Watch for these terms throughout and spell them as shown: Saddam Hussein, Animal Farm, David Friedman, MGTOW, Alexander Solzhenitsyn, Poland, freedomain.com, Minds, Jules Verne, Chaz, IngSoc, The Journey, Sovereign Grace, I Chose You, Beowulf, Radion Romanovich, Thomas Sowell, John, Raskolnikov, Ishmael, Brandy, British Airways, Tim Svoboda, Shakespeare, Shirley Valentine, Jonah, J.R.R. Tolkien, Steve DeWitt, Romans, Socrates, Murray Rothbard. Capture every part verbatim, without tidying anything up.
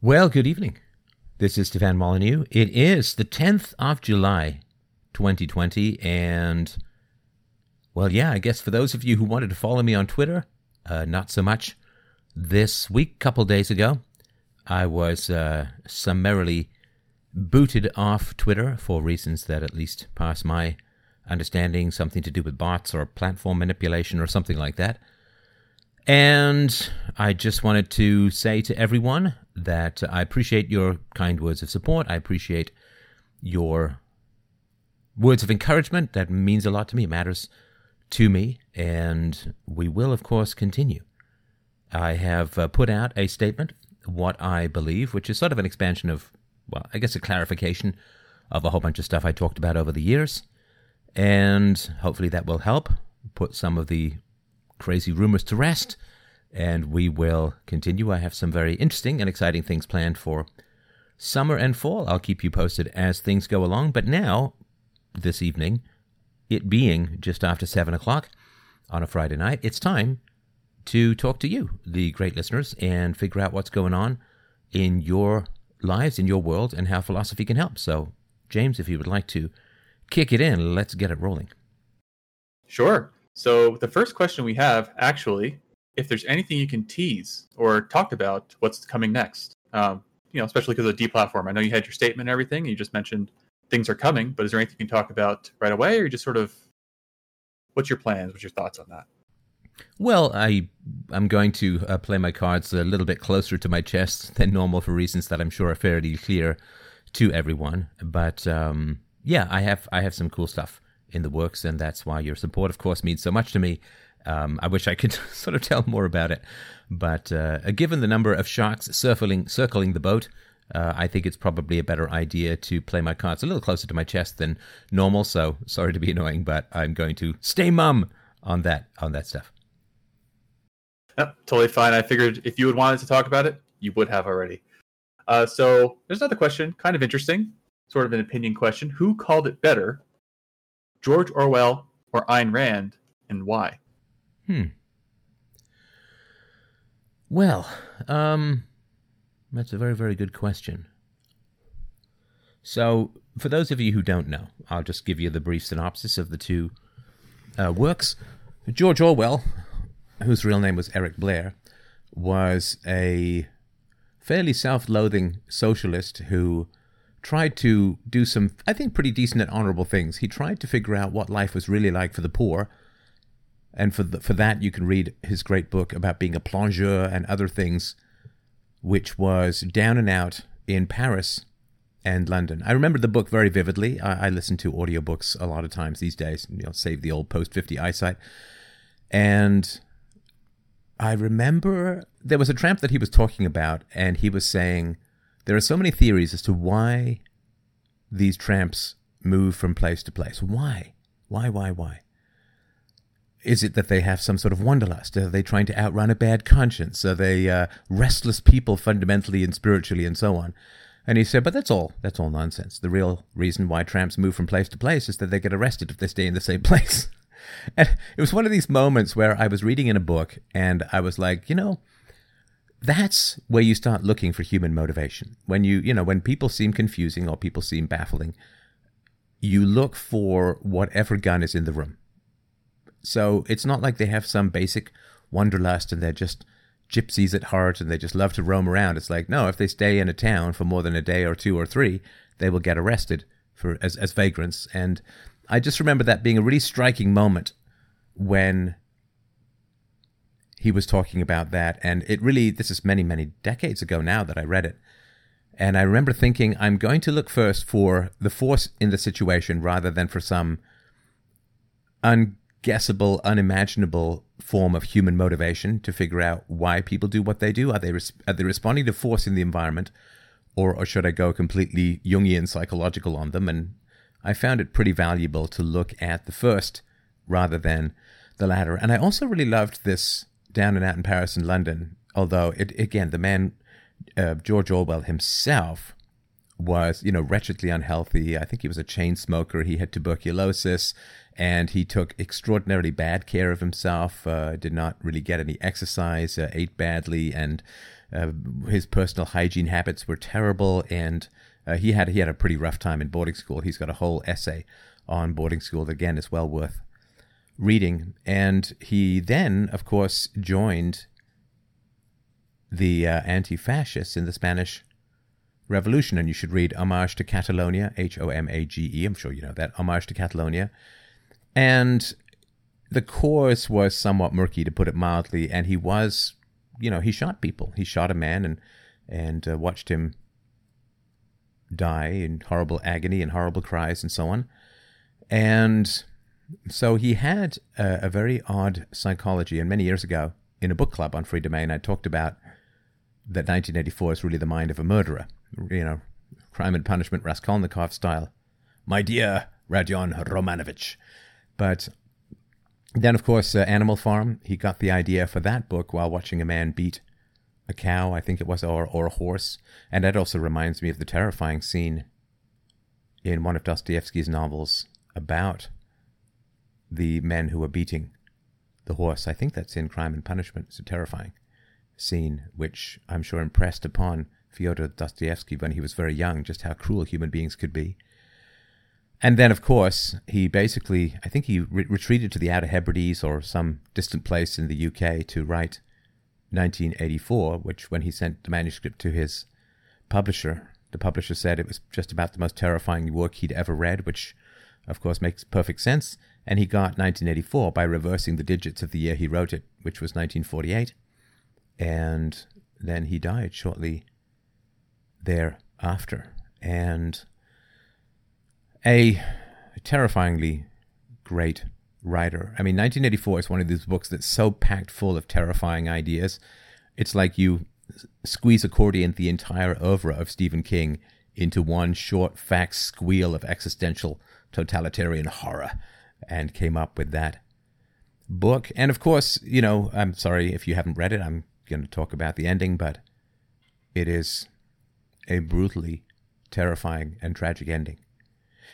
Well, good evening. This is Stefan Molyneux. It is the tenth of July, twenty twenty, and, well, yeah, I guess for those of you who wanted to follow me on Twitter, uh, not so much. This week, couple days ago, I was uh, summarily booted off Twitter for reasons that at least pass my understanding, something to do with bots or platform manipulation or something like that. And I just wanted to say to everyone that I appreciate your kind words of support. I appreciate your words of encouragement. That means a lot to me. It matters to me. And we will, of course, continue. I have uh, put out a statement, what I believe, which is sort of an expansion of, well, I guess a clarification of a whole bunch of stuff I talked about over the years. And hopefully that will help put some of the crazy rumors to rest, and we will continue. I have some very interesting and exciting things planned for summer and fall. I'll keep you posted as things go along, but now, this evening, it being just after seven o'clock on a Friday night, it's time to talk to you, the great listeners, and figure out what's going on in your lives, in your world, and how philosophy can help. So, James, if you would like to kick it in, let's get it rolling. Sure. So the first question we have, actually, if there's anything you can tease or talk about what's coming next, um, you know, especially because of the deplatform. I know you had your statement and everything, and you just mentioned things are coming, but is there anything you can talk about right away, or just sort of what's your plans, what's your thoughts on that? Well, I, I'm going to uh, play my cards a little bit closer to my chest than normal for reasons that I'm sure are fairly clear to everyone. But um, yeah, I have I have some cool stuff in the works, and that's why your support, of course, means so much to me. Um, I wish I could sort of tell more about it, but uh, given the number of sharks circling, circling the boat, uh, I think it's probably a better idea to play my cards a little closer to my chest than normal, so sorry to be annoying, but I'm going to stay mum on that, on that stuff. Yep, totally fine. I figured if you had wanted to talk about it, you would have already. Uh, so there's another question, kind of interesting, sort of an opinion question. Who called it better? George Orwell or Ayn Rand, and why? Hmm. Well, um, that's a very, very good question. So, for those of you who don't know, I'll just give you the brief synopsis of the two uh, works. George Orwell, whose real name was Eric Blair, was a fairly self-loathing socialist who tried to do some, I think, pretty decent and honorable things. He tried to figure out what life was really like for the poor. And for the, for that, you can read his great book about being a plongeur and other things, which was Down and Out in Paris and London. I remember the book very vividly. I, I listen to audiobooks a lot of times these days, you know, save the old post fifty eyesight. And I remember there was a tramp that he was talking about, and he was saying, there are so many theories as to why these tramps move from place to place. Why? Why, why, why? Is it that they have some sort of wanderlust? Are they trying to outrun a bad conscience? Are they uh, restless people fundamentally and spiritually and so on? And he said, but that's all. That's all nonsense. The real reason why tramps move from place to place is that they get arrested if they stay in the same place. And it was one of these moments where I was reading in a book and I was like, you know, that's where you start looking for human motivation. When you, you know, when people seem confusing or people seem baffling, you look for whatever gun is in the room. So it's not like they have some basic wanderlust and they're just gypsies at heart and they just love to roam around. It's like, no, if they stay in a town for more than a day or two or three, they will get arrested for as, as vagrants. And I just remember that being a really striking moment when he was talking about that, and it really, this is many, many decades ago now that I read it, and I remember thinking, I'm going to look first for the force in the situation rather than for some unguessable, unimaginable form of human motivation to figure out why people do what they do. Are they res- are they responding to force in the environment, or, or should I go completely Jungian psychological on them? And I found it pretty valuable to look at the first rather than the latter. And I also really loved this Down and Out in Paris and London, although, it, again, the man, uh, George Orwell himself, was, you know, wretchedly unhealthy. I think he was a chain smoker. He had tuberculosis, and he took extraordinarily bad care of himself, uh, did not really get any exercise, uh, ate badly, and uh, his personal hygiene habits were terrible. And uh, he had he had a pretty rough time in boarding school. He's got a whole essay on boarding school that, again, is well worth reading. And he then, of course, joined the uh, anti-fascists in the Spanish Revolution, and you should read Homage to Catalonia, H O M A G E. I'm sure you know that, Homage to Catalonia. And the cause was somewhat murky, to put it mildly, and he was, you know, he shot people. He shot a man and, and uh, watched him die in horrible agony and horrible cries and so on. And so he had a, a very odd psychology, and many years ago, in a book club on Free Domain, I talked about that nineteen eighty-four is really the mind of a murderer. You know, Crime and Punishment, Raskolnikov style. My dear Radion Romanovich. But then, of course, uh, Animal Farm, he got the idea for that book while watching a man beat a cow, I think it was, or, or a horse. And that also reminds me of the terrifying scene in one of Dostoevsky's novels about the men who were beating the horse. I think that's in Crime and Punishment. It's a terrifying scene, which I'm sure impressed upon Fyodor Dostoevsky when he was very young, just how cruel human beings could be. And then, of course, he basically, I think he re- retreated to the Outer Hebrides or some distant place in the U K to write nineteen eighty-four, which, when he sent the manuscript to his publisher, the publisher said it was just about the most terrifying work he'd ever read, which, of course, makes perfect sense. And he got nineteen eighty-four by reversing the digits of the year he wrote it, which was nineteen forty-eight. And then he died shortly thereafter. And a terrifyingly great writer. I mean, nineteen eighty-four is one of these books that's so packed full of terrifying ideas. It's like you squeeze accordion the entire oeuvre of Stephen King into one short fax squeal of existential totalitarian horror, and came up with that book. And of course, you know, I'm sorry if you haven't read it, I'm going to talk about the ending, but it is a brutally terrifying and tragic ending.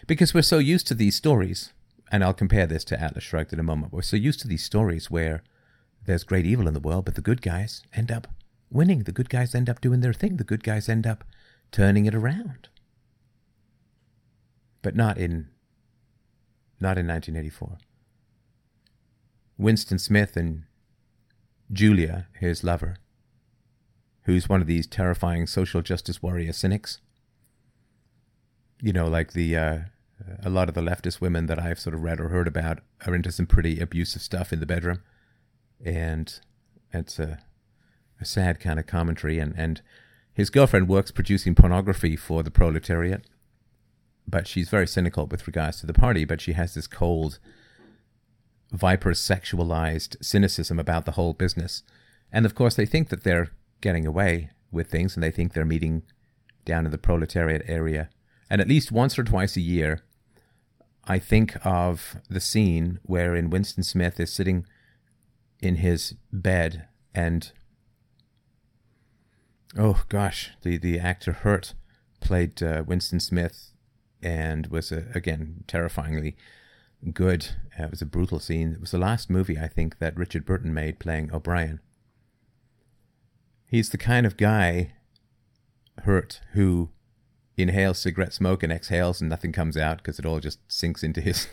Because we're so used to these stories, and I'll compare this to Atlas Shrugged in a moment, we're so used to these stories where there's great evil in the world, but the good guys end up winning. The good guys end up doing their thing. The good guys end up turning it around. But not in Not in nineteen eighty-four. Winston Smith and Julia, his lover, who's one of these terrifying social justice warrior cynics, you know, like the uh, a lot of the leftist women that I've sort of read or heard about are into some pretty abusive stuff in the bedroom, and it's a, a sad kind of commentary. And, and his girlfriend works producing pornography for the proletariat, but she's very cynical with regards to the party, but she has this cold, viper-sexualized cynicism about the whole business. And, of course, they think that they're getting away with things, and they think they're meeting down in the proletariat area. And at least once or twice a year, I think of the scene wherein Winston Smith is sitting in his bed and, oh, gosh, the, the actor Hurt played uh, Winston Smith, and was, a, again, terrifyingly good. Uh, it was a brutal scene. It was the last movie, I think, that Richard Burton made playing O'Brien. He's the kind of guy, Hurt, who inhales cigarette smoke and exhales and nothing comes out because it all just sinks into his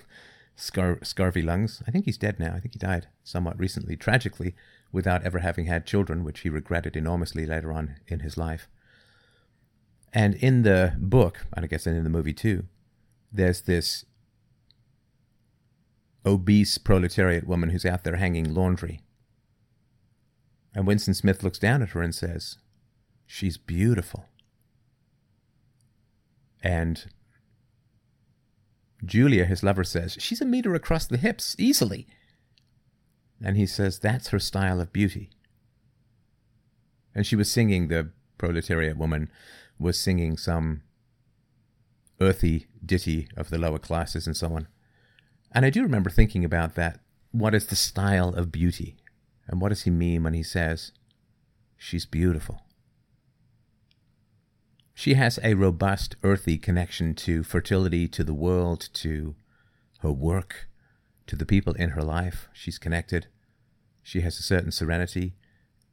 scar- scurvy lungs. I think he's dead now. I think he died somewhat recently, tragically, without ever having had children, which he regretted enormously later on in his life. And in the book, and I guess in the movie too, there's this obese proletariat woman who's out there hanging laundry. And Winston Smith looks down at her and says, "She's beautiful." And Julia, his lover, says, "She's a meter across the hips, easily." And he says, "That's her style of beauty." And she was singing, the proletariat woman was singing some earthy ditty of the lower classes and so on. And I do remember thinking about that. What is the style of beauty? And what does he mean when he says, "She's beautiful"? She has a robust, earthy connection to fertility, to the world, to her work, to the people in her life. She's connected. She has a certain serenity.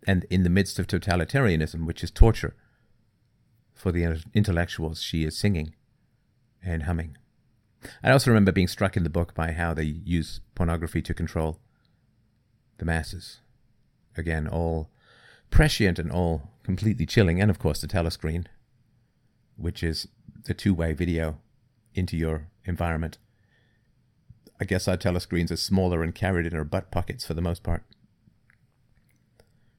And in the midst of totalitarianism, which is torture for the intellectuals, she is singing and humming. I also remember being struck in the book by how they use pornography to control the masses. Again, all prescient and all completely chilling. And, of course, the telescreen, which is the two-way video into your environment. I guess our telescreens are smaller and carried in our butt pockets for the most part.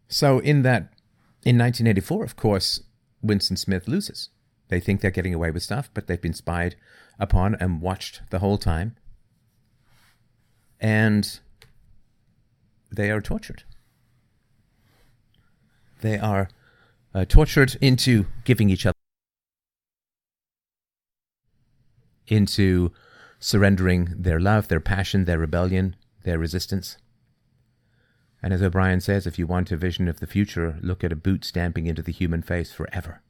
So in that, in nineteen eighty-four, of course, Winston Smith loses. They think they're getting away with stuff, but they've been spied upon and watched the whole time. And they are tortured. They are uh, tortured into giving each other, into surrendering their love, their passion, their rebellion, their resistance. And as O'Brien says, if you want a vision of the future, look at a boot stamping into the human face forever.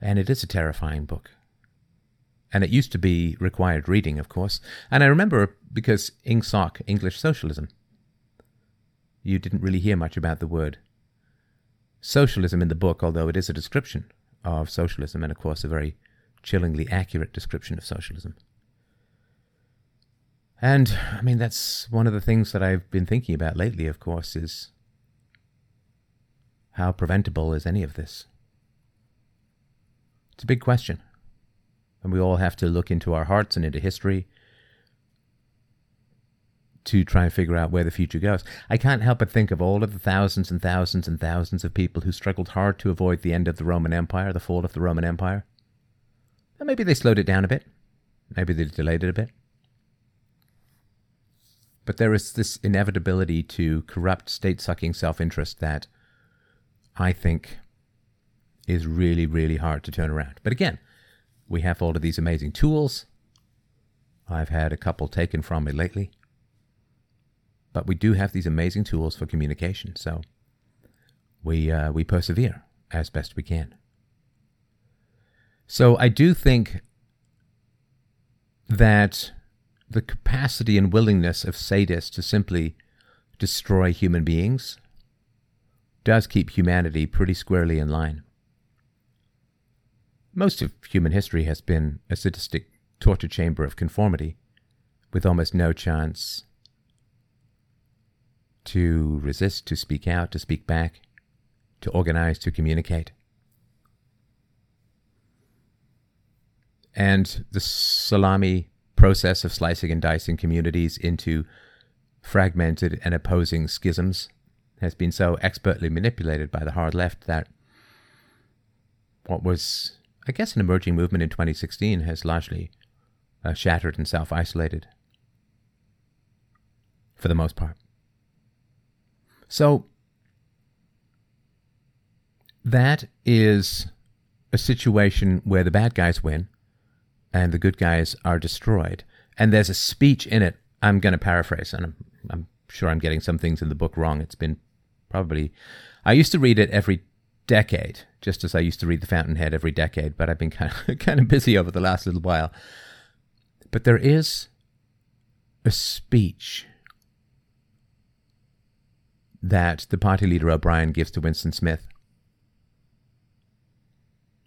And it is a terrifying book. And it used to be required reading, of course. And I remember because IngSoc, English Socialism, you didn't really hear much about the word socialism in the book, although it is a description of socialism, and of course a very chillingly accurate description of socialism. And, I mean, that's one of the things that I've been thinking about lately, of course, is how preventable is any of this? It's a big question. And we all have to look into our hearts and into history to try and figure out where the future goes. I can't help but think of all of the thousands and thousands and thousands of people who struggled hard to avoid the end of the Roman Empire, the fall of the Roman Empire. And maybe they slowed it down a bit. Maybe they delayed it a bit. But there is this inevitability to corrupt, state-sucking self-interest that I think is really, really hard to turn around. But again, we have all of these amazing tools. I've had a couple taken from me lately. But we do have these amazing tools for communication, so we uh, we persevere as best we can. So I do think that the capacity and willingness of sadists to simply destroy human beings does keep humanity pretty squarely in line. Most of human history has been a sadistic torture chamber of conformity, with almost no chance to resist, to speak out, to speak back, to organize, to communicate. And the salami process of slicing and dicing communities into fragmented and opposing schisms has been so expertly manipulated by the hard left that what was, I guess, an emerging movement in twenty sixteen has largely uh, shattered and self-isolated for the most part. So that is a situation where the bad guys win and the good guys are destroyed. And there's a speech in it. I'm going to paraphrase, and I'm, I'm sure I'm getting some things in the book wrong. It's been probably... I used to read it every decade, just as I used to read The Fountainhead every decade, but I've been kind of, kind of busy over the last little while. But there is a speech that the party leader O'Brien gives to Winston Smith.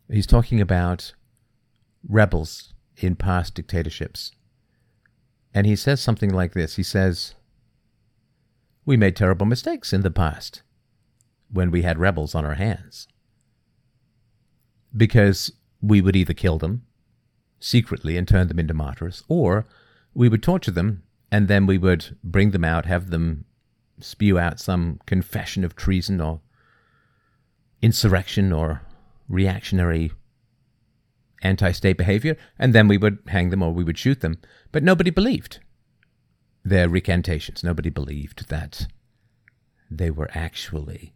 He's talking about rebels in past dictatorships. And he says something like this. He says, "We made terrible mistakes in the past when we had rebels on our hands, because we would either kill them secretly and turn them into martyrs, or we would torture them and then we would bring them out, have them spew out some confession of treason or insurrection or reactionary anti-state behavior, and then we would hang them or we would shoot them." But nobody believed their recantations. Nobody believed that they were actually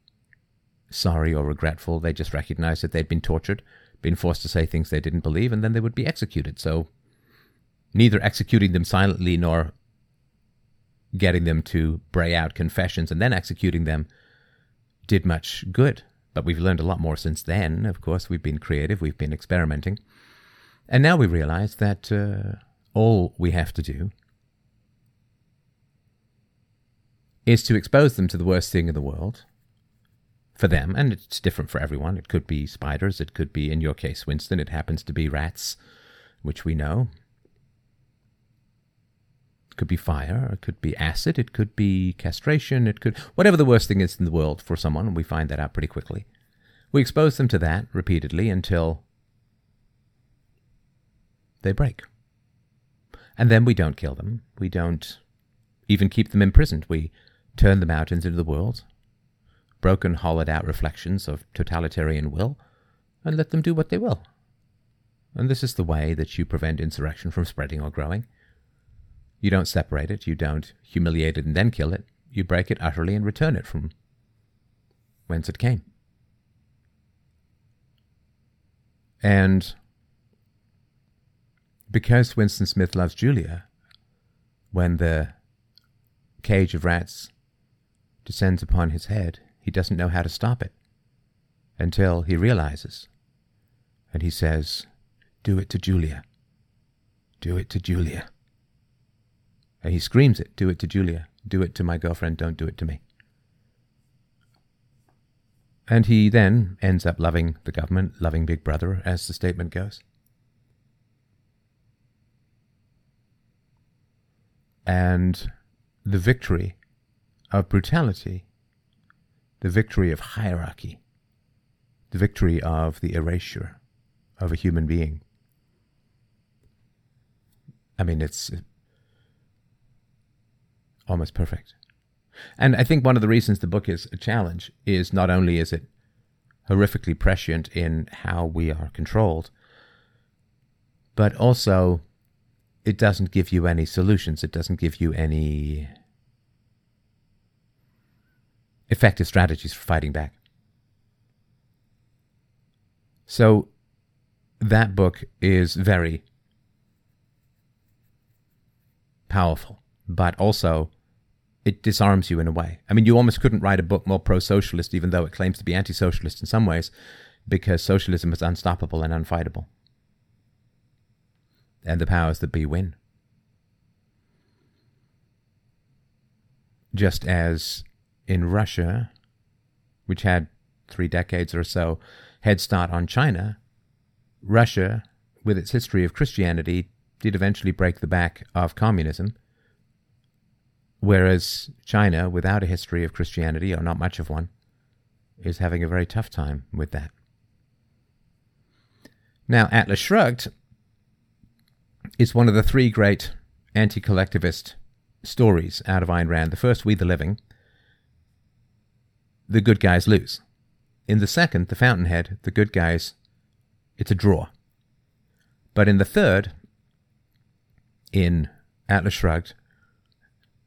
sorry or regretful. They just recognized that they'd been tortured, been forced to say things they didn't believe, and then they would be executed. So neither executing them silently nor getting them to bray out confessions and then executing them did much good. But we've learned a lot more since then. Of course, we've been creative, we've been experimenting. And now we realize that uh, all we have to do is to expose them to the worst thing in the world for them. And it's different for everyone. It could be spiders. It could be, in your case, Winston, it happens to be rats, which we know. It could be fire. It could be acid. It could be castration. It could, whatever the worst thing is in the world for someone, we find that out pretty quickly. We expose them to that repeatedly until they break. And then we don't kill them. We don't even keep them imprisoned. We turn them out into the world, broken, hollowed-out reflections of totalitarian will, and let them do what they will. And this is the way that you prevent insurrection from spreading or growing. You don't separate it. You don't humiliate it and then kill it. You break it utterly and return it from whence it came. And because Winston Smith loves Julia, when the cage of rats descends upon his head, he doesn't know how to stop it until he realizes. And he says, "Do it to Julia. Do it to Julia." And he screams it, "Do it to Julia. Do it to my girlfriend. Don't do it to me." And he then ends up loving the government, loving Big Brother, as the statement goes. And the victory of brutality, the victory of hierarchy, the victory of the erasure of a human being. I mean, it's almost perfect. And I think one of the reasons the book is a challenge is not only is it horrifically prescient in how we are controlled, but also it doesn't give you any solutions. It doesn't give you any effective strategies for fighting back. So that book is very powerful, but also it disarms you in a way. I mean, you almost couldn't write a book more pro-socialist, even though it claims to be anti-socialist in some ways, because socialism is unstoppable and unfightable. And the powers that be win. Just as in Russia, which had three decades or so head start on China, Russia, with its history of Christianity, did eventually break the back of communism, whereas China, without a history of Christianity, or not much of one, is having a very tough time with that. Now, Atlas Shrugged is one of the three great anti-collectivist stories out of Ayn Rand. The first, We the Living, the good guys lose. In the second, The Fountainhead, the good guys, it's a draw. But in the third, in Atlas Shrugged,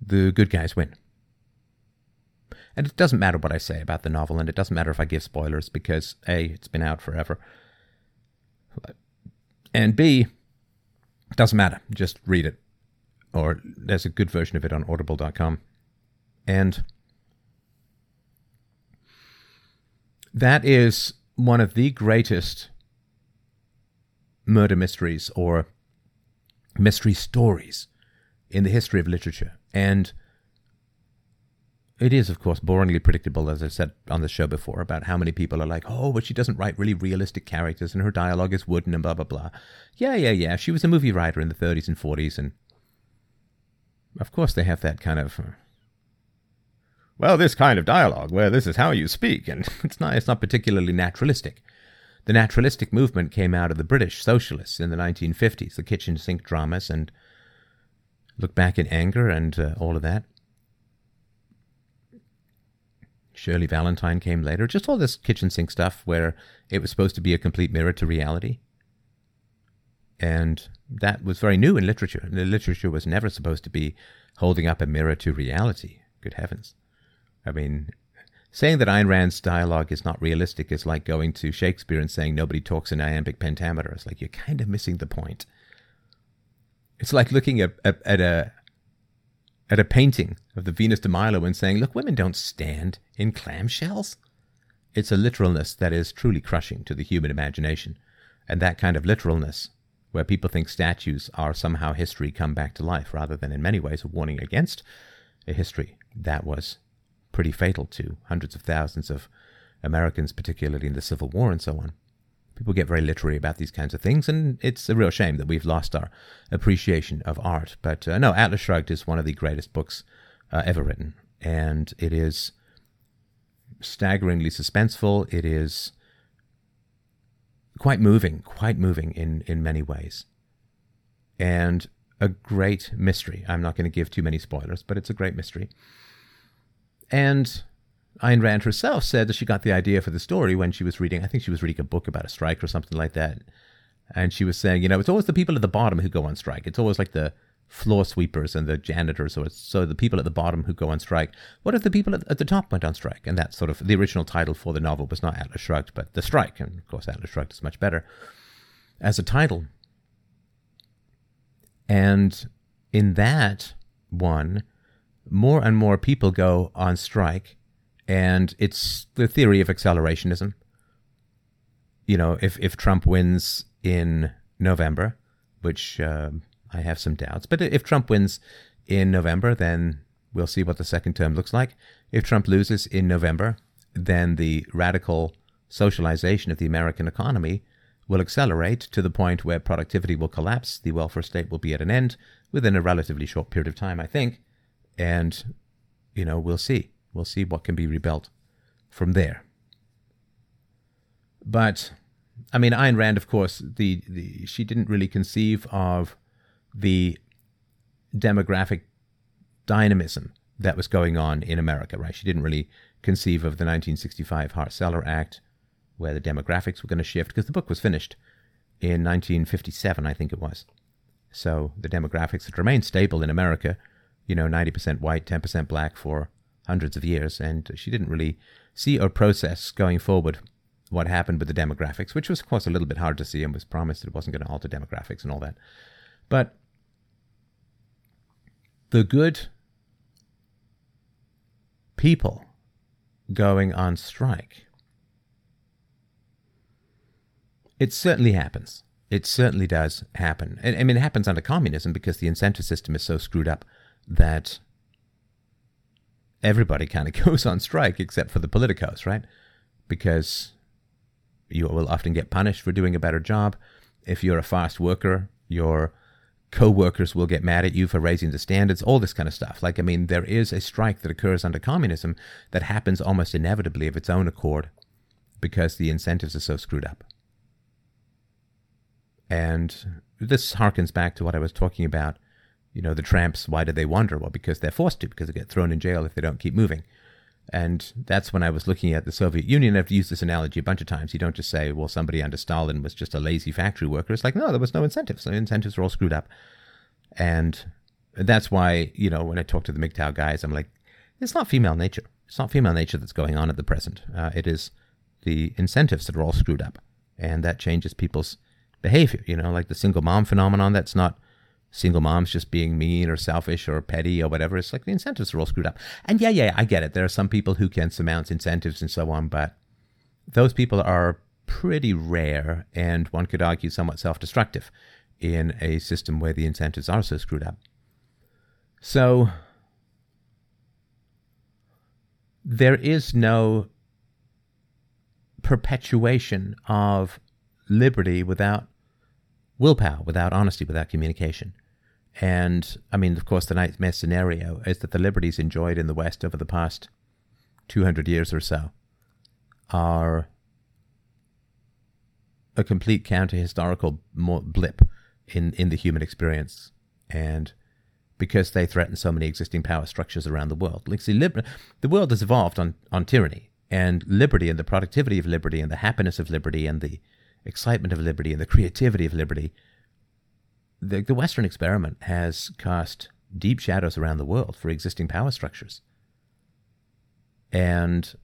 the good guys win. And it doesn't matter what I say about the novel, and it doesn't matter if I give spoilers, because A, it's been out forever, and B, it doesn't matter. Just read it. Or there's a good version of it on audible dot com. And that is one of the greatest murder mysteries or mystery stories in the history of literature. And it is, of course, boringly predictable, as I've said on the show before, about how many people are like, "Oh, but she doesn't write really realistic characters, and her dialogue is wooden, and blah, blah, blah." Yeah, yeah, yeah. She was a movie writer in the thirties and forties, and of course they have that kind of, well, this kind of dialogue, where this is how you speak, and it's not, it's not particularly naturalistic. The naturalistic movement came out of the British socialists in the nineteen fifties, the kitchen sink dramas, and Look Back in Anger, and uh, all of that. Shirley Valentine came later. Just all this kitchen sink stuff where it was supposed to be a complete mirror to reality. And that was very new in literature. The literature was never supposed to be holding up a mirror to reality. Good heavens. I mean, saying that Ayn Rand's dialogue is not realistic is like going to Shakespeare and saying nobody talks in iambic pentameter. It's like you're kind of missing the point. It's like looking at, at, at a... at a painting of the Venus de Milo and saying, look, women don't stand in clamshells. It's a literalness that is truly crushing to the human imagination, and that kind of literalness, where people think statues are somehow history come back to life, rather than in many ways a warning against a history that was pretty fatal to hundreds of thousands of Americans, particularly in the Civil War and so on. People get very literary about these kinds of things, and it's a real shame that we've lost our appreciation of art. But uh, no, Atlas Shrugged is one of the greatest books uh, ever written, and it is staggeringly suspenseful. It is quite moving, quite moving in, in many ways, and a great mystery. I'm not going to give too many spoilers, but it's a great mystery. And Ayn Rand herself said that she got the idea for the story when she was reading, I think she was reading a book about a strike or something like that, and she was saying, you know, it's always the people at the bottom who go on strike. It's always like the floor sweepers and the janitors, or so the people at the bottom who go on strike. What if the people at the top went on strike? And that sort of, the original title for the novel was not Atlas Shrugged, but The Strike, and of course Atlas Shrugged is much better as a title. And in that one, more and more people go on strike, and it's the theory of accelerationism. You know, if, if Trump wins in November, which uh, I have some doubts, but if Trump wins in November, then we'll see what the second term looks like. If Trump loses in November, then the radical socialization of the American economy will accelerate to the point where productivity will collapse, the welfare state will be at an end within a relatively short period of time, I think. And, you know, we'll see. We'll see what can be rebuilt from there. But, I mean, Ayn Rand, of course, the, the she didn't really conceive of the demographic dynamism that was going on in America, right? She didn't really conceive of the nineteen sixty-five Hart-Celler Act, where the demographics were going to shift, because the book was finished in nineteen fifty-seven, I think it was. So the demographics had remained stable in America, you know, ninety percent white, ten percent black for hundreds of years, and she didn't really see or process going forward what happened with the demographics, which was, of course, a little bit hard to see and was promised that it wasn't going to alter demographics and all that. But the good people going on strike, it certainly happens. It certainly does happen. I mean, it happens under communism because the incentive system is so screwed up that everybody kind of goes on strike except for the politicos, right? Because you will often get punished for doing a better job. If you're a fast worker, your co-workers will get mad at you for raising the standards, all this kind of stuff. Like, I mean, there is a strike that occurs under communism that happens almost inevitably of its own accord because the incentives are so screwed up. And this harkens back to what I was talking about. You know, the tramps, why do they wander? Well, because they're forced to, because they get thrown in jail if they don't keep moving. And that's when I was looking at the Soviet Union. I've used this analogy a bunch of times. You don't just say, well, somebody under Stalin was just a lazy factory worker. It's like, no, there was no incentives. The incentives were all screwed up. And that's why, you know, when I talk to the M G T O W guys, I'm like, it's not female nature. It's not female nature that's going on at the present. Uh, it is the incentives that are all screwed up. And that changes people's behavior, you know, like the single mom phenomenon. That's not single moms just being mean or selfish or petty or whatever. It's like the incentives are all screwed up. And yeah, yeah, I get it. There are some people who can surmount incentives and so on, but those people are pretty rare and one could argue somewhat self-destructive in a system where the incentives are so screwed up. So there is no perpetuation of liberty without willpower, without honesty, without communication. And, I mean, of course, the nightmare scenario is that the liberties enjoyed in the West over the past two hundred years or so are a complete counter-historical blip in, in the human experience. And because they threaten so many existing power structures around the world. Like, see, liber- the world has evolved on, on tyranny, and liberty and the productivity of liberty and the happiness of liberty and the excitement of liberty and the creativity of liberty. The, the Western experiment has cast deep shadows around the world for existing power structures. And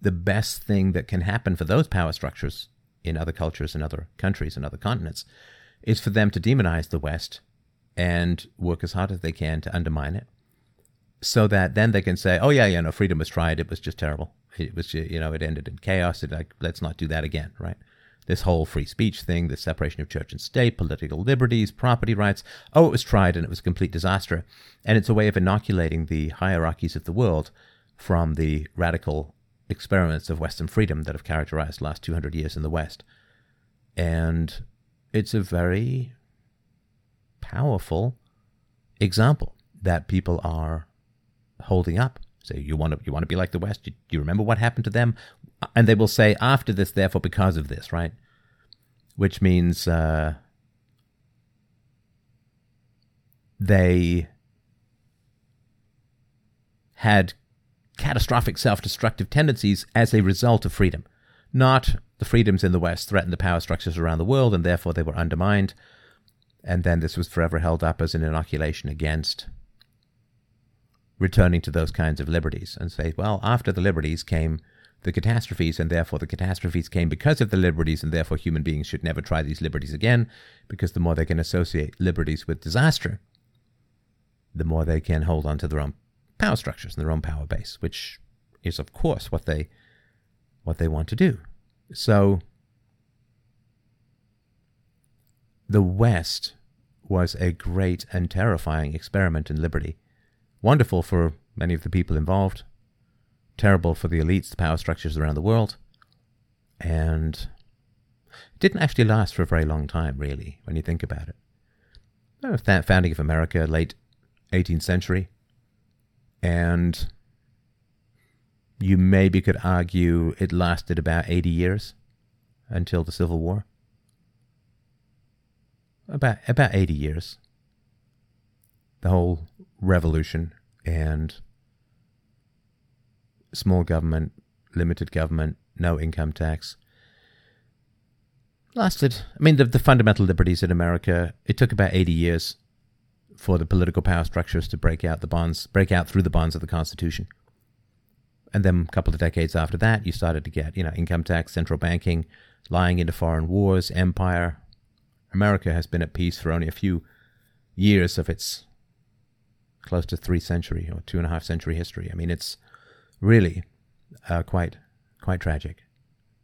the best thing that can happen for those power structures in other cultures and other countries and other continents is for them to demonize the West and work as hard as they can to undermine it so that then they can say, oh, yeah, yeah, no, freedom was tried. It was just terrible. It was, you know, it ended in chaos. It, like, let's not do that again, right? This whole free speech thing, the separation of church and state, political liberties, property rights. Oh, it was tried and it was a complete disaster. And it's a way of inoculating the hierarchies of the world from the radical experiments of Western freedom that have characterized the last two hundred years in the West. And it's a very powerful example that people are holding up. So you want to you want to be like the West? Do you, you remember what happened to them? And they will say, after this, therefore, because of this, right? Which means uh, they had catastrophic self-destructive tendencies as a result of freedom. Not the freedoms in the West threatened the power structures around the world, and therefore they were undermined. And then this was forever held up as an inoculation against returning to those kinds of liberties, and say, well, after the liberties came the catastrophes, and therefore the catastrophes came because of the liberties, and therefore human beings should never try these liberties again, because the more they can associate liberties with disaster, the more they can hold on to their own power structures and their own power base, which is, of course, what they what they want to do. So the West was a great and terrifying experiment in liberty. Wonderful for many of the people involved, terrible for the elites, the power structures around the world, and it didn't actually last for a very long time, really, when you think about it. The founding of America, late eighteenth century, and you maybe could argue it lasted about eighty years until the Civil War. About about eighty years. The whole revolution and small government, limited government, no income tax lasted. I mean, the, the fundamental liberties in America, it took about eighty years for the political power structures to break out the bonds, break out through the bonds of the Constitution. And then a couple of decades after that, you started to get, you know, income tax, central banking, lying into foreign wars, empire. America has been at peace for only a few years of its close to three century or two and a half century history. I mean, it's really uh, quite quite tragic.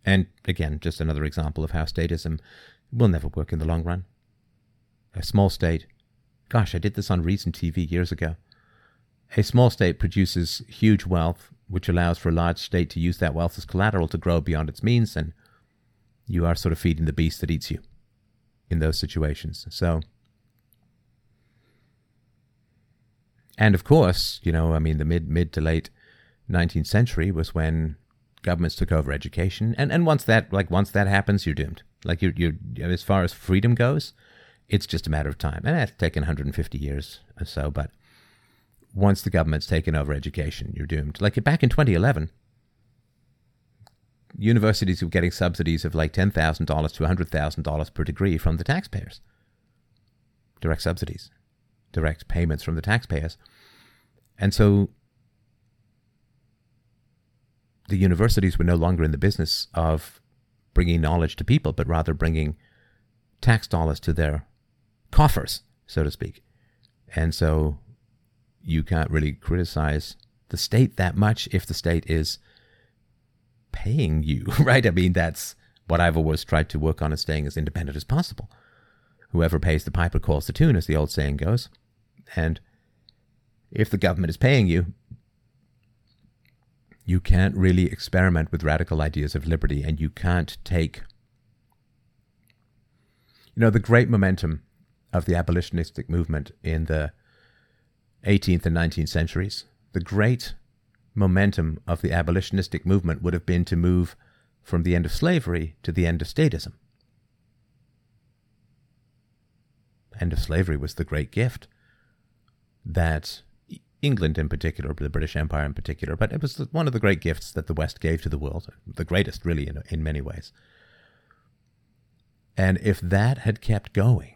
And again, just another example of how statism will never work in the long run. A small state, gosh, I did this on Reason T V years ago. A small state produces huge wealth, which allows for a large state to use that wealth as collateral to grow beyond its means, and you are sort of feeding the beast that eats you in those situations. So... And of course, you know, I mean, the mid mid to late nineteenth century was when governments took over education, and and once that like once that happens, you're doomed. Like you you as far as freedom goes, it's just a matter of time, and that's taken one hundred fifty years or so. But once the government's taken over education, you're doomed. Like back in twenty eleven, universities were getting subsidies of like ten thousand dollars to one hundred thousand dollars per degree from the taxpayers, direct subsidies. direct payments from the taxpayers. And so the universities were no longer in the business of bringing knowledge to people, but rather bringing tax dollars to their coffers, so to speak. And so you can't really criticize the state that much if the state is paying you, right? I mean, that's what I've always tried to work on, is staying as independent as possible. Whoever pays the piper calls the tune, as the old saying goes. And if the government is paying you, you can't really experiment with radical ideas of liberty, and you can't take... You know, the great momentum of the abolitionistic movement in the eighteenth and nineteenth centuries, the great momentum of the abolitionistic movement would have been to move from the end of slavery to the end of statism. End of slavery was the great gift that England in particular, the British Empire in particular, but it was one of the great gifts that the West gave to the world, the greatest really in, in many ways. And if that had kept going,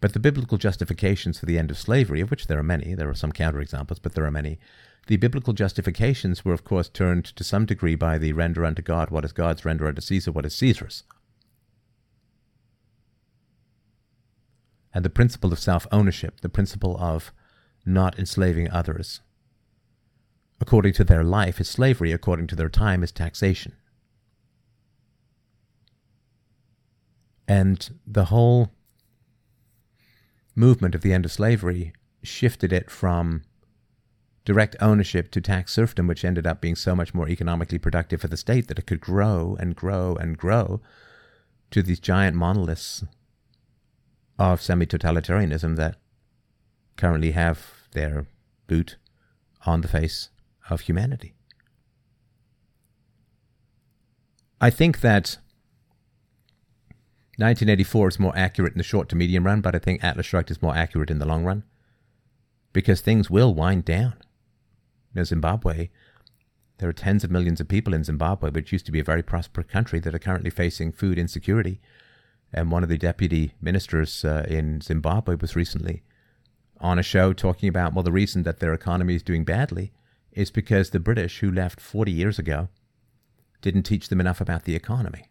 but the biblical justifications for the end of slavery, of which there are many, there are some counterexamples, but there are many, the biblical justifications were of course turned to some degree by the render unto God what is God's, render unto Caesar what is Caesar's. And the principle of self-ownership, the principle of not enslaving others. According to their life is slavery, according to their time is taxation. And the whole movement of the end of slavery shifted it from direct ownership to tax serfdom, which ended up being so much more economically productive for the state that it could grow and grow and grow to these giant monoliths of semi-totalitarianism that currently have their boot on the face of humanity. I think that nineteen eighty-four is more accurate in the short to medium run, but I think Atlas Shrugged is more accurate in the long run, because things will wind down. You know, Zimbabwe, there are tens of millions of people in Zimbabwe, which used to be a very prosperous country, that are currently facing food insecurity. And one of the deputy ministers uh, in Zimbabwe was recently on a show talking about, well, the reason that their economy is doing badly is because the British, who left forty years ago, didn't teach them enough about the economy.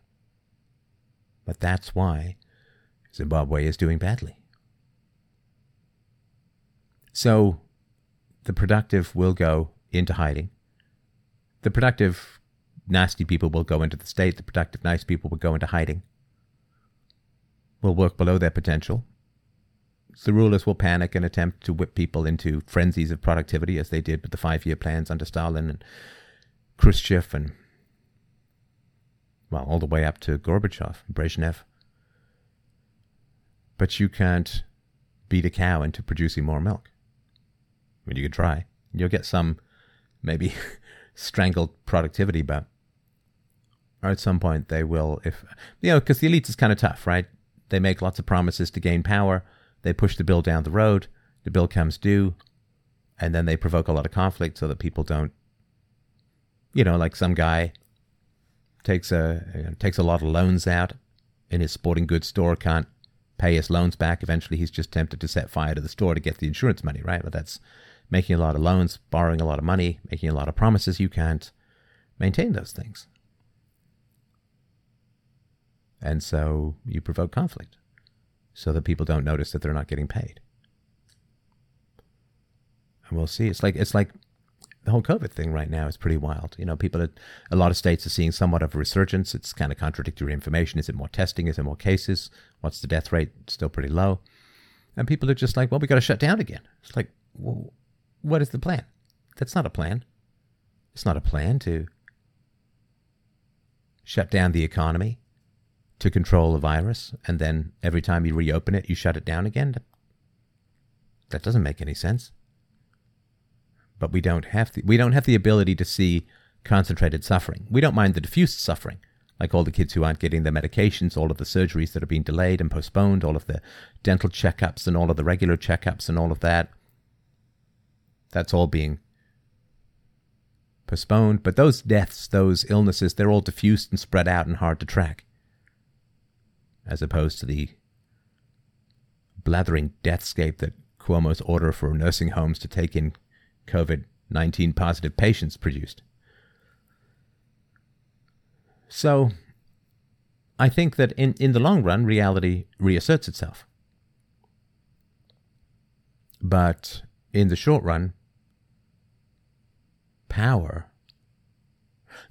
But that's why Zimbabwe is doing badly. So the productive will go into hiding. The productive nasty people will go into the state. The productive nice people will go into hiding, will work below their potential. The rulers will panic and attempt to whip people into frenzies of productivity, as they did with the five-year plans under Stalin and Khrushchev and, well, all the way up to Gorbachev and Brezhnev. But you can't beat a cow into producing more milk. I mean, you could try. You'll get some, maybe, strangled productivity, but at some point they will, if, you know, because the elites is kind of tough, right? They make lots of promises to gain power. They push the bill down the road. The bill comes due. And then they provoke a lot of conflict so that people don't, you know, like some guy takes a, you know, takes a lot of loans out in his sporting goods store, can't pay his loans back. Eventually, he's just tempted to set fire to the store to get the insurance money, right? But that's making a lot of loans, borrowing a lot of money, making a lot of promises. You can't maintain those things. And so you provoke conflict so that people don't notice that they're not getting paid. And we'll see. It's like it's like the whole COVID thing right now is pretty wild. You know, people are, a lot of states are seeing somewhat of a resurgence. It's kind of contradictory information. Is it more testing? Is it more cases? What's the death rate? It's still pretty low. And people are just like, well, we got to shut down again. It's like, well, what is the plan? That's not a plan. It's not a plan to shut down the economy to control a virus, and then every time you reopen it, you shut it down again? That doesn't make any sense. But we don't have the, we don't have the ability to see concentrated suffering. We don't mind the diffuse suffering, like all the kids who aren't getting their medications, all of the surgeries that are being delayed and postponed, all of the dental checkups and all of the regular checkups and all of that. That's all being postponed. But those deaths, those illnesses, they're all diffused and spread out and hard to track, as opposed to the blathering deathscape that Cuomo's order for nursing homes to take in COVID nineteen positive patients produced. So I think that in, in the long run, reality reasserts itself. But in the short run, power,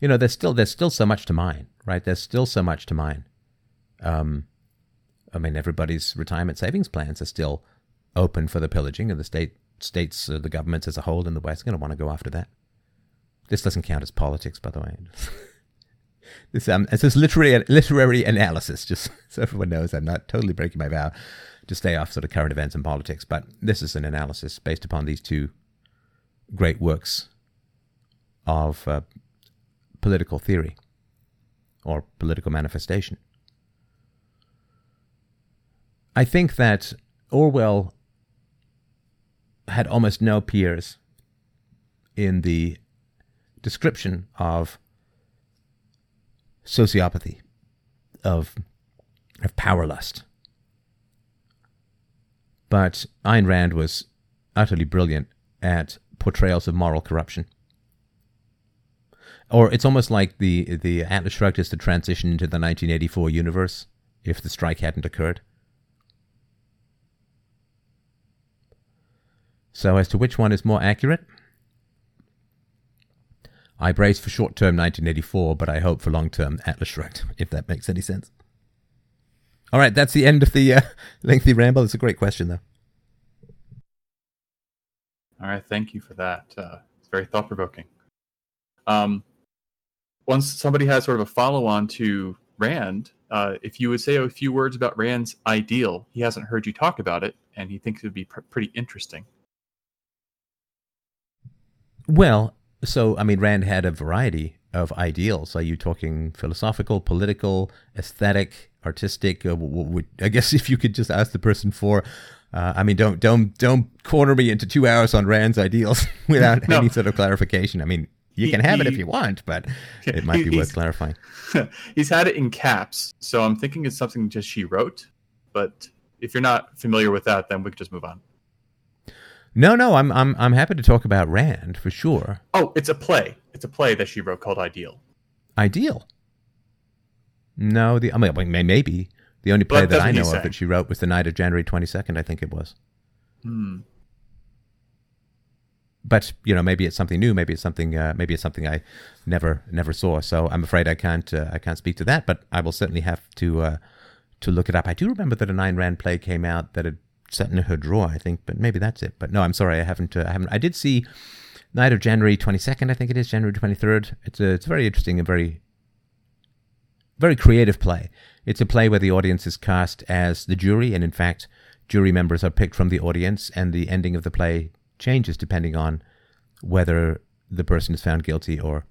you know, there's still, there's still so much to mine, right? There's still so much to mine. Um, I mean, everybody's retirement savings plans are still open for the pillaging, and the state, states, uh, the governments as a whole in the West are going to want to go after that. This doesn't count as politics, by the way. this um, it's just literary literary analysis, just so everyone knows. I'm not totally breaking my vow to stay off sort of current events and politics, but this is an analysis based upon these two great works of uh, political theory or political manifestation. I think that Orwell had almost no peers in the description of sociopathy, of of power lust. But Ayn Rand was utterly brilliant at portrayals of moral corruption. Or it's almost like the, the Atlas Shrugged is the transition into the nineteen eighty-four universe if the strike hadn't occurred. So as to which one is more accurate? I brace for short-term nineteen eighty-four, but I hope for long-term Atlas Shrugged, if that makes any sense. All right, that's the end of the uh, lengthy ramble. It's a great question, though. All right, thank you for that. Uh, it's very thought-provoking. Um, once somebody has sort of a follow-on to Rand, uh, if you would say a few words about Rand's ideal, he hasn't heard you talk about it, and he thinks it would be pr- pretty interesting. Well, so, I mean, Rand had a variety of ideals. Are you talking philosophical, political, aesthetic, artistic? Uh, w- w- I guess if you could just ask the person for... Uh, I mean, don't don't don't corner me into two hours on Rand's ideals without no. any sort of clarification. I mean, you he, can have he, it if you want, but it might be worth clarifying. He's had it in caps, so I'm thinking it's something just she wrote. But if you're not familiar with that, then we can just move on. No, no, I'm I'm I'm happy to talk about Rand for sure. Oh, it's a play. It's a play that she wrote called Ideal. Ideal. No, the I mean maybe. The only play well, that I know of that she wrote was the night of January twenty-second, I think it was. Hmm. But, you know, maybe it's something new. Maybe it's something uh, Maybe it's something I never never saw. So I'm afraid I can't uh, I can't speak to that, but I will certainly have to uh, to look it up. I do remember that an Ayn Rand play came out that had sat in her drawer, I think, but maybe that's it. But no, I'm sorry, I haven't. Uh, I haven't. I did see night of January twenty-second, I think it is, January twenty-third. It's a, it's a very interesting and very... very creative play. It's a play where the audience is cast as the jury, and in fact, jury members are picked from the audience, and the ending of the play changes depending on whether the person is found guilty or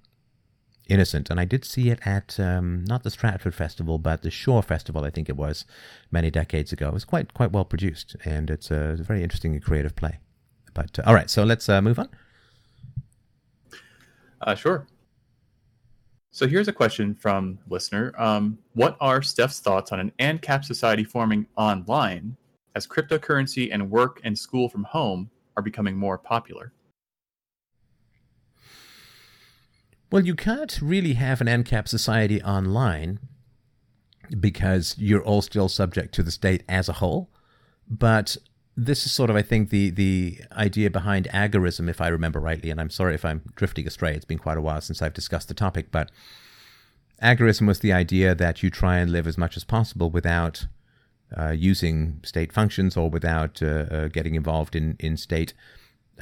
innocent. And I did see it at, um, not the Stratford Festival, but the Shaw Festival, I think it was, many decades ago. It was quite quite well produced, and it's a very interesting and creative play. But uh, all right, so let's uh, move on. Uh, sure. So here's a question from listener. Um, what are Steph's thoughts on an ANCAP society forming online as cryptocurrency and work and school from home are becoming more popular? Well, you can't really have an ANCAP society online because you're all still subject to the state as a whole. But this is sort of, I think, the the idea behind agorism, if I remember rightly, and I'm sorry if I'm drifting astray. It's been quite a while since I've discussed the topic, but agorism was the idea that you try and live as much as possible without uh, using state functions or without uh, uh, getting involved in, in state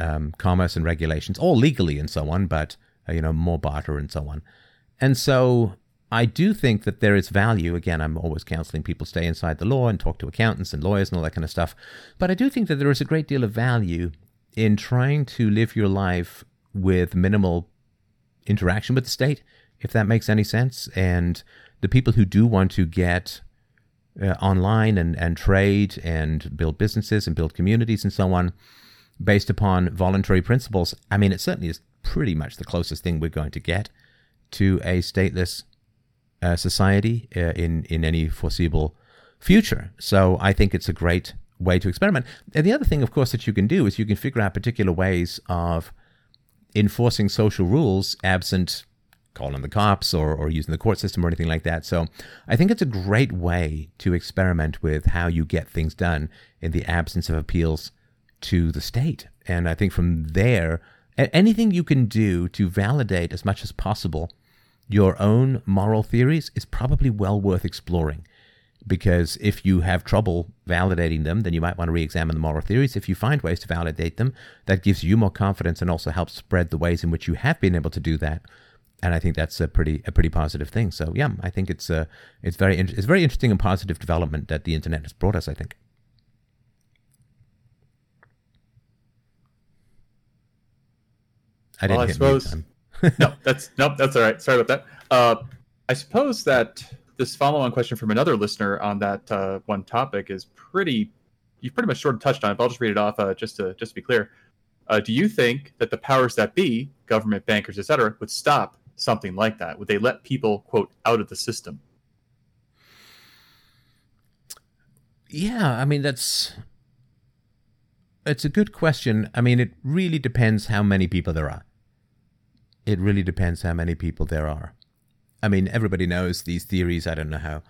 um, commerce and regulations, all legally and so on, but, uh, you know, more barter and so on. And so I do think that there is value. Again, I'm always counseling people stay inside the law and talk to accountants and lawyers and all that kind of stuff. But I do think that there is a great deal of value in trying to live your life with minimal interaction with the state, if that makes any sense. And the people who do want to get uh, online and, and trade and build businesses and build communities and so on, based upon voluntary principles, I mean, it certainly is pretty much the closest thing we're going to get to a stateless Uh, society uh, in in any foreseeable future. So I think it's a great way to experiment. And the other thing, of course, that you can do is you can figure out particular ways of enforcing social rules absent calling the cops or, or using the court system or anything like that. So I think it's a great way to experiment with how you get things done in the absence of appeals to the state. And I think from there, anything you can do to validate as much as possible your own moral theories is probably well worth exploring, because if you have trouble validating them, then you might want to re-examine the moral theories. If you find ways to validate them, that gives you more confidence and also helps spread the ways in which you have been able to do that. And I think that's a pretty a pretty positive thing. So yeah, I think it's a it's very it's very interesting and positive development that the internet has brought us, I think. I didn't well, I hit suppose- me no, that's nope. That's all right. Sorry about that. Uh, I suppose that this follow-on question from another listener on that uh, one topic is pretty. You've pretty much sort of touched on it. But I'll just read it off. Uh, just to just to be clear, uh, do you think that the powers that be, government, bankers, et cetera, would stop something like that? Would they let people, quote, out of the system? Yeah, I mean that's it's a good question. I mean, it really depends how many people there are. It really depends how many people there are. I mean, everybody knows these theories. I don't know how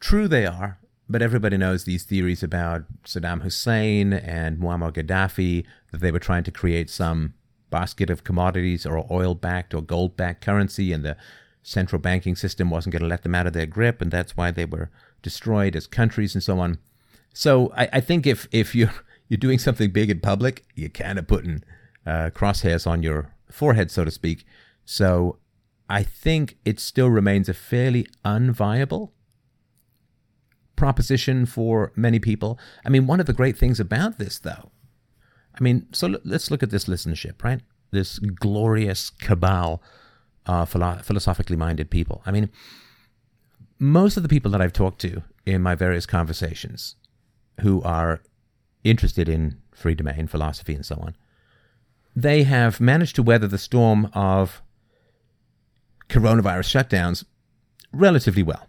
true they are, But everybody knows these theories about Saddam Hussein and Muammar Gaddafi, that they were trying to create some basket of commodities or oil-backed or gold-backed currency, and the central banking system wasn't going to let them out of their grip, and that's why they were destroyed as countries and so on. So I, I think if, if you're, you're doing something big in public, you're kind of putting uh, crosshairs on your forehead, so to speak. So I think it still remains a fairly unviable proposition for many people. I mean, one of the great things about this, though, I mean, so l- let's look at this listenership, right? This glorious cabal of philo- philosophically minded people. I mean, most of the people that I've talked to in my various conversations who are interested in free domain philosophy and so on, they have managed to weather the storm of coronavirus shutdowns relatively well.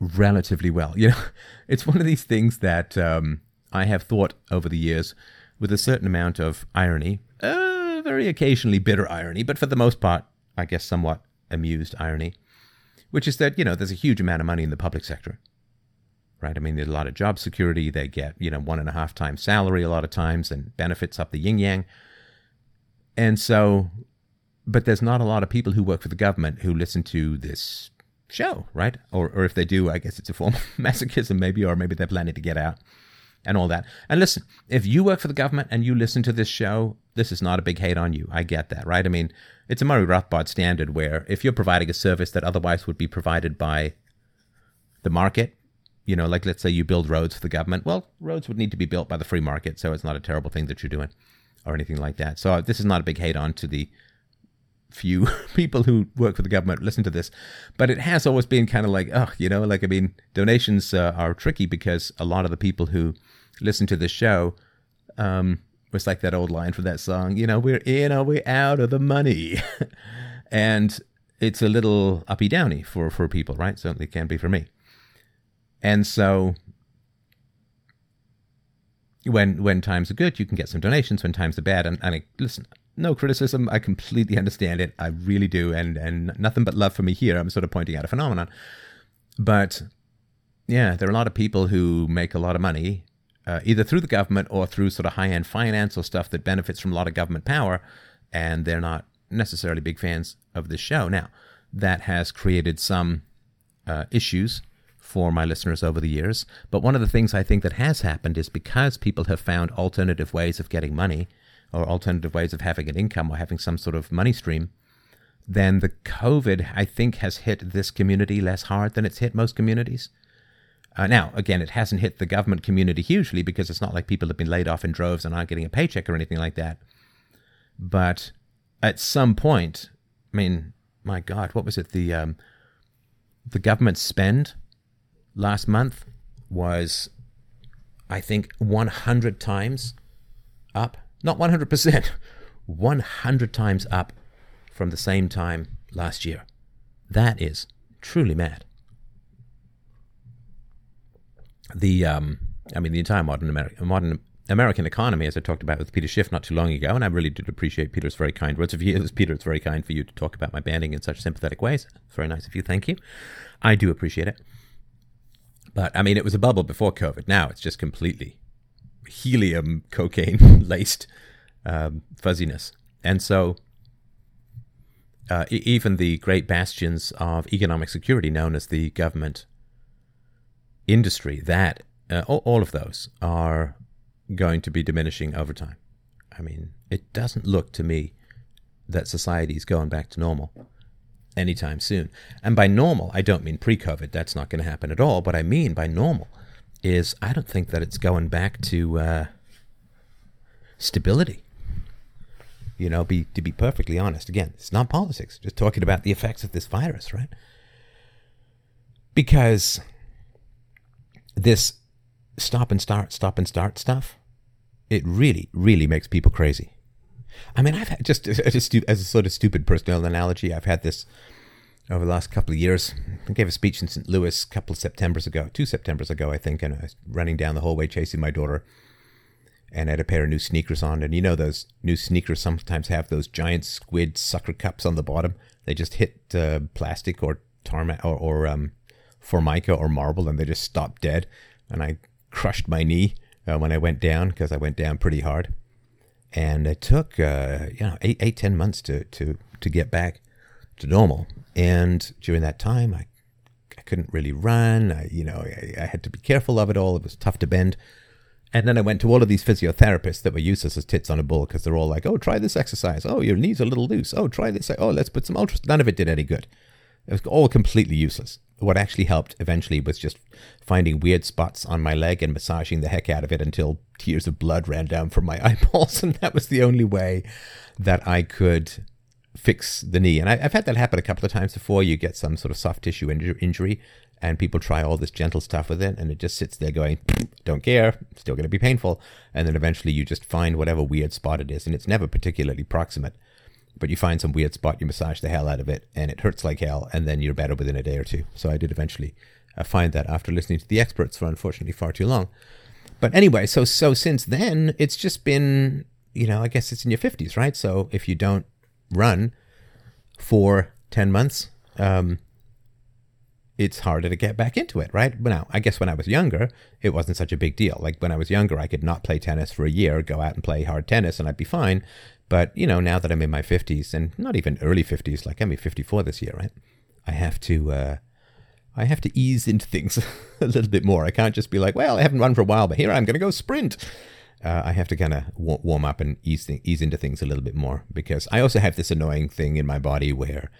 Relatively well. You know, it's one of these things that um, I have thought over the years with a certain amount of irony, uh, very occasionally bitter irony, but for the most part, I guess somewhat amused irony, which is that, you know, there's a huge amount of money in the public sector, right? I mean, there's a lot of job security. They get, you know, one and a half times salary a lot of times and benefits up the yin-yang. And so, but there's not a lot of people who work for the government who listen to this show, right? Or or if they do, I guess it's a form of masochism maybe, or maybe they're planning to get out and all that. And listen, if you work for the government and you listen to this show, this is not a big hate on you. I get that, right? I mean, it's a Murray Rothbard standard where if you're providing a service that otherwise would be provided by the market, you know, like let's say you build roads for the government, well, roads would need to be built by the free market, so it's not a terrible thing that you're doing or anything like that. So this is not a big hate on to the few people who work for the government listen to this, but it has always been kind of like, oh, you know, like, I mean, donations uh, are tricky because a lot of the people who listen to this show, um, it's like that old line from that song, you know, we're in or we're out of the money. And it's a little uppy-downy for, for people, right? Certainly can be for me. And so when when times are good, you can get some donations. When times are bad, and, and I, listen, no criticism. I completely understand it. I really do. And and nothing but love for me here. I'm sort of pointing out a phenomenon. But yeah, there are a lot of people who make a lot of money, uh, either through the government or through sort of high-end finance or stuff that benefits from a lot of government power. And they're not necessarily big fans of this show. Now, that has created some uh, issues for my listeners over the years. But one of the things I think that has happened is because people have found alternative ways of getting money, or alternative ways of having an income or having some sort of money stream, then the COVID, I think, has hit this community less hard than it's hit most communities. Uh, now, again, it hasn't hit the government community hugely because it's not like people have been laid off in droves and aren't getting a paycheck or anything like that. But at some point, I mean, my God, what was it? The um, the government spend last month was, I think, one hundred times up. Not one hundred percent, one hundred times up from the same time last year. That is truly mad. The, um, I mean, the entire modern American, modern American economy, as I talked about with Peter Schiff not too long ago, and I really did appreciate Peter's very kind words of you. Peter, it's very kind for you to talk about my banding in such sympathetic ways. It's very nice of you. Thank you. I do appreciate it. But, I mean, it was a bubble before COVID. Now it's just completely helium cocaine laced um, fuzziness. And so uh, e- even the great bastions of economic security known as the government industry, that uh, all, all of those are going to be diminishing over time. I mean, it doesn't look to me that society is going back to normal anytime soon. And by normal, I don't mean pre-COVID. That's not going to happen at all. What I mean by normal is I don't think that it's going back to uh, stability. You know, be to be perfectly honest, again, it's not politics. Just talking about the effects of this virus, right? Because this stop and start, stop and start stuff, it really, really makes people crazy. I mean, I've had, just as a, stu- as a sort of stupid personal analogy, I've had this over the last couple of years. I gave a speech in Saint Louis a couple of Septembers ago, two Septembers ago, I think, and I was running down the hallway chasing my daughter, and I had a pair of new sneakers on, and you know those new sneakers sometimes have those giant squid sucker cups on the bottom. They just hit uh, plastic or tarmac or, or um, formica or marble, and they just stopped dead. And I crushed my knee uh, when I went down, because I went down pretty hard. And it took, uh, you know, eight, eight, ten months to, to, to get back to normal. And during that time, I, I couldn't really run. I, you know, I, I had to be careful of it all. It was tough to bend. And then I went to all of these physiotherapists that were useless as tits on a bull, because they're all like, oh, try this exercise. Oh, your knee's a little loose. Oh, try this. Oh, let's put some ultrasound. None of it did any good. It was all completely useless. What actually helped eventually was just finding weird spots on my leg and massaging the heck out of it until tears of blood ran down from my eyeballs. And that was the only way that I could fix the knee. And I, I've had that happen a couple of times before. You get some sort of soft tissue inju- injury and people try all this gentle stuff with it, and it just sits there going, don't care, still going to be painful. And then eventually you just find whatever weird spot it is. And it's never particularly proximate. But you find some weird spot, you massage the hell out of it, and it hurts like hell, and then you're better within a day or two. So I did eventually find that after listening to the experts for, unfortunately, far too long. But anyway, so so since then, it's just been, you know, I guess it's in your fifties, right? So if you don't run for ten months, um, it's harder to get back into it, right? But now, I guess when I was younger, it wasn't such a big deal. Like when I was younger, I could not play tennis for a year, go out and play hard tennis, and I'd be fine. But, you know, now that I'm in my fifties, and not even early fifties, like I'm in fifty-four this year, right? I have to uh, I have to ease into things a little bit more. I can't just be like, well, I haven't run for a while, but here I'm going to go sprint. Uh, I have to kind of w- warm up and ease, th- ease into things a little bit more, because I also have this annoying thing in my body where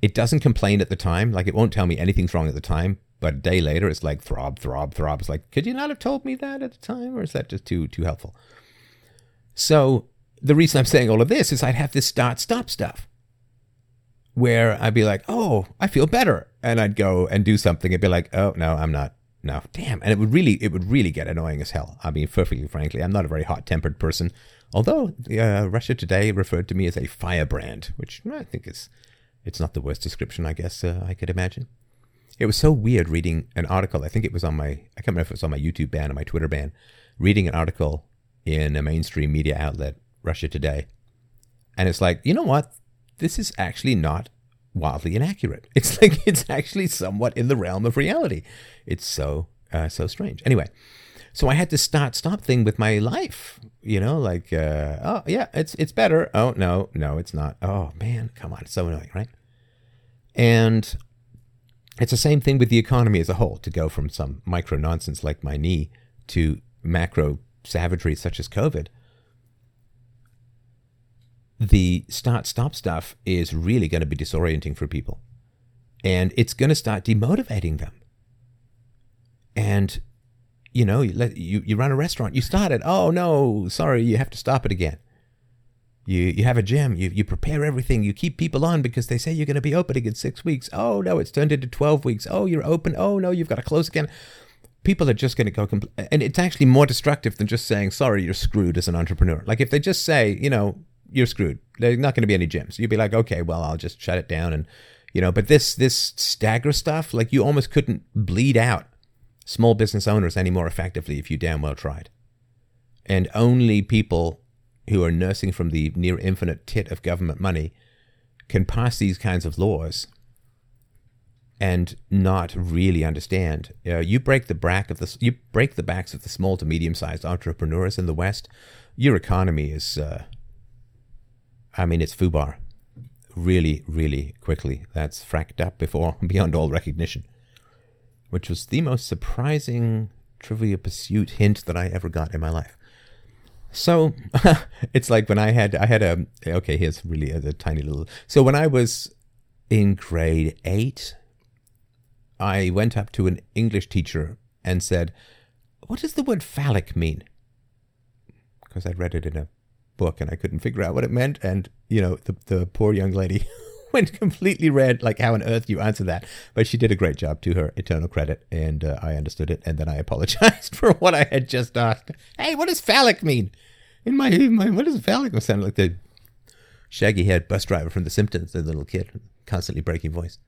it doesn't complain at the time. Like, it won't tell me anything's wrong at the time, but a day later it's like throb, throb, throb. It's like, could you not have told me that at the time? Or is that just too too helpful? So the reason I'm saying all of this is I'd have this start-stop stuff where I'd be like, oh, I feel better. And I'd go and do something and be like, oh, no, I'm not. No, damn. And it would really it would really get annoying as hell. I mean, perfectly frankly, I'm not a very hot-tempered person, although uh, Russia Today referred to me as a firebrand, which I think is it's not the worst description, I guess, uh, I could imagine. It was so weird reading an article. I think it was on my, I can't remember if it was on my YouTube ban or my Twitter ban, reading an article in a mainstream media outlet, Russia Today. And it's like, you know what? This is actually not wildly inaccurate. It's like, it's actually somewhat in the realm of reality. It's so, uh, so strange. Anyway, so I had to start, stop thing with my life, you know, like, uh, oh yeah, it's, it's better. Oh no, no, it's not. Oh man, come on. It's so annoying, right? And it's the same thing with the economy as a whole, to go from some micro nonsense like my knee to macro savagery such as COVID. The start-stop stuff is really going to be disorienting for people. And it's going to start demotivating them. And, you know, you, let, you, you run a restaurant. You start it. Oh, no, sorry, you have to stop it again. You you have a gym. You, you prepare everything. You keep people on because they say you're going to be opening in six weeks. Oh, no, it's turned into twelve weeks. Oh, you're open. Oh, no, you've got to close again. People are just going to go, compl- and it's actually more destructive than just saying, sorry, you're screwed as an entrepreneur. Like if they just say, you know, you're screwed, there's not going to be any gyms. You'd be like, okay, well, I'll just shut it down. And, you know, but this, this stagger stuff, like you almost couldn't bleed out small business owners any more effectively if you damn well tried. And only people who are nursing from the near infinite tit of government money can pass these kinds of laws and not really understand. You know, you break the back of the, you break the backs of the small to medium sized entrepreneurs in the West, your economy is, uh, I mean, it's foobar really, really quickly. That's fracked up before beyond all recognition, which was the most surprising Trivia Pursuit hint that I ever got in my life. So it's like when I had, I had a, okay, here's really a, a tiny little. So when I was in grade eight, I went up to an English teacher and said, what does the word phallic mean? Because I'd read it in a book and I couldn't figure out what it meant, and you know the the poor young lady went completely red, like how on earth you answer that, but she did a great job, to her eternal credit, and uh, I understood it, and then I apologized for what I had just asked. Hey, what does phallic mean? In my, in my what does phallic mean? Sound like the shaggy haired bus driver from The Simpsons, the little kid, constantly breaking voice.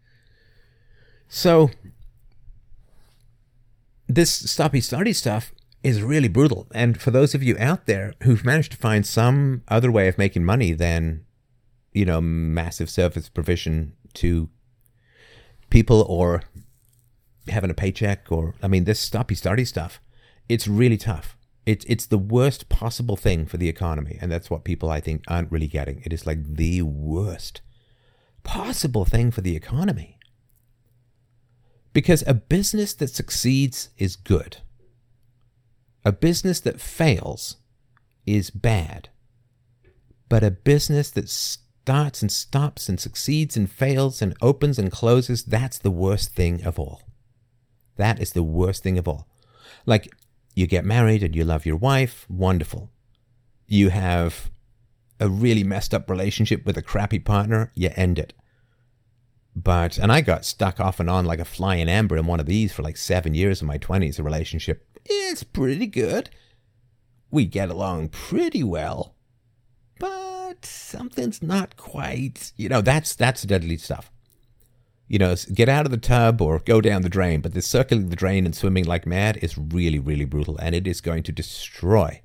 So this stoppy-starty stuff is really brutal. And for those of you out there who've managed to find some other way of making money than, you know, massive service provision to people or having a paycheck, or, I mean, this stoppy-starty stuff, it's really tough. It's it's the worst possible thing for the economy, and that's what people, I think, aren't really getting. It is like the worst possible thing for the economy. Because a business that succeeds is good. A business that fails is bad. But a business that starts and stops and succeeds and fails and opens and closes, that's the worst thing of all. That is the worst thing of all. Like, you get married and you love your wife, wonderful. You have a really messed up relationship with a crappy partner, you end it. But, and I got stuck off and on like a fly in amber in one of these for like seven years in my twenties, a relationship. It's pretty good. We get along pretty well. But something's not quite, you know, that's, that's deadly stuff. You know, get out of the tub or go down the drain. But the circling the drain and swimming like mad is really, really brutal. And it is going to destroy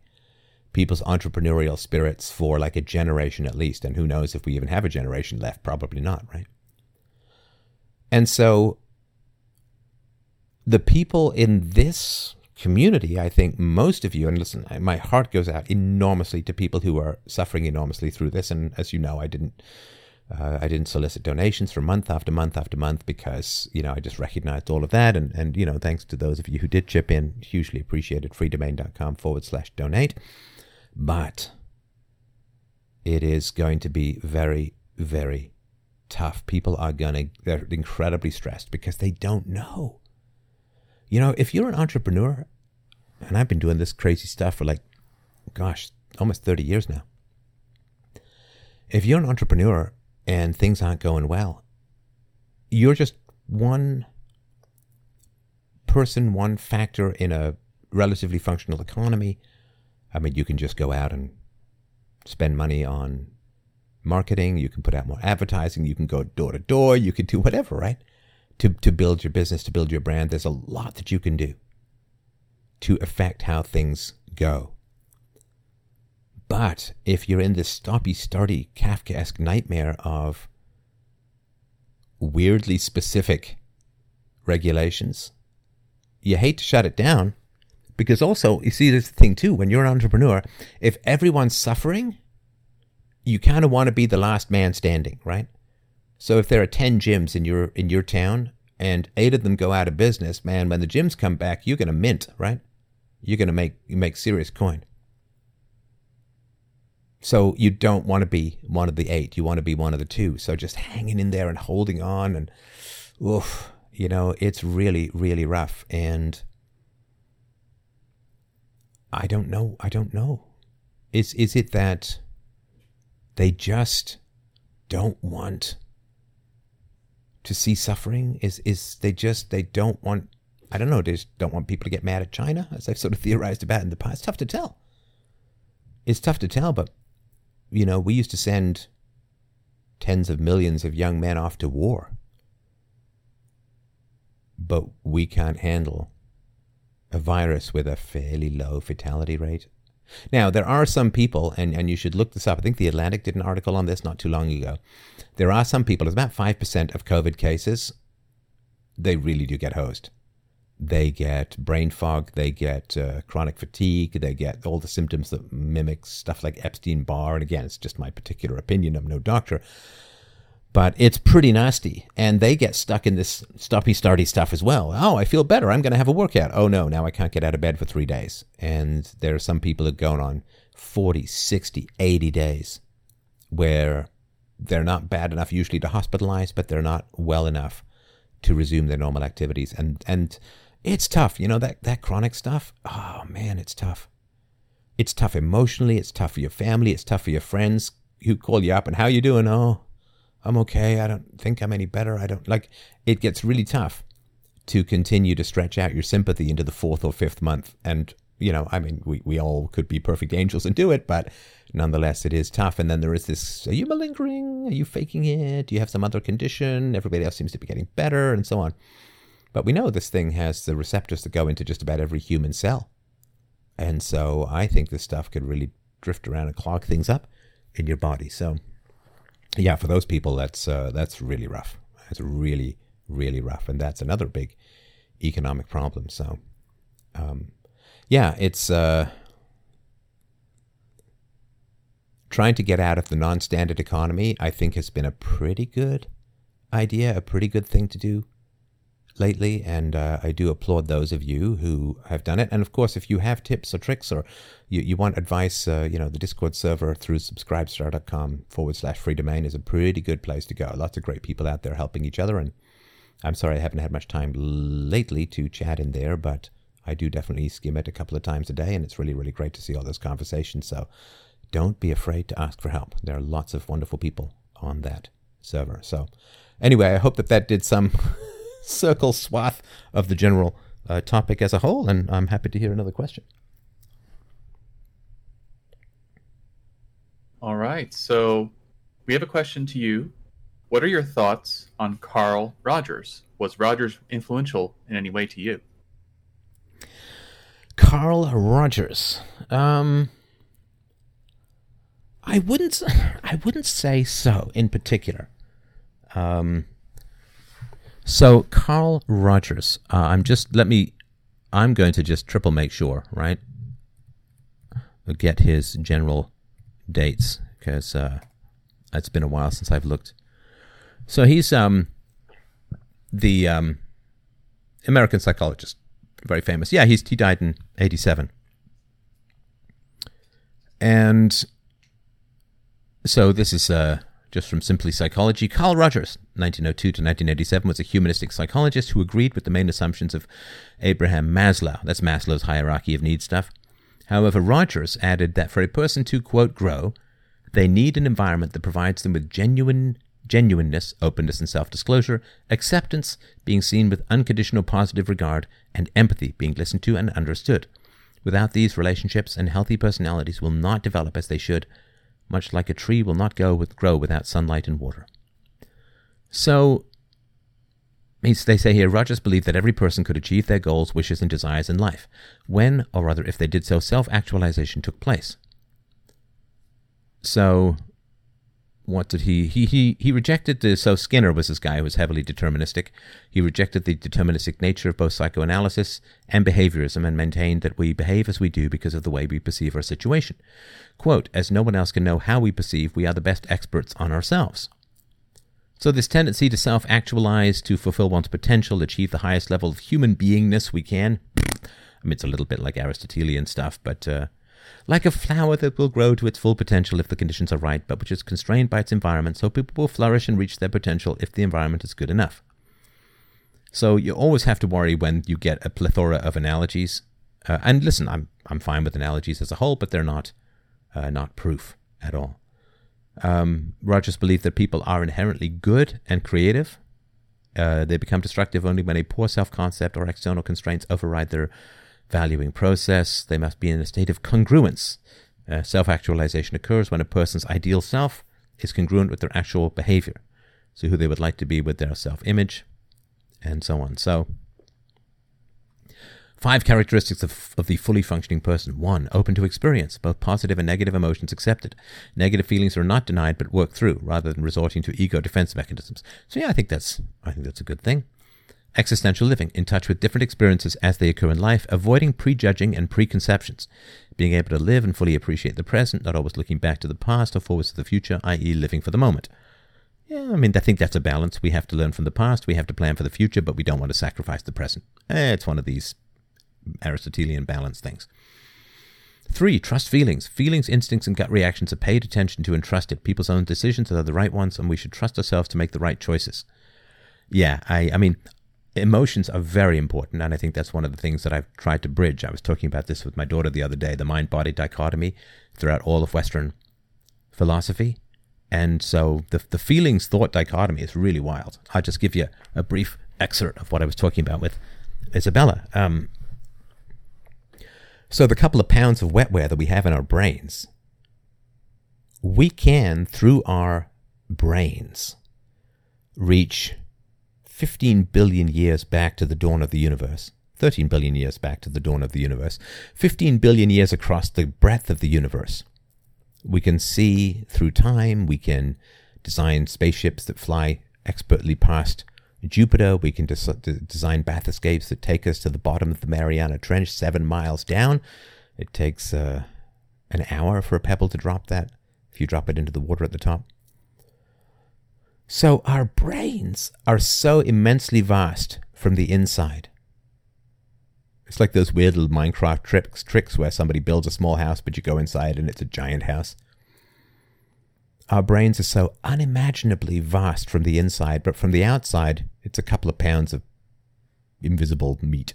people's entrepreneurial spirits for like a generation at least. And who knows if we even have a generation left? Probably not, right? And so the people in this community, I think most of you, and listen, my heart goes out enormously to people who are suffering enormously through this. And as you know, I didn't... Uh, I didn't solicit donations for month after month after month because, you know, I just recognized all of that. And, and you know, thanks to those of you who did chip in, hugely appreciated, freedomain.com forward slash donate. But it is going to be very, very tough. People are going to, they're incredibly stressed because they don't know. You know, if you're an entrepreneur, and I've been doing this crazy stuff for like, gosh, almost thirty years now. If you're an entrepreneur, and things aren't going well, you're just one person, one factor in a relatively functional economy. I mean, you can just go out and spend money on marketing. You can put out more advertising. You can go door to door. You can do whatever, right? To, to build your business, to build your brand. There's a lot that you can do to affect how things go. But if you're in this stoppy-starty, Kafkaesque nightmare of weirdly specific regulations, you hate to shut it down because also, you see, there's the thing too, when you're an entrepreneur, if everyone's suffering, you kind of want to be the last man standing, right? So if there are ten gyms in your in your town and eight of them go out of business, man, when the gyms come back, you're going to mint, right? You're going to make you make serious coin. So you don't want to be one of the eight. You want to be one of the two. So just hanging in there and holding on and, oof, you know, it's really, really rough. And I don't know. I don't know. Is is it that they just don't want to see suffering? Is is they just, they don't want, I don't know, they just don't want people to get mad at China, as I've sort of theorized about in the past. It's tough to tell. It's tough to tell, but you know, we used to send tens of millions of young men off to war. But we can't handle a virus with a fairly low fatality rate. Now, there are some people, and, and you should look this up. I think The Atlantic did an article on this not too long ago. There are some people, it's about five percent of COVID cases, they really do get hosed. They get brain fog, they get uh, chronic fatigue, they get all the symptoms that mimic stuff like Epstein-Barr. And again, it's just my particular opinion. I'm no doctor. But it's pretty nasty. And they get stuck in this stoppy-starty stuff as well. Oh, I feel better. I'm going to have a workout. Oh, no, now I can't get out of bed for three days. And there are some people who have gone on forty, sixty, eighty days where they're not bad enough usually to hospitalize, but they're not well enough to resume their normal activities. And, and it's tough, you know, that, that chronic stuff. Oh, man, it's tough. It's tough emotionally. It's tough for your family. It's tough for your friends who call you up and how you doing? Oh, I'm okay. I don't think I'm any better. I don't like, it gets really tough to continue to stretch out your sympathy into the fourth or fifth month. And, you know, I mean, we, we all could be perfect angels and do it, but nonetheless, it is tough. And then there is this, are you malingering? Are you faking it? Do you have some other condition? Everybody else seems to be getting better and so on. But we know this thing has the receptors that go into just about every human cell. And so I think this stuff could really drift around and clog things up in your body. So yeah, for those people, that's uh, that's really rough. That's really, really rough. And that's another big economic problem. So, um, yeah, it's uh, trying to get out of the non-standard economy, I think, has been a pretty good idea, a pretty good thing to do lately. And uh, I do applaud those of you who have done it. And of course, if you have tips or tricks, or you, you want advice, uh, you know, the Discord server through subscribestar.com forward slash free domain is a pretty good place to go. Lots of great people out there helping each other. And I'm sorry I haven't had much time lately to chat in there, but I do definitely skim it a couple of times a day. And it's really, really great to see all those conversations. So don't be afraid to ask for help. There are lots of wonderful people on that server. So anyway, I hope that that did some... circle swath of the general uh, topic as a whole, and I'm happy to hear another question. All right, so we have a question to you. What are your thoughts on Carl Rogers? Was Rogers influential in any way to you? Carl Rogers. Um, I wouldn't. I wouldn't say so in particular. Um. So Carl Rogers, uh, I'm just, let me, I'm going to just triple make sure, right? We'll get his general dates, because uh, it's been a while since I've looked. So he's um, the um, American psychologist, very famous. Yeah, he's, he died in eighty-seven. And so this is... Uh, just from Simply Psychology, Carl Rogers, nineteen oh two to nineteen eighty-seven, was a humanistic psychologist who agreed with the main assumptions of Abraham Maslow. That's Maslow's hierarchy of need stuff. However, Rogers added that for a person to, quote, grow, they need an environment that provides them with genuine genuineness, openness and self-disclosure, acceptance being seen with unconditional positive regard, and empathy being listened to and understood. Without these relationships, and healthy personalities will not develop as they should, much like a tree will not go with, grow without sunlight and water. So, they say here, Rogers believed that every person could achieve their goals, wishes, and desires in life, when, or rather if they did so, self-actualization took place. So, what did he... He, he, he rejected the... So Skinner was this guy who was heavily deterministic. He rejected the deterministic nature of both psychoanalysis and behaviorism, and maintained that we behave as we do because of the way we perceive our situation. Quote, as no one else can know how we perceive, we are the best experts on ourselves. So this tendency to self-actualize, to fulfill one's potential, achieve the highest level of human beingness we can. I mean, it's a little bit like Aristotelian stuff, but... Uh, like a flower that will grow to its full potential if the conditions are right, but which is constrained by its environment, so people will flourish and reach their potential if the environment is good enough. So you always have to worry when you get a plethora of analogies. Uh, and listen, I'm I'm fine with analogies as a whole, but they're not uh, not proof at all. Um, Rogers believed that people are inherently good and creative. Uh, they become destructive only when a poor self-concept or external constraints override their valuing process. They must be in a state of congruence. Uh, self-actualization occurs when a person's ideal self is congruent with their actual behavior, so who they would like to be with their self-image, and so on. So, five characteristics of, of the fully functioning person. One, open to experience, both positive and negative emotions accepted. Negative feelings are not denied but worked through, rather than resorting to ego defense mechanisms. So yeah, I think that's I think that's a good thing. Existential living, in touch with different experiences as they occur in life, avoiding prejudging and preconceptions, being able to live and fully appreciate the present, not always looking back to the past or forwards to the future, that is living for the moment. Yeah, I mean, I think that's a balance. We have to learn from the past, we have to plan for the future, but we don't want to sacrifice the present. Eh, it's one of these Aristotelian balance things. Three, trust feelings. Feelings, instincts, and gut reactions are paid attention to and trusted. People's own decisions are the right ones, and we should trust ourselves to make the right choices. Yeah, I, I mean... Emotions are very important, and I think that's one of the things that I've tried to bridge. I was talking about this with my daughter the other day, the mind-body dichotomy throughout all of Western philosophy. And so the the feelings-thought dichotomy is really wild. I'll just give you a brief excerpt of what I was talking about with Isabella. Um, so the couple of pounds of wetware that we have in our brains, we can, through our brains, reach... fifteen billion years back to the dawn of the universe, thirteen billion years back to the dawn of the universe, fifteen billion years across the breadth of the universe. We can see through time, we can design spaceships that fly expertly past Jupiter. We can des- design bath escapes that take us to the bottom of the Mariana Trench, seven miles down. It takes uh, an hour for a pebble to drop that, if you drop it into the water at the top. So our brains are so immensely vast from the inside. It's like those weird little Minecraft tricks, tricks where somebody builds a small house, but you go inside and it's a giant house. Our brains are so unimaginably vast from the inside, but from the outside, it's a couple of pounds of invisible meat.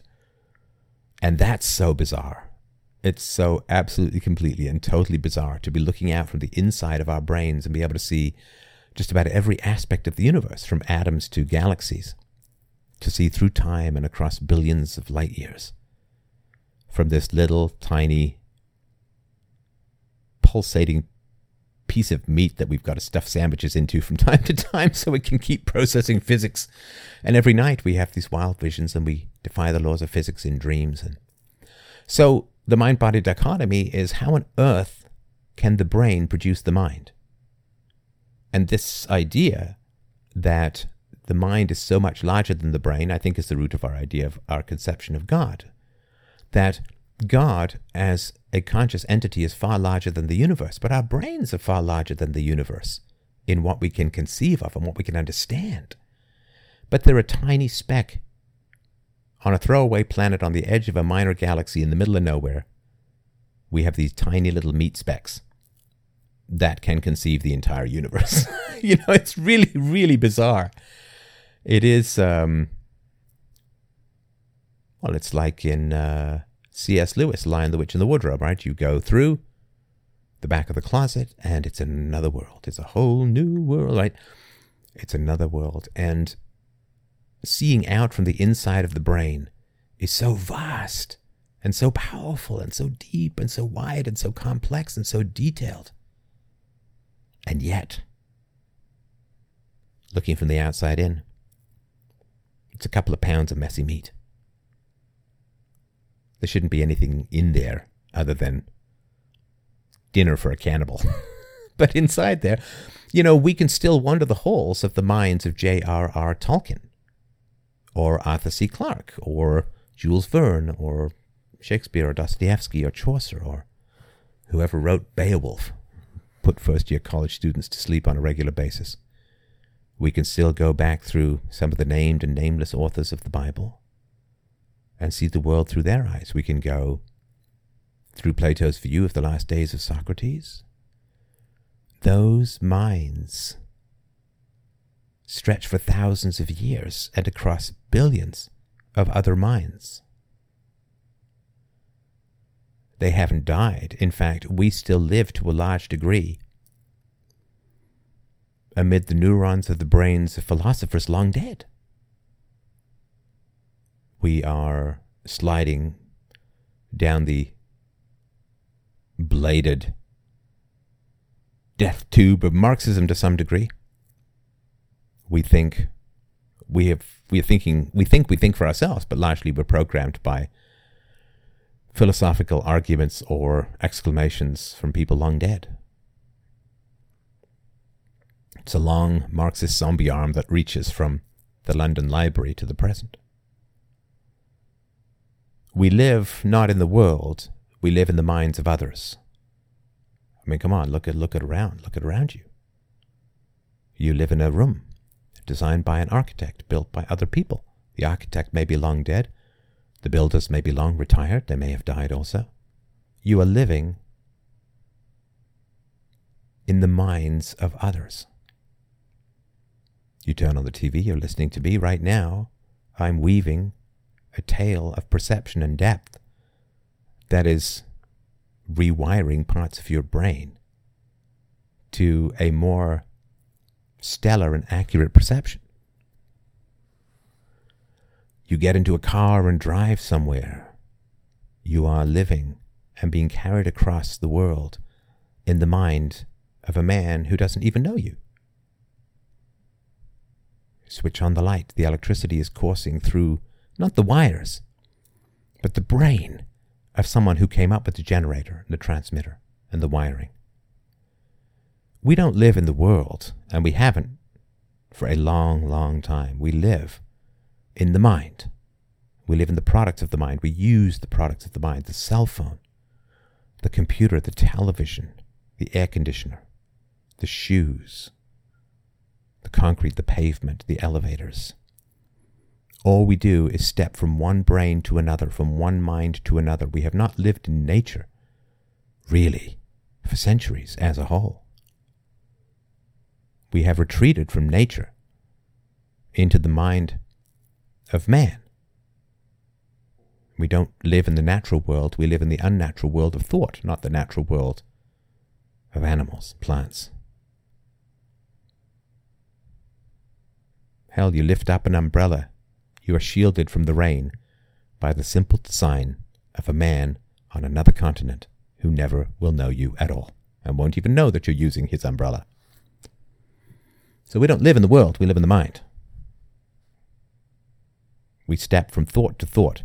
And that's so bizarre. It's so absolutely, completely, and totally bizarre to be looking out from the inside of our brains and be able to see just about every aspect of the universe, from atoms to galaxies, to see through time and across billions of light years, from this little, tiny, pulsating piece of meat that we've got to stuff sandwiches into from time to time so it can keep processing physics. And every night we have these wild visions and we defy the laws of physics in dreams. And so the mind-body dichotomy is, how on earth can the brain produce the mind? And this idea that the mind is so much larger than the brain, I think, is the root of our idea of our conception of God. That God as a conscious entity is far larger than the universe, but our brains are far larger than the universe in what we can conceive of and what we can understand. But they're a tiny speck on a throwaway planet on the edge of a minor galaxy in the middle of nowhere. We have these tiny little meat specks that can conceive the entire universe. You know, it's really, really bizarre. It is, um, well, it's like in... Uh, C S. Lewis, Lion, the Witch, and the Wardrobe, right? You go through the back of the closet and it's another world. It's a whole new world, right? It's another world. And seeing out from the inside of the brain is so vast and so powerful and so deep and so wide and so complex and so detailed. And yet, looking from the outside in, it's a couple of pounds of messy meat. There shouldn't be anything in there other than dinner for a cannibal. But inside there, you know, we can still wander the halls of the minds of J R R Tolkien or Arthur C. Clarke or Jules Verne or Shakespeare or Dostoevsky or Chaucer or whoever wrote Beowulf, put first-year college students to sleep on a regular basis. We can still go back through some of the named and nameless authors of the Bible and see the world through their eyes. We can go through Plato's view of the last days of Socrates. Those minds stretch for thousands of years and across billions of other minds. They haven't died. In fact, we still live to a large degree amid the neurons of the brains of philosophers long dead. We are sliding down the bladed death tube of Marxism to some degree. We think we have we are thinking we think we think for ourselves, but largely we're programmed by philosophical arguments or exclamations from people long dead. It's a long Marxist zombie arm that reaches from the London Library to the present. We live not in the world, we live in the minds of others. I mean, come on, look at look at around, look at around you. You live in a room designed by an architect, built by other people. The architect may be long dead, the builders may be long retired, they may have died also. You are living in the minds of others. You turn on the T V, you're listening to me right now. I'm weaving a tale of perception and depth that is rewiring parts of your brain to a more stellar and accurate perception. You get into a car and drive somewhere. You are living and being carried across the world in the mind of a man who doesn't even know you. Switch on the light. The electricity is coursing through not the wires, but the brain of someone who came up with the generator and the transmitter and the wiring. We don't live in the world, and we haven't for a long, long time. We live in the mind. We live in the product of the mind. We use the product of the mind, the cell phone, the computer, the television, the air conditioner, the shoes, the concrete, the pavement, the elevators. All we do is step from one brain to another, from one mind to another. We have not lived in nature, really, for centuries as a whole. We have retreated from nature into the mind of man. We don't live in the natural world. We live in the unnatural world of thought, not the natural world of animals, plants. Hell, you lift up an umbrella. You are shielded from the rain by the simple sign of a man on another continent who never will know you at all and won't even know that you're using his umbrella. So we don't live in the world, we live in the mind. We step from thought to thought,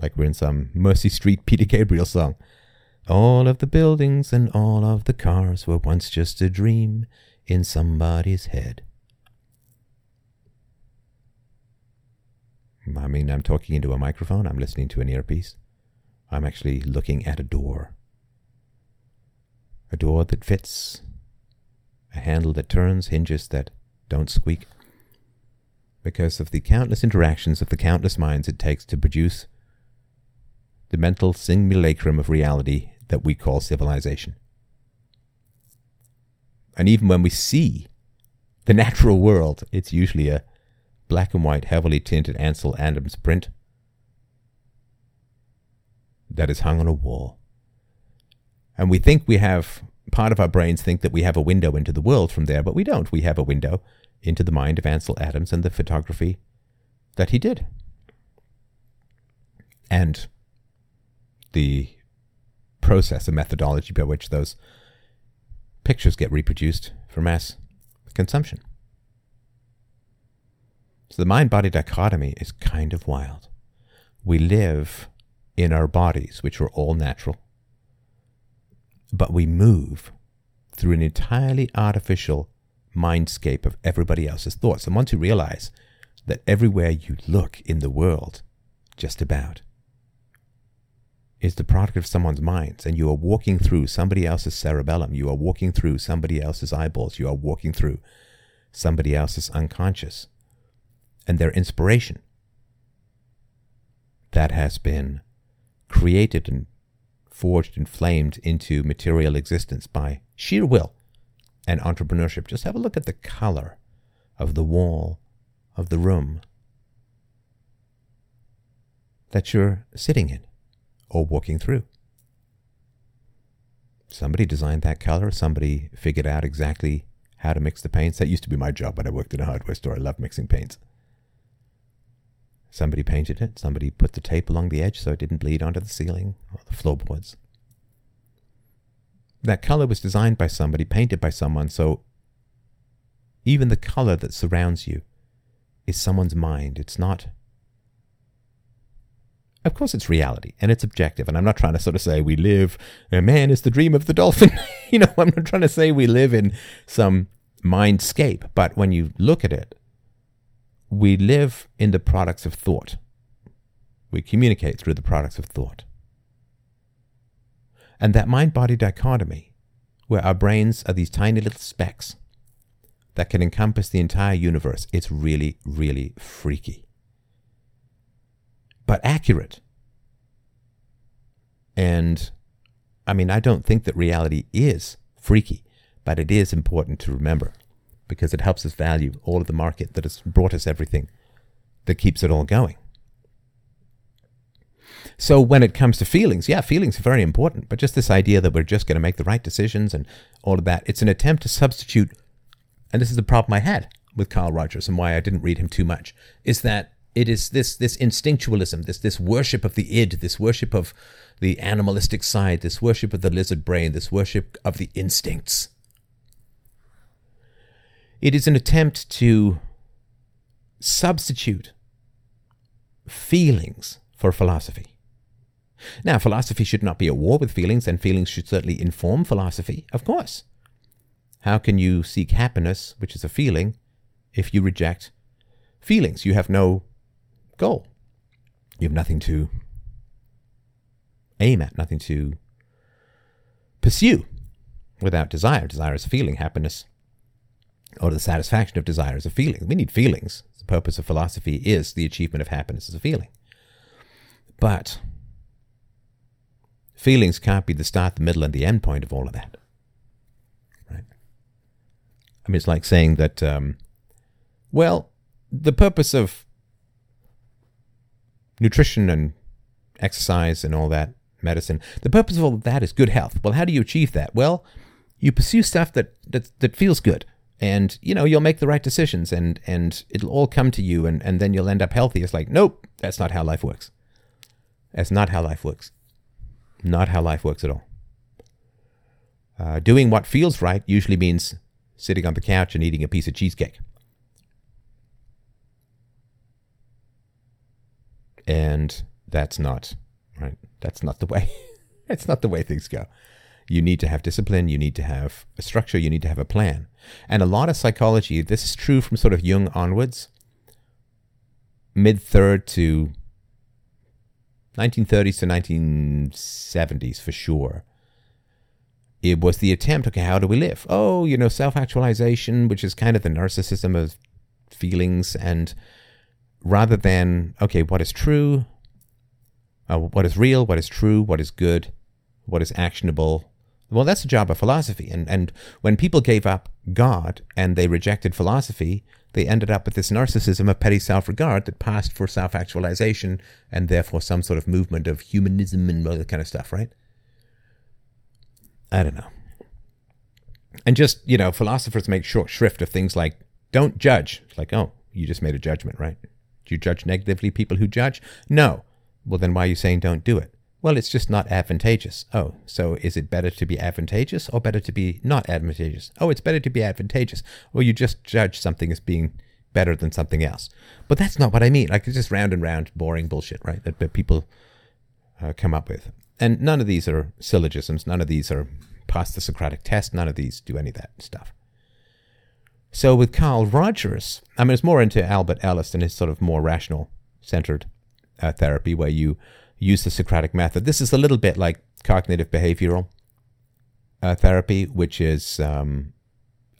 like we're in some Mercy Street Peter Gabriel song. All of the buildings and all of the cars were once just a dream in somebody's head. I mean, I'm talking into a microphone, I'm listening to an earpiece. I'm actually looking at a door. A door that fits, a handle that turns, hinges that don't squeak. Because of the countless interactions of the countless minds it takes to produce the mental simulacrum of reality that we call civilization. And even when we see the natural world, it's usually a black and white, heavily tinted Ansel Adams print that is hung on a wall. And we think we have, part of our brains think that we have a window into the world from there, but we don't. We have a window into the mind of Ansel Adams and the photography that he did. And the process and methodology by which those pictures get reproduced for mass consumption. So the mind-body dichotomy is kind of wild. We live in our bodies, which are all natural, but we move through an entirely artificial mindscape of everybody else's thoughts. And once you realize that everywhere you look in the world, just about, is the product of someone's minds, and you are walking through somebody else's cerebellum, you are walking through somebody else's eyeballs, you are walking through somebody else's unconscious, and their inspiration that has been created and forged and flamed into material existence by sheer will and entrepreneurship. Just have a look at the color of the wall of the room that you're sitting in or walking through. Somebody designed that color. Somebody figured out exactly how to mix the paints. That used to be my job when I worked in a hardware store. I loved mixing paints. Somebody painted it. Somebody put the tape along the edge so it didn't bleed onto the ceiling or the floorboards. That color was designed by somebody, painted by someone, so even the color that surrounds you is someone's mind. It's not... Of course it's reality, and it's objective, and I'm not trying to sort of say we live, a man is the dream of the dolphin. you know, I'm not trying to say we live in some mindscape, but when you look at it, we live in the products of thought. We communicate through the products of thought. And that mind-body dichotomy, where our brains are these tiny little specks that can encompass the entire universe, it's really, really freaky. But accurate. And, I mean, I don't think that reality is freaky, but it is important to remember, because it helps us value all of the market that has brought us everything that keeps it all going. So when it comes to feelings, yeah, feelings are very important, but just this idea that we're just going to make the right decisions and all of that, it's an attempt to substitute, and this is the problem I had with Carl Rogers and why I didn't read him too much, is that it is this this instinctualism, this this worship of the id, this worship of the animalistic side, this worship of the lizard brain, this worship of the instincts. It is an attempt to substitute feelings for philosophy. Now, philosophy should not be at war with feelings, and feelings should certainly inform philosophy, of course. How can you seek happiness, which is a feeling, if you reject feelings? You have no goal. You have nothing to aim at, nothing to pursue without desire. Desire is a feeling. Happiness, or the satisfaction of desire, is a feeling. We need feelings. The purpose of philosophy is the achievement of happiness as a feeling. But feelings can't be the start, the middle, and the end point of all of that. Right? I mean, it's like saying that, um, well, the purpose of nutrition and exercise and all that, medicine, the purpose of all of that is good health. Well, how do you achieve that? Well, you pursue stuff that, that, that feels good. And, you know, you'll make the right decisions and, and it'll all come to you and, and then you'll end up healthy. It's like, nope, that's not how life works. That's not how life works. Not how life works at all. Uh, doing what feels right usually means sitting on the couch and eating a piece of cheesecake. And that's not, right? That's not the way. That's not the way things go. You need to have discipline, you need to have a structure, you need to have a plan. And a lot of psychology, this is true from sort of Jung onwards, mid-third to nineteen thirties to nineteen seventies for sure. It was the attempt, okay, how do we live? Oh, you know, self-actualization, which is kind of the narcissism of feelings, and rather than, okay, what is true, uh, what is real, what is true, what is good, what is actionable. Well, that's the job of philosophy. And and when people gave up God and they rejected philosophy, they ended up with this narcissism of petty self-regard that passed for self-actualization and therefore some sort of movement of humanism and all that kind of stuff, right? I don't know. And just, you know, philosophers make short shrift of things like, don't judge. It's like, oh, you just made a judgment, right? Do you judge negatively people who judge? No. Well, then why are you saying don't do it? Well, it's just not advantageous. Oh, so is it better to be advantageous or better to be not advantageous? Oh, it's better to be advantageous. Or you just judge something as being better than something else. But that's not what I mean. Like, it's just round and round, boring bullshit, right, that, that people uh, come up with. And none of these are syllogisms. None of these are past the Socratic test. None of these do any of that stuff. So with Carl Rogers, I mean, it's more into Albert Ellis and his sort of more rational-centered uh, therapy where you use the Socratic method. This is a little bit like cognitive behavioral uh, therapy, which is um,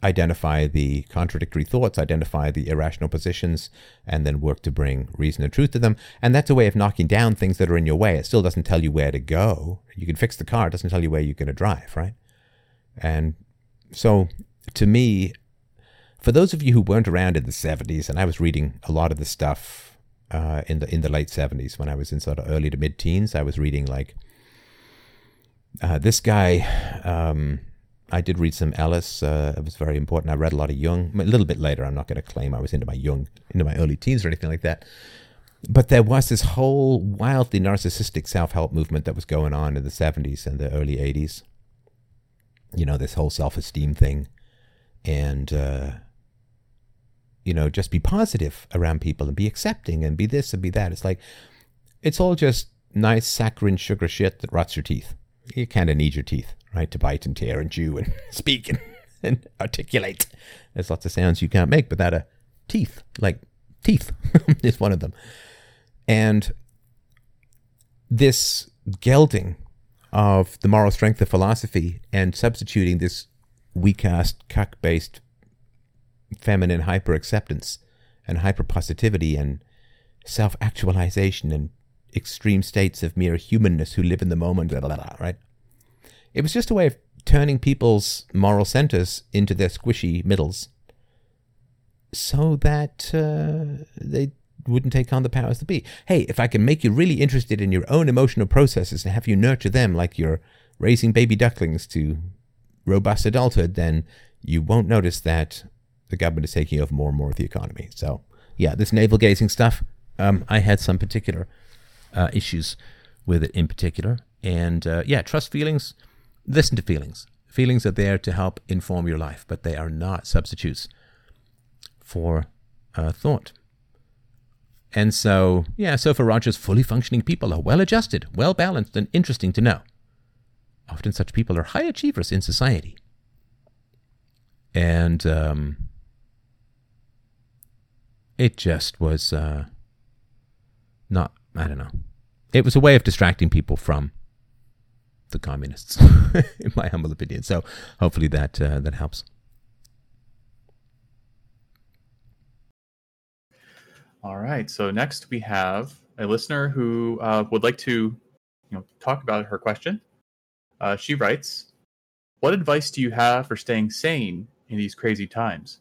identify the contradictory thoughts, identify the irrational positions, and then work to bring reason and truth to them. And that's a way of knocking down things that are in your way. It still doesn't tell you where to go. You can fix the car. It doesn't tell you where you're going to drive, right? And so to me, for those of you who weren't around in the seventies, and I was reading a lot of this stuff Uh, in the in the late seventies, when I was in sort of early to mid-teens, I was reading like uh, this guy. Um, I did read some Ellis. Uh, it was very important. I read a lot of Jung. A little bit later, I'm not going to claim I was into my Jung, into my early teens or anything like that. But there was this whole wildly narcissistic self-help movement that was going on in the seventies and the early eighties. You know, this whole self-esteem thing. And Uh, you know, just be positive around people and be accepting and be this and be that. It's like, it's all just nice saccharine sugar shit that rots your teeth. You kind of need your teeth, right, to bite and tear and chew and speak and, and articulate. There's lots of sounds you can't make without a teeth, like teeth is one of them. And this gelding of the moral strength of philosophy and substituting this weak-assed, cuck-based feminine hyper-acceptance and hyper-positivity and self-actualization and extreme states of mere humanness who live in the moment, blah, blah, blah, right? It was just a way of turning people's moral centers into their squishy middles so that uh, they wouldn't take on the powers that be. Hey, if I can make you really interested in your own emotional processes and have you nurture them like you're raising baby ducklings to robust adulthood, then you won't notice that the government is taking over more and more of the economy. So, yeah, this navel-gazing stuff, um, I had some particular uh, issues with it in particular. And, uh, yeah, trust feelings. Listen to feelings. Feelings are there to help inform your life, but they are not substitutes for uh, thought. And so, yeah, so for Rogers, fully functioning people are well-adjusted, well-balanced, and interesting to know. Often such people are high achievers in society. And um, it just was uh, not, I don't know. It was a way of distracting people from the communists, in my humble opinion. So hopefully that uh, that helps. All right. So next we have a listener who uh, would like to, you know, talk about her question. Uh, she writes, "What advice do you have for staying sane in these crazy times?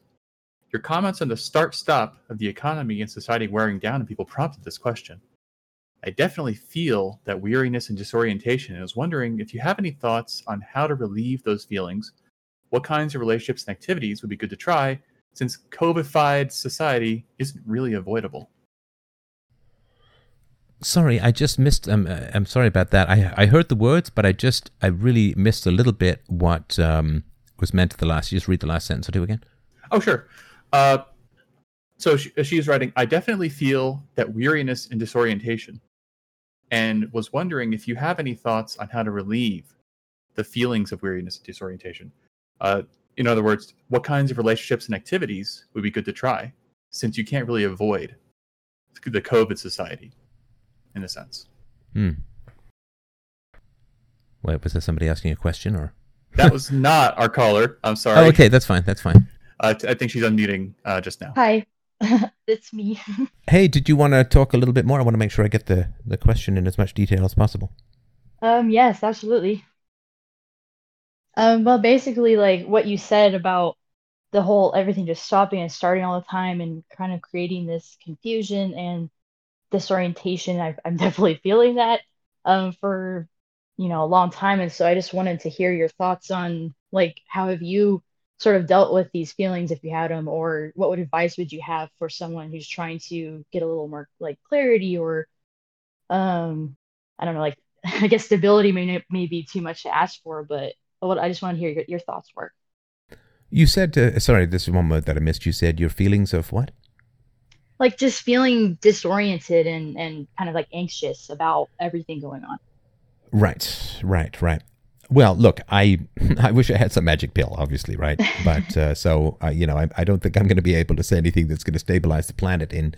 Your comments on the start-stop of the economy and society wearing down and people prompted this question. I definitely feel that weariness and disorientation, and I was wondering if you have any thoughts on how to relieve those feelings. What kinds of relationships and activities would be good to try, since COVIDified society isn't really avoidable?" Sorry, I just missed. Um, I'm sorry about that. I I heard the words, but I just I really missed a little bit what um, was meant at the last. You just read the last sentence or two again. Oh sure. Uh, so she, she's writing, "I definitely feel that weariness and disorientation, and was wondering if you have any thoughts on how to relieve the feelings of weariness and disorientation. Uh, in other words, what kinds of relationships and activities would be good to try, since you can't really avoid the COVID society." In a sense. Hmm. Wait, was that somebody asking a question, or? That was not our caller. I'm sorry. Oh, okay, that's fine. That's fine. Uh, t- I think she's unmuting uh, just now. Hi, it's me. Hey, did you want to talk a little bit more? I want to make sure I get the, the question in as much detail as possible. Um. Yes, absolutely. Um. Well, basically, like what you said about the whole everything just stopping and starting all the time, and kind of creating this confusion and disorientation. I've, I'm definitely feeling that um, for, you know, a long time. And so I just wanted to hear your thoughts on, like, how have you sort of dealt with these feelings if you had them, or what would advice would you have for someone who's trying to get a little more, like, clarity or, um, I don't know, like, I guess stability may, may be too much to ask for, but what, I just want to hear your, your thoughts were. You said, uh, sorry, this is one word that I missed. You said your feelings of what? Like just feeling disoriented and, and kind of like anxious about everything going on. Right, right, right. Well, look, I I wish I had some magic pill, obviously, right? But uh, so, uh, you know, I, I don't think I'm going to be able to say anything that's going to stabilize the planet in.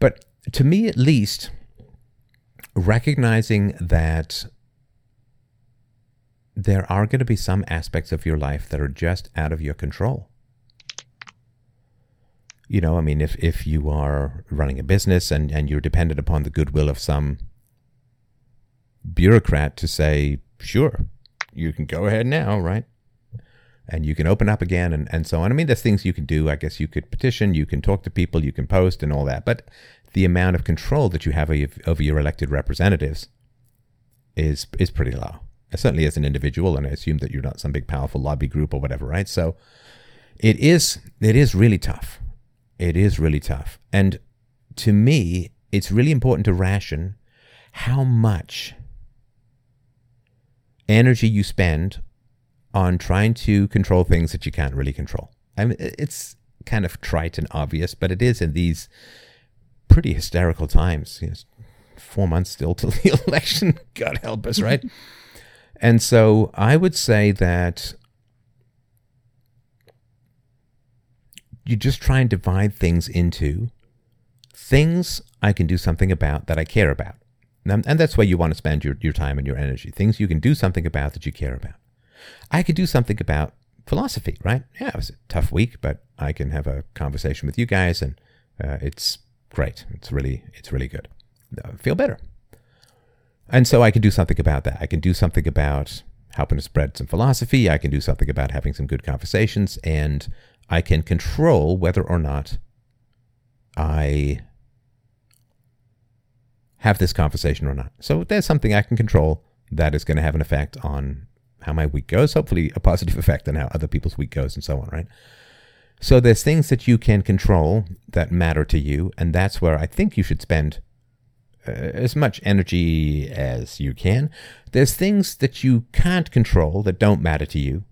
But to me, at least, recognizing that there are going to be some aspects of your life that are just out of your control. You know, I mean, if, if you are running a business and, and you're dependent upon the goodwill of some bureaucrat to say, sure, you can go ahead now, right? And you can open up again and, and so on. I mean, there's things you can do. I guess you could petition, you can talk to people, you can post and all that. But the amount of control that you have over your elected representatives is is pretty low. Certainly as an individual, and I assume that you're not some big powerful lobby group or whatever, right? So it is it is really tough. It is really tough. And to me, it's really important to ration how much energy you spend on trying to control things that you can't really control. I mean, it's kind of trite and obvious, but it is in these pretty hysterical times. You know, four months still till the election, God help us, right? And so I would say that you just try and divide things into things I can do something about that I care about. And, and that's where you want to spend your, your time and your energy. Things you can do something about that you care about. I could do something about philosophy, right? Yeah, it was a tough week, but I can have a conversation with you guys, and uh, it's great. It's really, it's really good. I feel better. And so I can do something about that. I can do something about helping to spread some philosophy. I can do something about having some good conversations, and I can control whether or not I have this conversation or not. So there's something I can control that is going to have an effect on how my week goes, hopefully a positive effect on how other people's week goes and so on, right? So there's things that you can control that matter to you, and that's where I think you should spend uh, as much energy as you can. There's things that you can't control that don't matter to you.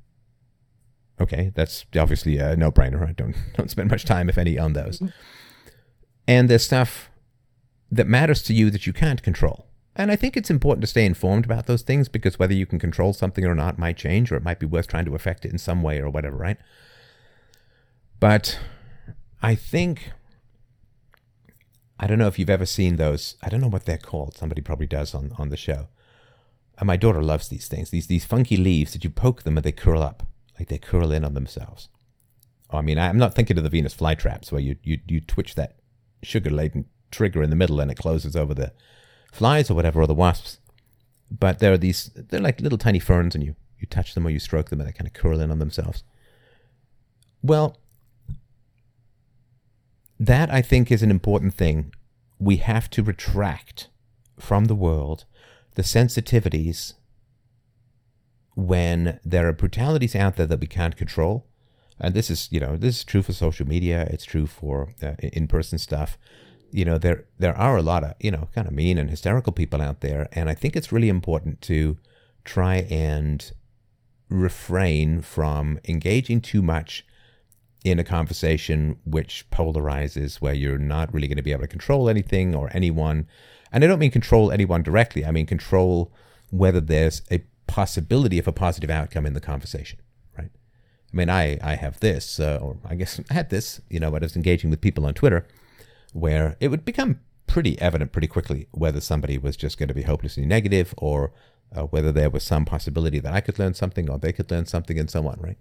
Okay, that's obviously a no-brainer. I don't don't spend much time, if any, on those. And there's stuff that matters to you that you can't control. And I think it's important to stay informed about those things, because whether you can control something or not might change, or it might be worth trying to affect it in some way or whatever, right? But I think, I don't know if you've ever seen those. I don't know what they're called. Somebody probably does on, on the show. And my daughter loves these things. These these funky leaves that you poke them and they curl up. Like they curl in on themselves. Oh, I mean, I'm not thinking of the Venus flytraps where you, you, you twitch that sugar-laden trigger in the middle and it closes over the flies or whatever, or the wasps. But there are these, they're like little tiny ferns, and you, you touch them or you stroke them and they kind of curl in on themselves. Well, that, I think, is an important thing. We have to retract from the world the sensitivities when there are brutalities out there that we can't control. And this is, you know, this is true for social media. It's true for uh, in-person stuff. You know, there there are a lot of, you know, kind of mean and hysterical people out there. And I think it's really important to try and refrain from engaging too much in a conversation which polarizes, where you're not really going to be able to control anything or anyone. And I don't mean control anyone directly. I mean control whether there's a possibility of a positive outcome in the conversation, right? I mean, I, I have this, uh, or I guess I had this, you know, when I was engaging with people on Twitter, where it would become pretty evident pretty quickly whether somebody was just going to be hopelessly negative, or uh, whether there was some possibility that I could learn something or they could learn something, and so on, right?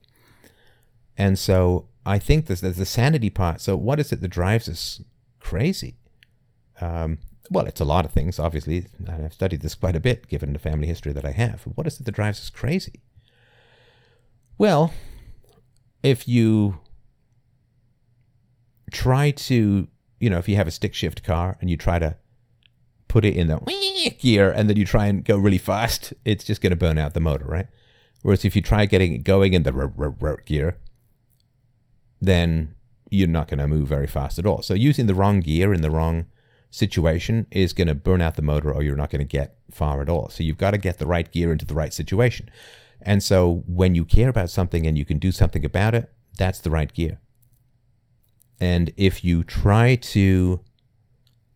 And so I think there's, there's the sanity part. So what is it that drives us crazy? Um, well, it's a lot of things, obviously. And I've studied this quite a bit, given the family history that I have. What is it that drives us crazy? Well, if you try to, you know, if you have a stick shift car and you try to put it in the gear and then you try and go really fast, it's just going to burn out the motor, right? Whereas if you try getting it going in the r- r- r- gear, then you're not going to move very fast at all. So using the wrong gear in the wrong situation is going to burn out the motor, or you're not going to get far at all. So you've got to get the right gear into the right situation. And so when you care about something and you can do something about it, that's the right gear. And if you try to,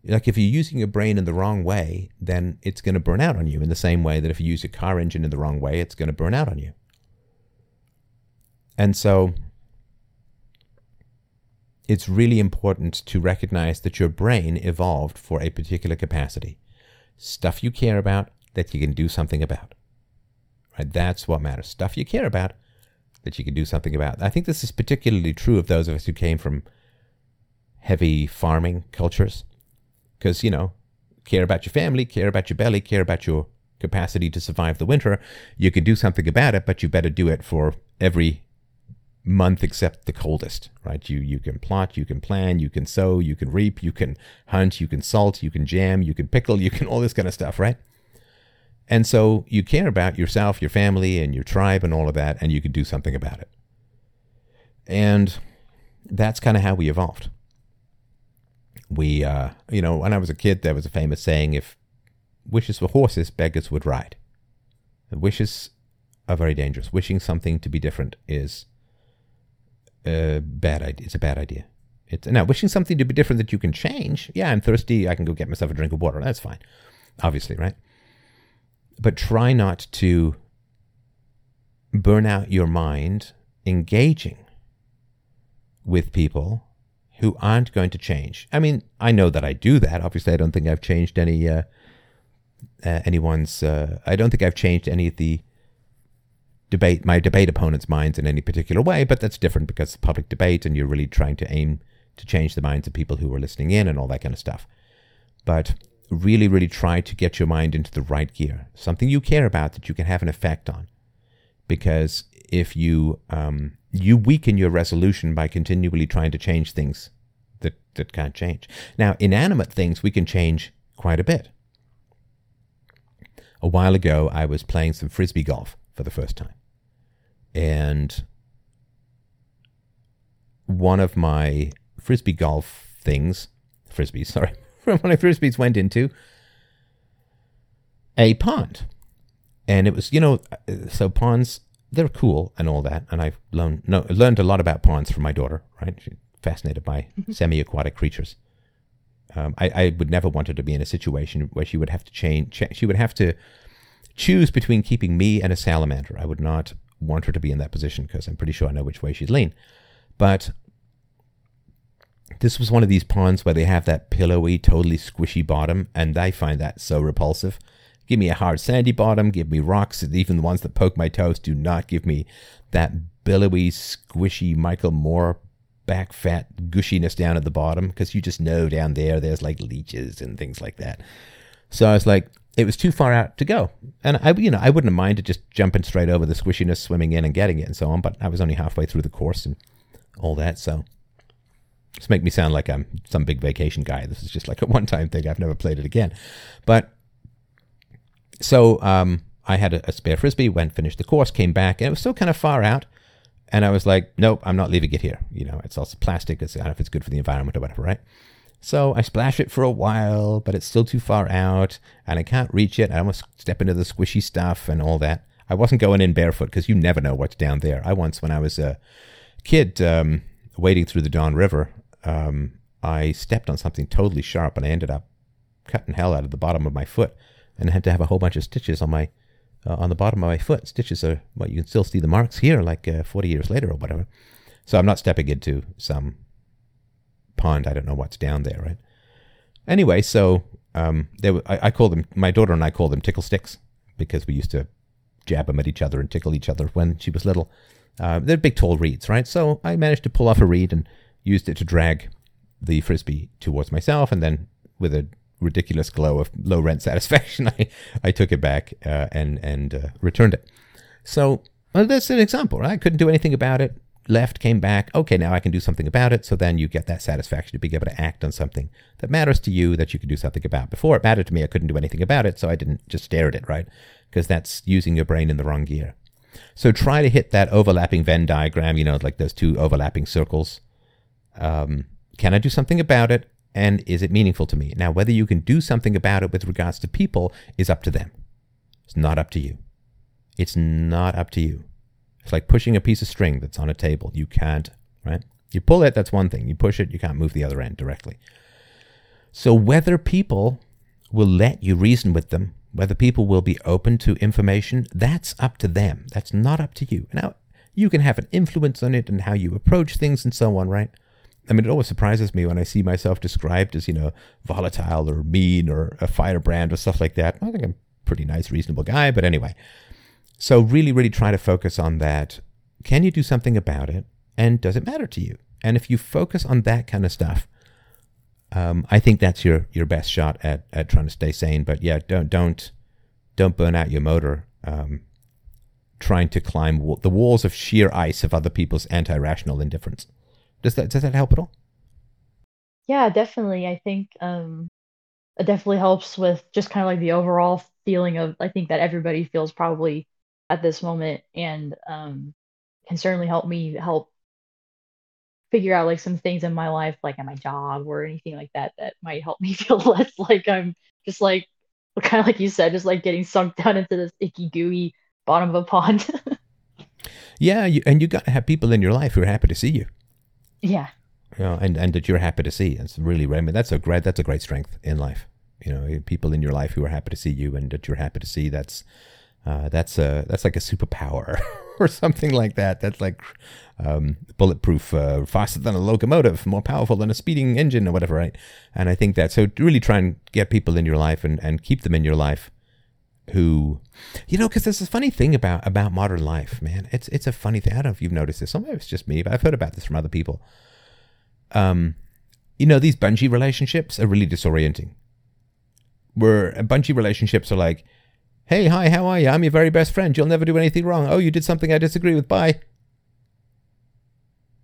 like if you're using your brain in the wrong way, then it's going to burn out on you, in the same way that if you use your car engine in the wrong way, it's going to burn out on you. And so it's really important to recognize that your brain evolved for a particular capacity. Stuff you care about that you can do something about. Right? That's what matters. Stuff you care about that you can do something about. I think this is particularly true of those of us who came from heavy farming cultures. Because, you know, care about your family, care about your belly, care about your capacity to survive the winter. You can do something about it, but you better do it for every month except the coldest, right? You you can plot, you can plan, you can sow, you can reap, you can hunt, you can salt, you can jam, you can pickle, you can all this kind of stuff, right? And so you care about yourself, your family, and your tribe and all of that, and you can do something about it. And that's kind of how we evolved. We, uh, you know, when I was a kid, there was a famous saying, if wishes were horses, beggars would ride. And wishes are very dangerous. Wishing something to be different is Uh, bad idea. It's a bad idea. It's now wishing something to be different that you can change. Yeah, I'm thirsty. I can go get myself a drink of water. That's fine, obviously, right? But try not to burn out your mind engaging with people who aren't going to change. I mean, I know that I do that. Obviously, I don't think I've changed any uh, uh, anyone's. Uh, I don't think I've changed any of the. debate my debate opponents' minds in any particular way, but that's different because it's public debate and you're really trying to aim to change the minds of people who are listening in and all that kind of stuff. But really, really try to get your mind into the right gear, something you care about that you can have an effect on. Because if you um, you weaken your resolution by continually trying to change things that, that can't change. Now, inanimate things we can change quite a bit. A while ago, I was playing some frisbee golf for the first time. And one of my frisbee golf things, frisbees, sorry, one of my frisbees went into a pond. And it was, you know, so ponds, they're cool and all that. And I've learned, no, learned a lot about ponds from my daughter, right? She's fascinated by semi-aquatic creatures. Um, I, I would never want her to be in a situation where she would have to change, cha- she would have to choose between keeping me and a salamander. I would not want her to be in that position because I'm pretty sure I know which way she'd lean. But This was one of these ponds where they have that pillowy, totally squishy bottom, and I find that so repulsive. Give me a hard sandy bottom, give me rocks, and even the ones that poke my toes. Do not give me that billowy, squishy, Michael Moore back fat gushiness down at the bottom, because you just know down there, there's like leeches and things like that. So I was like, it was too far out to go. And I, you know, I wouldn't have minded just jumping straight over the squishiness, swimming in and getting it and so on, but I was only halfway through the course and all that, so... This make me sound like I'm some big vacation guy. This is just like a one-time thing. I've never played it again. But so um, I had a, a spare Frisbee, went, finished the course, came back, and it was still kind of far out. And I was like, nope, I'm not leaving it here. You know, it's also plastic. It's, I don't know if it's good for the environment or whatever, right? So I splash it for a while, but it's still too far out, and I can't reach it. I almost step into the squishy stuff and all that. I wasn't going in barefoot because you never know what's down there. I once, when I was a kid, um, wading through the Don River... Um, I stepped on something totally sharp and I ended up cutting hell out of the bottom of my foot and had to have a whole bunch of stitches on my, uh, on the bottom of my foot. Stitches are, well, you can still see the marks here like uh, forty years later or whatever. So I'm not stepping into some pond. I don't know what's down there, right? Anyway, so um, they were, I, I call them, my daughter and I call them tickle sticks because we used to jab them at each other and tickle each other when she was little. Uh, they're big, tall reeds, right? So I managed to pull off a reed and used it to drag the Frisbee towards myself, and then with a ridiculous glow of low-rent satisfaction, I, I took it back uh, and, and uh, returned it. So well, that's an example, right? I couldn't do anything about it. Left, came back. Okay, now I can do something about it. So then you get that satisfaction of being able to act on something that matters to you that you can do something about. Before it mattered to me, I couldn't do anything about it, so I didn't just stare at it, right? Because that's using your brain in the wrong gear. So try to hit that overlapping Venn diagram, you know, like those two overlapping circles. Um, can I do something about it? And is it meaningful to me? Now, whether you can do something about it with regards to people is up to them. It's not up to you. It's not up to you. It's like pushing a piece of string that's on a table. You can't, right? You pull it, that's one thing. You push it, you can't move the other end directly. So whether people will let you reason with them, whether people will be open to information, that's up to them. That's not up to you. Now, you can have an influence on it and how you approach things and so on, right? I mean, it always surprises me when I see myself described as, you know, volatile or mean or a firebrand or stuff like that. I think I'm a pretty nice, reasonable guy, but anyway. So really, really try to focus on that. Can you do something about it? And does it matter to you? And if you focus on that kind of stuff, um, I think that's your, your best shot at, at trying to stay sane. But yeah, don't don't don't burn out your motor um, trying to climb wa- the walls of sheer ice of other people's anti-rational indifference. Does that does that help at all? Yeah, definitely. I think um, it definitely helps with just kind of like the overall feeling of, I think that everybody feels probably at this moment, and um, can certainly help me help figure out like some things in my life, like at my job or anything like that, that might help me feel less like I'm just like, kind of like you said, just like getting sunk down into this icky, gooey bottom of a pond. Yeah, you, and you got to have people in your life who are happy to see you. Yeah. You know, and, and that you're happy to see. It's really, I mean, that's a great, that's a great strength in life. You know, people in your life who are happy to see you and that you're happy to see, that's, uh, that's a, that's like a superpower or something like that. That's like, um, bulletproof, uh, faster than a locomotive, more powerful than a speeding engine or whatever. Right. And I think that, so really try and get people in your life and, and keep them in your life who, you know, because there's a funny thing about, about modern life, man. It's it's a funny thing. I don't know if you've noticed this. Sometimes it's just me, but I've heard about this from other people. Um, you know, these bungee relationships are really disorienting. Where bungee relationships are like, hey, hi, how are you? I'm your very best friend. You'll never do anything wrong. Oh, you did something I disagree with. Bye.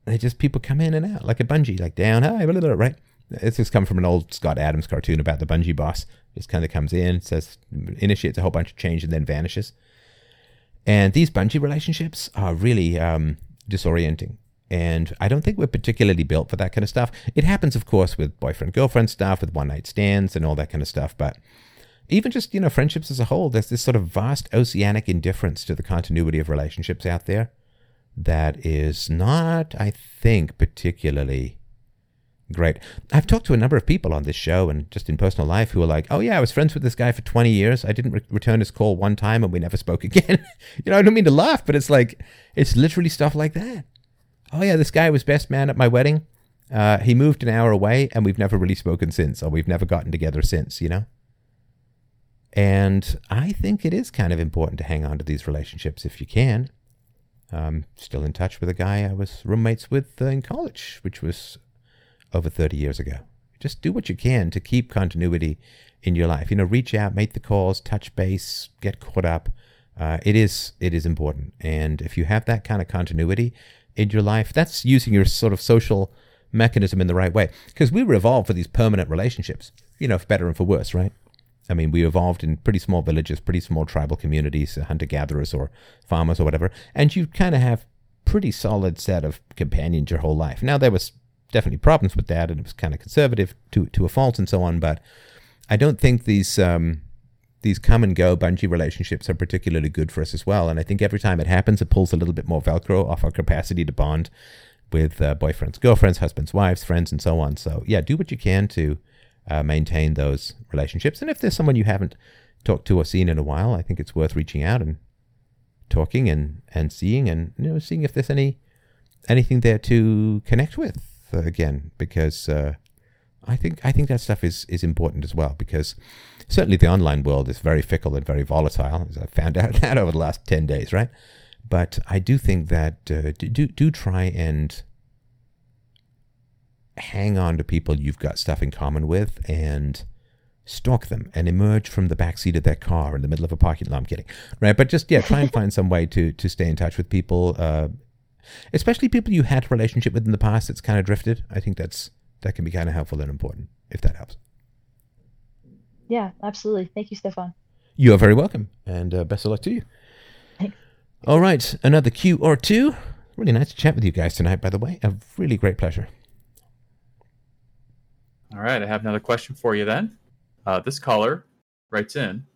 They just, people come in and out like a bungee, like down, hi, blah, blah, blah, right? It's just come from an old Scott Adams cartoon about the bungee boss. Just kind of comes in, says, initiates a whole bunch of change and then vanishes. And these bungee relationships are really um, disorienting. And I don't think we're particularly built for that kind of stuff. It happens, of course, with boyfriend-girlfriend stuff, with one-night stands and all that kind of stuff. But even just, you know, friendships as a whole, there's this sort of vast oceanic indifference to the continuity of relationships out there that is not, I think, particularly... great. I've talked to a number of people on this show and just in personal life who are like, oh yeah, I was friends with this guy for twenty years. I didn't re- return his call one time and we never spoke again. You know, I don't mean to laugh, but it's like, it's literally stuff like that. Oh yeah, this guy was best man at my wedding. Uh, he moved an hour away, and we've never really spoken since, or we've never gotten together since, you know? And I think it is kind of important to hang on to these relationships if you can. I'm still in touch with a guy I was roommates with in college, which was over thirty years ago. Just do what you can to keep continuity in your life. You know, reach out, make the calls, touch base, get caught up. Uh, it is it is important. And if you have that kind of continuity in your life, that's using your sort of social mechanism in the right way. Because we were evolved for these permanent relationships, you know, for better and for worse, right? I mean, we evolved in pretty small villages, pretty small tribal communities, hunter-gatherers or farmers or whatever. And you kind of have pretty solid set of companions your whole life. Now, there was definitely problems with that, and it was kind of conservative to to a fault and so on. But I don't think these um, these come-and-go bungee relationships are particularly good for us as well. And I think every time it happens, it pulls a little bit more Velcro off our capacity to bond with uh, boyfriends, girlfriends, husbands, wives, friends, and so on. So, yeah, do what you can to Uh, maintain those relationships. And if there's someone you haven't talked to or seen in a while, I think it's worth reaching out and talking and, and seeing and, you know, seeing if there's any anything there to connect with uh, again, because uh, I think I think that stuff is, is important as well, because certainly the online world is very fickle and very volatile, as I found out that over the last ten days, right? But I do think that uh, do do try and hang on to people you've got stuff in common with and stalk them and emerge from the backseat of their car in the middle of a parking lot. I'm kidding, right? But just, yeah, try and find some way to to stay in touch with people, uh, especially people you had a relationship with in the past that's kind of drifted. I think that's that can be kind of helpful and important, if that helps. Yeah, absolutely. Thank you, Stefan. You are very welcome, and uh, best of luck to you. Thanks. All right, another Q or two. Really nice to chat with you guys tonight, by the way. A really great pleasure. All right, I have another question for you then. Uh, this caller writes in,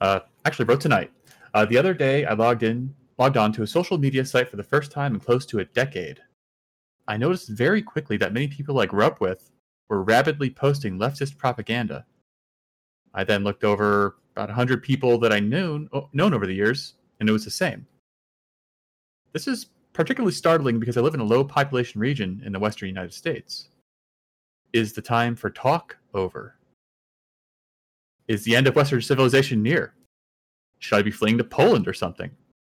uh, actually wrote tonight. Uh, the other day, I logged in, logged on to a social media site for the first time in close to a decade. I noticed very quickly that many people I grew up with were rapidly posting leftist propaganda. I then looked over about one hundred people that I knew, known over the years, and it was the same. This is particularly startling because I live in a low population region in the western United States. Is the time for talk over? Is the end of Western civilization near? Should I be fleeing to Poland or something?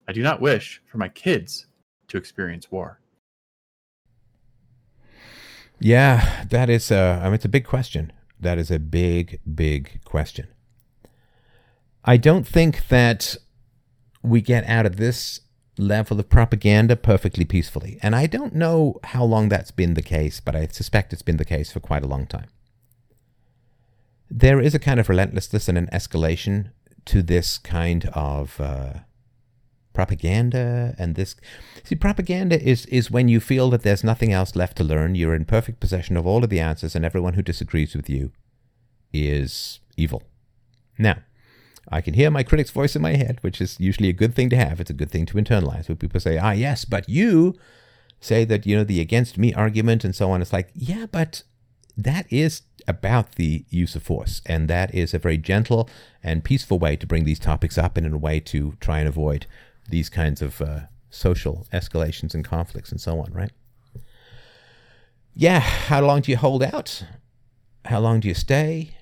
I do not wish for my kids to experience war. Yeah, that is a, I mean, it's a big question. That is a big, big question. I don't think that we get out of this level of propaganda perfectly peacefully. And I don't know how long that's been the case, but I suspect it's been the case for quite a long time. There is a kind of relentlessness and an escalation to this kind of uh, propaganda and this... See, propaganda is, is when you feel that there's nothing else left to learn, you're in perfect possession of all of the answers, and everyone who disagrees with you is evil. Now, I can hear my critic's voice in my head, which is usually a good thing to have. It's a good thing to internalize. When people say, ah, yes, but you say that, you know, the against me argument and so on. It's like, yeah, but that is about the use of force. And that is a very gentle and peaceful way to bring these topics up and in a way to try and avoid these kinds of uh, social escalations and conflicts and so on, right? Yeah, how long do you hold out? How long do you stay?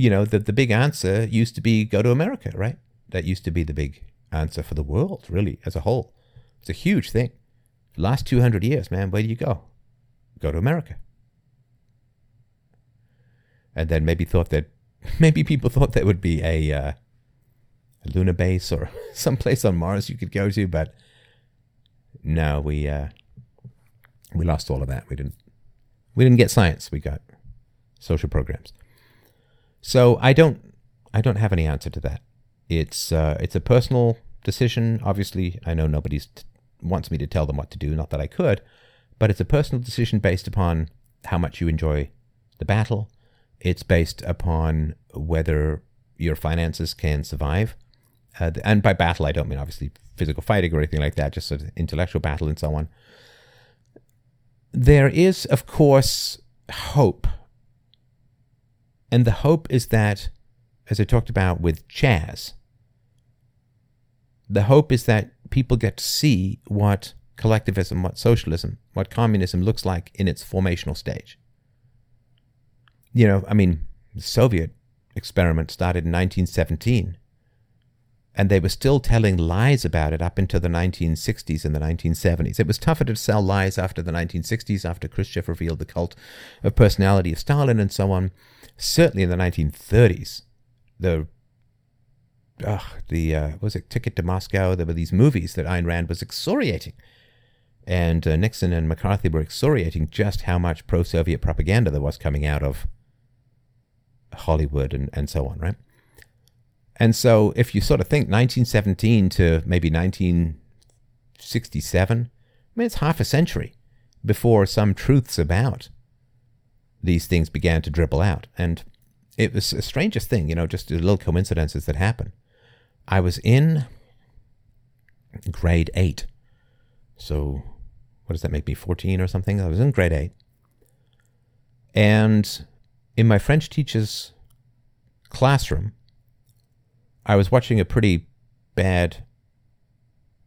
You know, the, the big answer used to be go to America, right? That used to be the big answer for the world, really, as a whole. It's a huge thing. The last two hundred years, man, where do you go? Go to America. And then maybe thought that, maybe people thought there would be a, uh, a lunar base or someplace on Mars you could go to, but no, we uh, we lost all of that. We didn't. We didn't get science. We got social programs. So I don't, I don't have any answer to that. It's uh, it's a personal decision. Obviously, I know nobody t- wants me to tell them what to do. Not that I could, but it's a personal decision based upon how much you enjoy the battle. It's based upon whether your finances can survive. Uh, and by battle, I don't mean obviously physical fighting or anything like that. Just sort of intellectual battle and so on. There is, of course, hope. And the hope is that, as I talked about with Chaz, the hope is that people get to see what collectivism, what socialism, what communism looks like in its formational stage. You know, I mean, the Soviet experiment started in nineteen seventeen, and they were still telling lies about it up until the nineteen sixties and the nineteen seventies. It was tougher to sell lies after the nineteen sixties, after Khrushchev revealed the cult of personality of Stalin and so on. Certainly in the nineteen thirties, the Ugh, the, uh, what was it, Ticket to Moscow, there were these movies that Ayn Rand was excoriating. And uh, Nixon and McCarthy were excoriating just how much pro-Soviet propaganda there was coming out of Hollywood and, and so on, right? And so if you sort of think nineteen seventeen to maybe nineteen sixty-seven, I mean, it's half a century before some truths about these things began to dribble out. And it was the strangest thing, you know, just little coincidences that happen. I was in grade eight. So what does that make me, fourteen or something? I was in grade eight. And in my French teacher's classroom, I was watching a pretty bad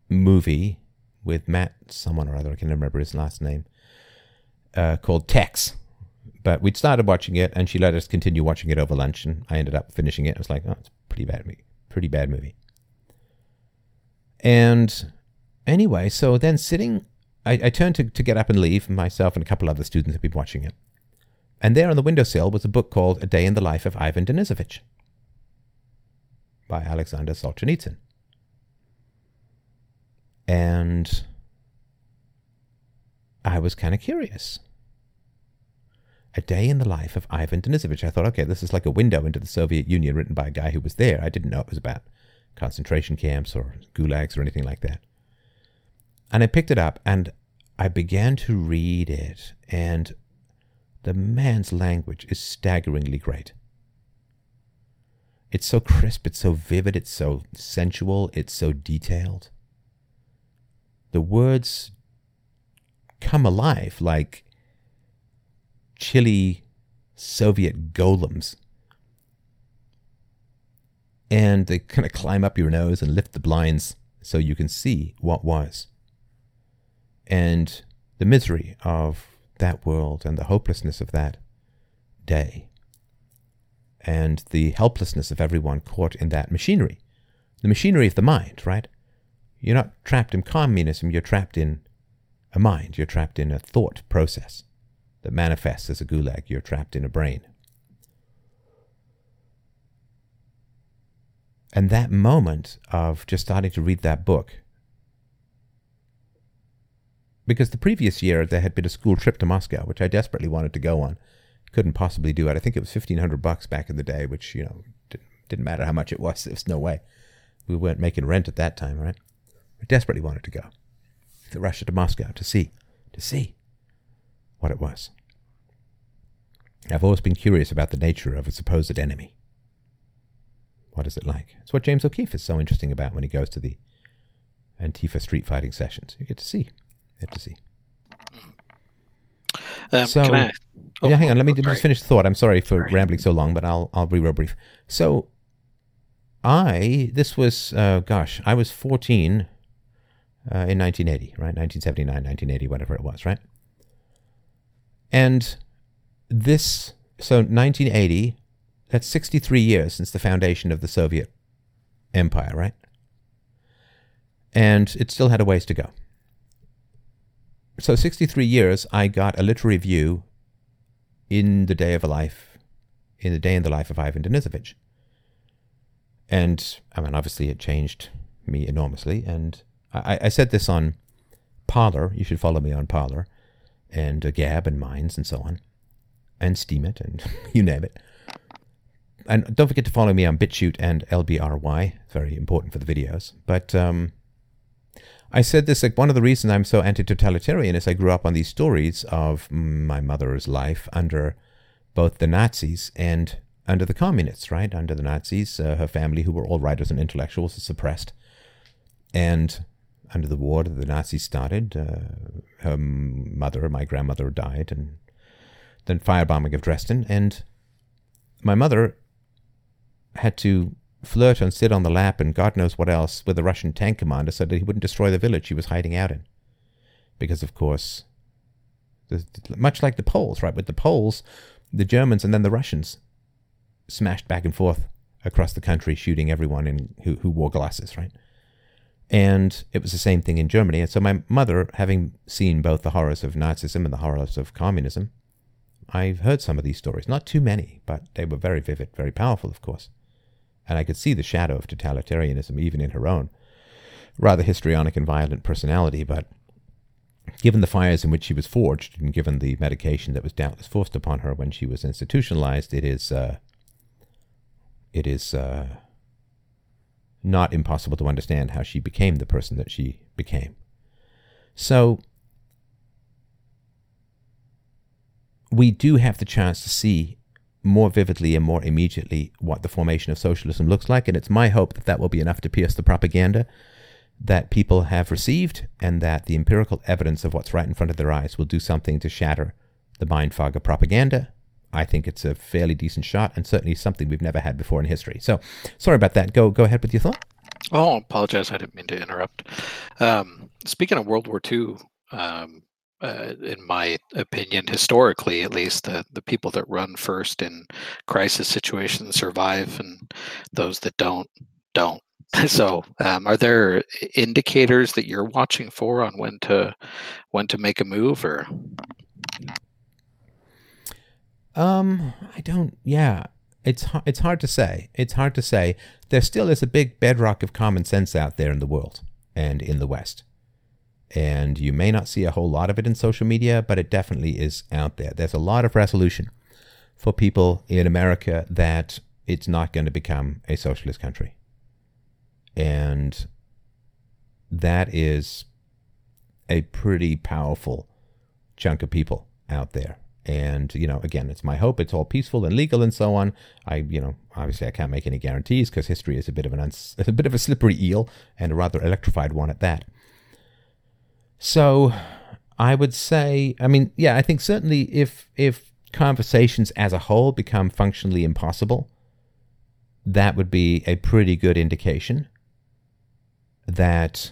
movie with Matt someone or other, I can remember his last name, uh, called Tex. But we'd started watching it, and she let us continue watching it over lunch, and I ended up finishing it. I was like, oh, it's a pretty bad movie. Pretty bad movie. And anyway, so then sitting, I, I turned to, to get up and leave, myself and a couple other students had been watching it. And there on the windowsill was a book called A Day in the Life of Ivan Denisovich by Alexander Solzhenitsyn. And I was kind of curious. A Day in the Life of Ivan Denisovich. I thought, okay, this is like a window into the Soviet Union written by a guy who was there. I didn't know it was about concentration camps or gulags or anything like that. And I picked it up, and I began to read it, and the man's language is staggeringly great. It's so crisp, it's so vivid, it's so sensual, it's so detailed. The words come alive like chilly Soviet golems, and they kind of climb up your nose and lift the blinds so you can see what was, and the misery of that world and the hopelessness of that day and the helplessness of everyone caught in that machinery, the machinery of the mind, right? You're not trapped in communism, you're trapped in a mind, you're trapped in a thought process that manifests as a gulag. You're trapped in a brain. And that moment of just starting to read that book, because the previous year there had been a school trip to Moscow, which I desperately wanted to go on. Couldn't possibly do it. I think it was fifteen hundred bucks back in the day, which, you know, didn't, didn't matter how much it was. There was no way. We weren't making rent at that time, right? I desperately wanted to go to Russia, to Moscow, to see, to see. what it was. I've always been curious about the nature of a supposed enemy. What is it like? It's what James O'Keefe is so interesting about when he goes to the Antifa street fighting sessions. You get to see. You get to see. Um, so, can I, oh, yeah, hang on. Let me oh, just finish the thought. I'm sorry for sorry. rambling so long, but I'll I'll be real brief. So, I this was uh, gosh, I was fourteen uh, in nineteen eighty, right? nineteen seventy-nine, nineteen eighty, whatever it was, right? And this, so nineteen eighty, that's sixty-three years since the foundation of the Soviet Empire, right? And it still had a ways to go. So sixty-three years, I got a literary view in the day of a life, in the day in the life of Ivan Denisovich. And, I mean, obviously it changed me enormously. And I, I said this on Parler. You should follow me on Parler. And uh, Gab and Minds and so on, and Steam It and you name it. And don't forget to follow me on BitChute and L B R Y. It's very important for the videos. But um, I said this, like, one of the reasons I'm so anti-totalitarian is I grew up on these stories of my mother's life under both the Nazis and under the communists, right? Under the Nazis, uh, her family, who were all writers and intellectuals, is suppressed. And under the war that the Nazis started, uh, her mother, my grandmother, died, and then firebombing of Dresden. And my mother had to flirt and sit on the lap and God knows what else with a Russian tank commander so that he wouldn't destroy the village she was hiding out in. because, of course, much like the Poles, right? With the Poles, the Germans and then the Russians smashed back and forth across the country, shooting everyone in who, who wore glasses, right? And it was the same thing in Germany. And so my mother, having seen both the horrors of Nazism and the horrors of communism, I've heard some of these stories. Not too many, but they were very vivid, very powerful, of course. And I could see the shadow of totalitarianism even in her own rather histrionic and violent personality, but given the fires in which she was forged and given the medication that was doubtless forced upon her when she was institutionalized, it is uh, it is uh, not impossible to understand how she became the person that she became. So we do have the chance to see more vividly and more immediately what the formation of socialism looks like, and it's my hope that that will be enough to pierce the propaganda that people have received, and that the empirical evidence of what's right in front of their eyes will do something to shatter the mind fog of propaganda. I think it's a fairly decent shot, and certainly something we've never had before in history. So, sorry about that. Go go ahead with your thought. Oh, I apologize. I didn't mean to interrupt. Um, speaking of World War Two, um, uh, in my opinion, historically at least, the, the people that run first in crisis situations survive, and those that don't, don't. So, um, are there indicators that you're watching for on when to when to make a move, or? Um, I don't. Yeah, it's it's hard to say. It's hard to say. There still is a big bedrock of common sense out there in the world and in the West, and you may not see a whole lot of it in social media, but it definitely is out there. There's a lot of resolution for people in America that it's not going to become a socialist country. And that is a pretty powerful chunk of people out there. And, you know, again, it's my hope it's all peaceful and legal and so on. I, you know, obviously I can't make any guarantees because history is a bit of an uns- a bit of a slippery eel, and a rather electrified one at that. So I would say, I mean, yeah, I think certainly if if conversations as a whole become functionally impossible, that would be a pretty good indication that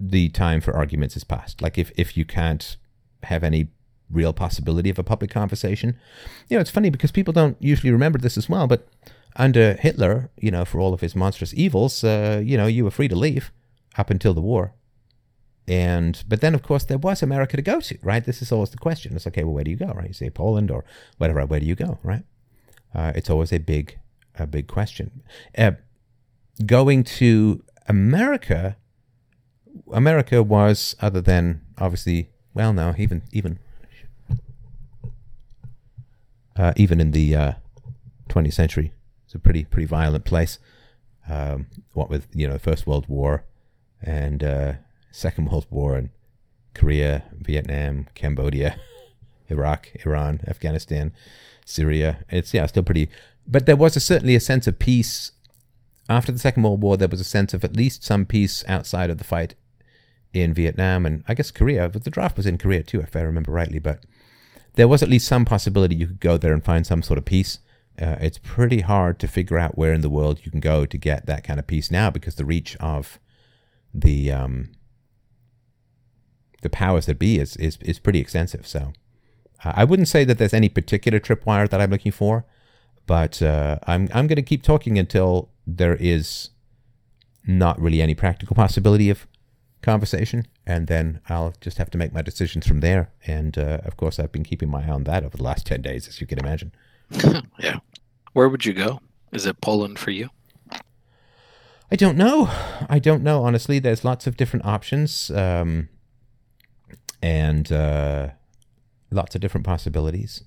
the time for arguments is past. Like if, if you can't have any real possibility of a public conversation. You know, it's funny because people don't usually remember this as well, but under Hitler, you know, for all of his monstrous evils, uh, you know, you were free to leave up until the war. And, but then of course there was America to go to, right? This is always the question. It's okay, well, where do you go, right? You say Poland or whatever, where do you go, right? Uh, it's always a big, a big question. Uh, going to America, America was, other than obviously, well, no, even even uh, even in the uh, twentieth century, it's a pretty pretty violent place. Um, what with you know, First World War and uh, Second World War and Korea, Vietnam, Cambodia, Iraq, Iran, Afghanistan, Syria. It's, yeah, still pretty, but there was a, certainly a sense of peace after the Second World War. There was a sense of at least some peace outside of the fight in Vietnam, and I guess Korea, but the draft was in Korea too, if I remember rightly, but there was at least some possibility you could go there and find some sort of peace. Uh, it's pretty hard to figure out where in the world you can go to get that kind of peace now, because the reach of the um, the powers that be is, is, is pretty extensive, so I wouldn't say that there's any particular tripwire that I'm looking for, but uh, I'm I'm going to keep talking until there is not really any practical possibility of conversation, and then I'll just have to make my decisions from there. And uh, of course, I've been keeping my eye on that over the last ten days, as you can imagine. Yeah, where would you go? Is it Poland for you? I don't know. I don't know. Honestly, there's lots of different options, um, and. Uh, Lots of different possibilities.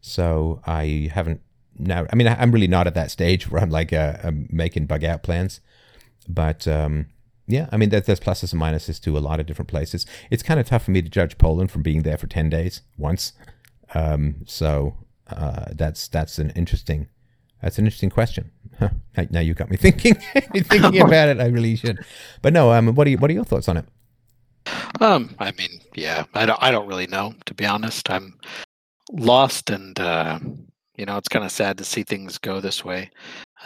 So I haven't now. I mean, I'm really not at that stage where I'm like uh, I'm making bug out plans. But um, yeah, I mean, there's, there's pluses and minuses to a lot of different places. It's kind of tough for me to judge Poland from being there for ten days once. Um, so uh, that's that's an interesting that's an interesting question. Huh. Now you got me thinking thinking about it. I really should. But no, um, what are you, what are your thoughts on it? Um, I mean, yeah, I don't, I don't really know, to be honest. I'm lost, and, uh, you know, it's kind of sad to see things go this way.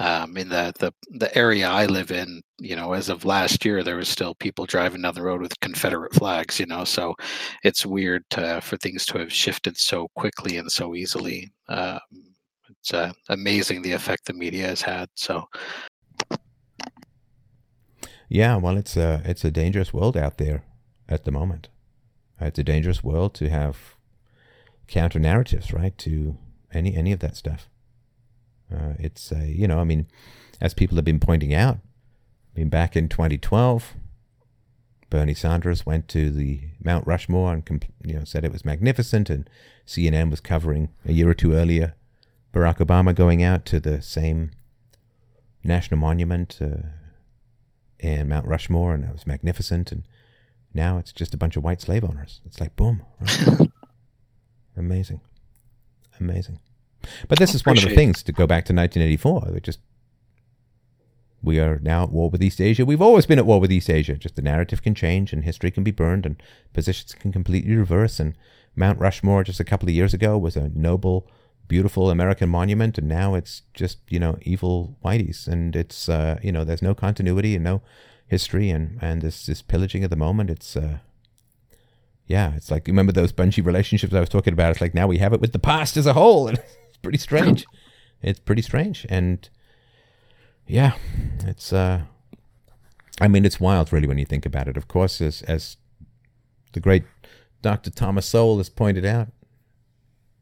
Um, in the, the the area I live in, you know, as of last year, there was still people driving down the road with Confederate flags, you know, so it's weird to, for things to have shifted so quickly and so easily. Uh, it's uh, amazing the effect the media has had. So, yeah, well, it's a, it's a dangerous world out there at the moment. It's a dangerous world to have counter narratives, right, to any any of that stuff. Uh, it's a, you know, I mean, as people have been pointing out, I mean, back in twenty twelve, Bernie Sanders went to the Mount Rushmore and, you know, said it was magnificent, and C N N was covering a year or two earlier Barack Obama going out to the same national monument uh, in Mount Rushmore, and it was magnificent, and now it's just a bunch of white slave owners. It's like, boom. Right? Amazing. Amazing. But this is one of the things, to go back to nineteen eighty-four, we just we are now at war with East Asia. We've always been at war with East Asia. Just the narrative can change, and history can be burned, and positions can completely reverse. And Mount Rushmore just a couple of years ago was a noble, beautiful American monument, and now it's just, you know, evil whiteys, and it's uh, you know, there's no continuity and no history, and and this this pillaging at the moment. It's uh, yeah, it's like, remember those bungee relationships I was talking about? It's like now we have it with the past as a whole. And pretty strange. It's pretty strange. And yeah, it's uh I mean, it's wild really when you think about it. Of course, as as the great Doctor Thomas Sowell has pointed out,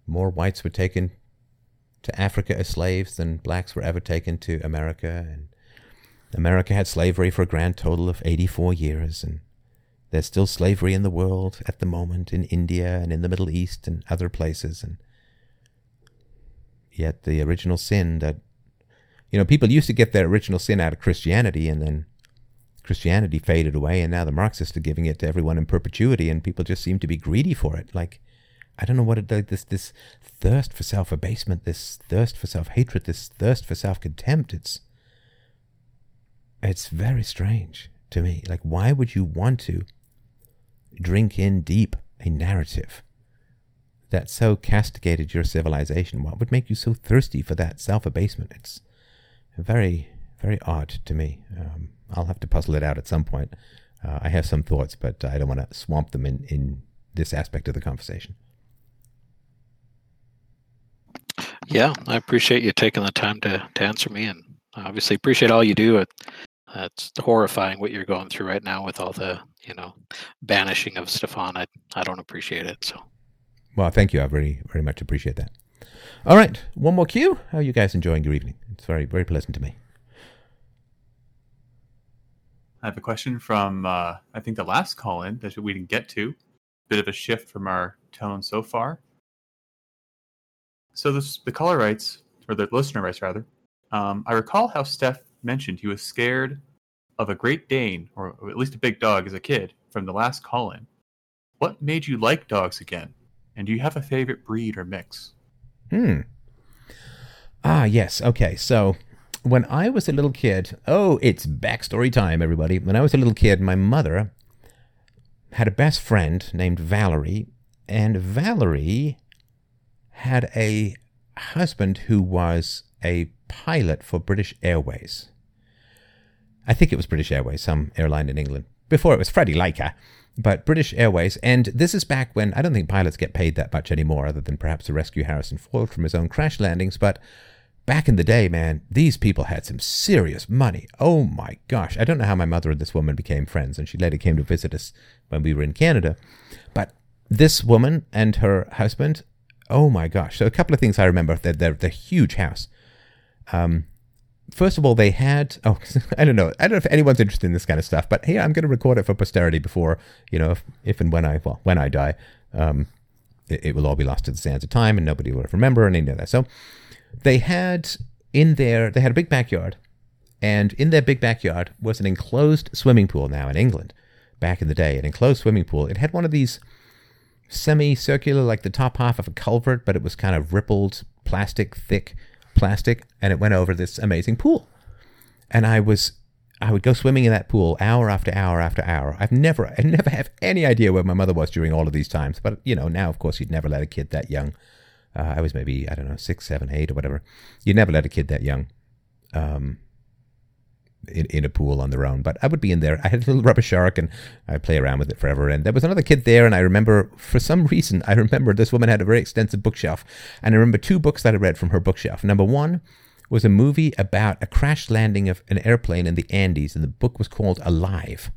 more whites were taken to Africa as slaves than blacks were ever taken to America, and America had slavery for a grand total of eighty-four years, and there's still slavery in the world at the moment, in India and in the Middle East and other places. And yet the original sin that, you know, people used to get their original sin out of Christianity, and then Christianity faded away, and now the Marxists are giving it to everyone in perpetuity, and people just seem to be greedy for it. Like, I don't know what it, like this, this thirst for self-abasement, this thirst for self-hatred, this thirst for self-contempt. It's, it's very strange to me. Like, why would you want to drink in deep a narrative that so castigated your civilization? What would make you so thirsty for that self-abasement? It's very, very odd to me. Um, I'll have to puzzle it out at some point. Uh, I have some thoughts, but I don't want to swamp them in, in this aspect of the conversation. Yeah, I appreciate you taking the time to, to answer me, and obviously appreciate all you do. It, uh, it's horrifying what you're going through right now with all the, you know, banishing of Stefan. I, I don't appreciate it, so. Well, thank you. I very, very much appreciate that. All right. One more cue. How are you guys enjoying your evening? It's very, very pleasant to me. I have a question from, uh, I think, the last call-in that we didn't get to. Bit of a shift from our tone so far. So this, the caller writes, or the listener writes, rather, um, I recall how Steph mentioned he was scared of a Great Dane, or at least a big dog as a kid, from the last call-in. What made you like dogs again? And do you have a favorite breed or mix? Hmm. Ah, yes. Okay. So when I was a little kid, oh, it's backstory time, everybody. When I was a little kid, my mother had a best friend named Valerie. And Valerie had a husband who was a pilot for British Airways. I think it was British Airways, some airline in England. Before it was Freddie Laika. But British Airways, and this is back when I don't think pilots get paid that much anymore, other than perhaps to rescue Harrison Ford from his own crash landings. But back in the day, man, these people had some serious money. Oh my gosh. I don't know how my mother and this woman became friends, and she later came to visit us when we were in Canada. But this woman and her husband, oh my gosh. So a couple of things I remember. They're, they're, they're huge house. Um... First of all, they had, oh, I don't know. I don't know if anyone's interested in this kind of stuff, but here, I'm going to record it for posterity before, you know, if, if and when I, well, when I die, um, it, it will all be lost to the sands of time, and nobody will remember any of that. So they had in there, they had a big backyard, and in their big backyard was an enclosed swimming pool. Now in England, back in the day, an enclosed swimming pool. It had one of these semicircular, like the top half of a culvert, but it was kind of rippled, plastic, thick plastic, and it went over this amazing pool. And I was, I would go swimming in that pool hour after hour after hour. I've never, I never have any idea where my mother was during all of these times. But, you know, now, of course, you'd never let a kid that young. Uh, I was maybe, I don't know, six, seven, eight or whatever. You'd never let a kid that young um, in, in a pool on their own. But I would be in there. I had a little rubber shark, and I'd play around with it forever. And there was another kid there, and I remember, for some reason, I remember this woman had a very extensive bookshelf. And I remember two books that I read from her bookshelf. Number one was a movie about a crash landing of an airplane in the Andes, and the book was called Alive.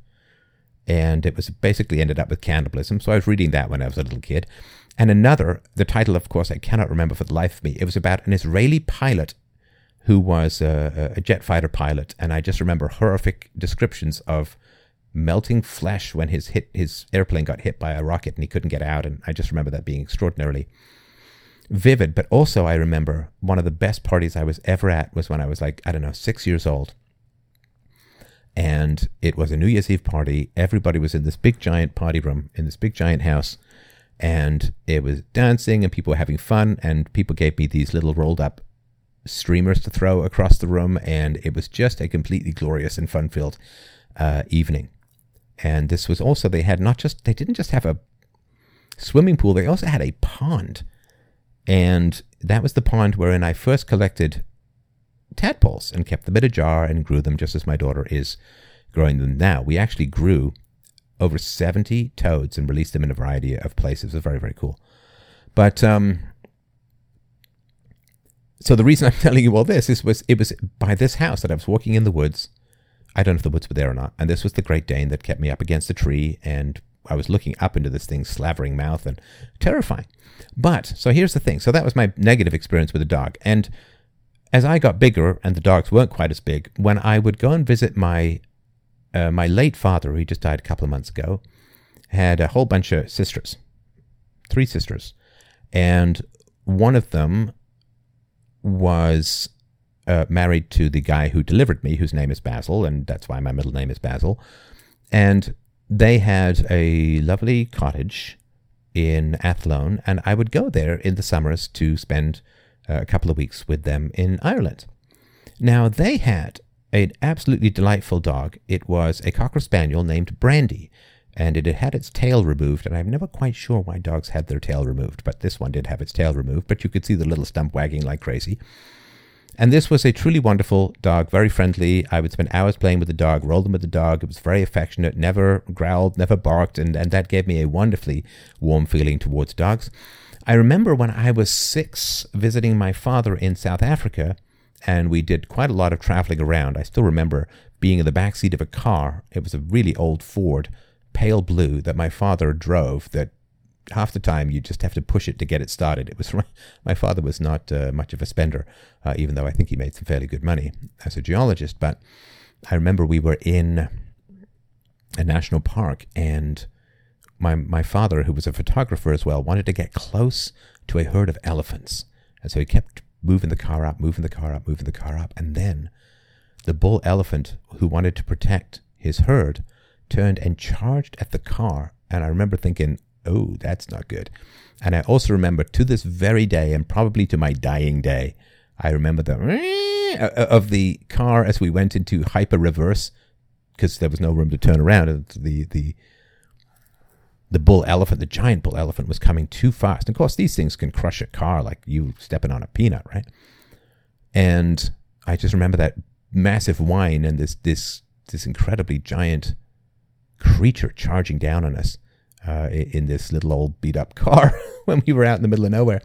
And it was basically ended up with cannibalism. So I was reading that when I was a little kid. And another, the title, of course, I cannot remember for the life of me. It was about an Israeli pilot who was a, a jet fighter pilot. And I just remember horrific descriptions of melting flesh when his hit, his airplane got hit by a rocket and he couldn't get out. And I just remember that being extraordinarily vivid. But also I remember one of the best parties I was ever at was when I was like, I don't know, six years old. And it was a New Year's Eve party. Everybody was in this big giant party room in this big giant house. And it was dancing and people were having fun. And people gave me these little rolled up streamers to throw across the room. And it was just a completely glorious and fun filled uh, evening. And this was also, they had not just, they didn't just have a swimming pool. They also had a pond. And that was the pond wherein I first collected tadpoles and kept them in a jar and grew them just as my daughter is growing them now. We actually grew over seventy toads and released them in a variety of places. It was very, very cool. But um, so the reason I'm telling you all this is was it was by this house that I was walking in the woods. I don't know if the woods were there or not. And this was the Great Dane that kept me up against a tree. And I was looking up into this thing's slavering mouth and terrifying. But so here's the thing. So that was my negative experience with the dog. And as I got bigger and the dogs weren't quite as big, when I would go and visit my uh, my late father, who just died a couple of months ago, had a whole bunch of sisters, three sisters. And one of them was uh, married to the guy who delivered me, whose name is Basil, and that's why my middle name is Basil. And they had a lovely cottage in Athlone, and I would go there in the summers to spend a couple of weeks with them in Ireland. Now, they had an absolutely delightful dog. It was a Cocker Spaniel named Brandy, and it had had its tail removed, and I'm never quite sure why dogs had their tail removed, but this one did have its tail removed, but you could see the little stump wagging like crazy. And this was a truly wonderful dog, very friendly. I would spend hours playing with the dog, rolling with the dog. It was very affectionate, never growled, never barked, and, and that gave me a wonderfully warm feeling towards dogs. I remember when I was six visiting my father in South Africa, and we did quite a lot of traveling around. I still remember being in the backseat of a car. It was a really old Ford, pale blue, that my father drove that half the time you just have to push it to get it started. It was my father was not uh, much of a spender, uh, even though I think he made some fairly good money as a geologist. But I remember we were in a national park, and My my father, who was a photographer as well, wanted to get close to a herd of elephants. And so he kept moving the car up, moving the car up, moving the car up. And then the bull elephant, who wanted to protect his herd, turned and charged at the car. And I remember thinking, oh, that's not good. And I also remember to this very day, and probably to my dying day, I remember the of the car as we went into hyper reverse, because there was no room to turn around. And the the The bull elephant, the giant bull elephant, was coming too fast. And of course, these things can crush a car like you stepping on a peanut, right? And I just remember that massive whine and this this this incredibly giant creature charging down on us uh, in this little old beat-up car when we were out in the middle of nowhere.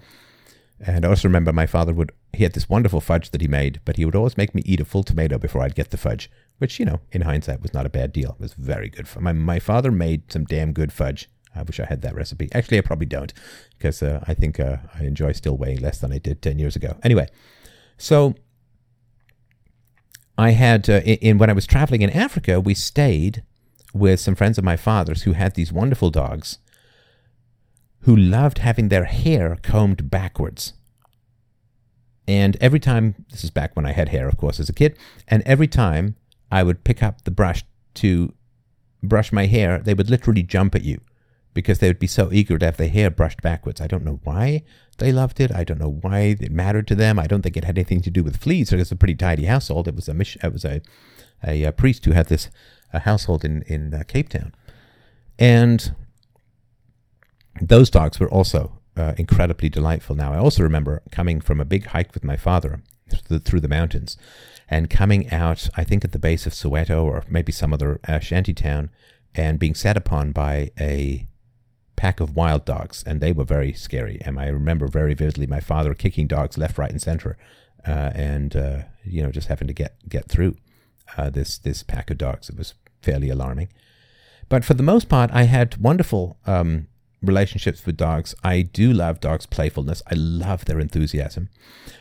And I also remember my father would, he had this wonderful fudge that he made, but he would always make me eat a full tomato before I'd get the fudge, which, you know, in hindsight was not a bad deal. It was very good. My, my father made some damn good fudge. I wish I had that recipe. Actually, I probably don't, because uh, I think uh, I enjoy still weighing less than I did ten years ago. Anyway, so I had, uh, in, in when I was traveling in Africa, we stayed with some friends of my father's who had these wonderful dogs who loved having their hair combed backwards. And every time, this is back when I had hair, of course, as a kid, and every time I would pick up the brush to brush my hair, they would literally jump at you because they would be so eager to have their hair brushed backwards. I don't know why they loved it. I don't know why it mattered to them. I don't think it had anything to do with fleas. It was a pretty tidy household. It was a mission, it was a, a, a priest who had this a household in, in uh, Cape Town. And those dogs were also uh, incredibly delightful. Now, I also remember coming from a big hike with my father the, through the mountains and coming out, I think, at the base of Soweto or maybe some other uh, shanty town, and being set upon by a pack of wild dogs. And they were very scary. And I remember very vividly my father kicking dogs left, right, and center, uh, and, uh, you know, just having to get, get through uh, this, this pack of dogs. It was fairly alarming. But for the most part, I had wonderful um, relationships with dogs. I do love dogs' playfulness. I love their enthusiasm.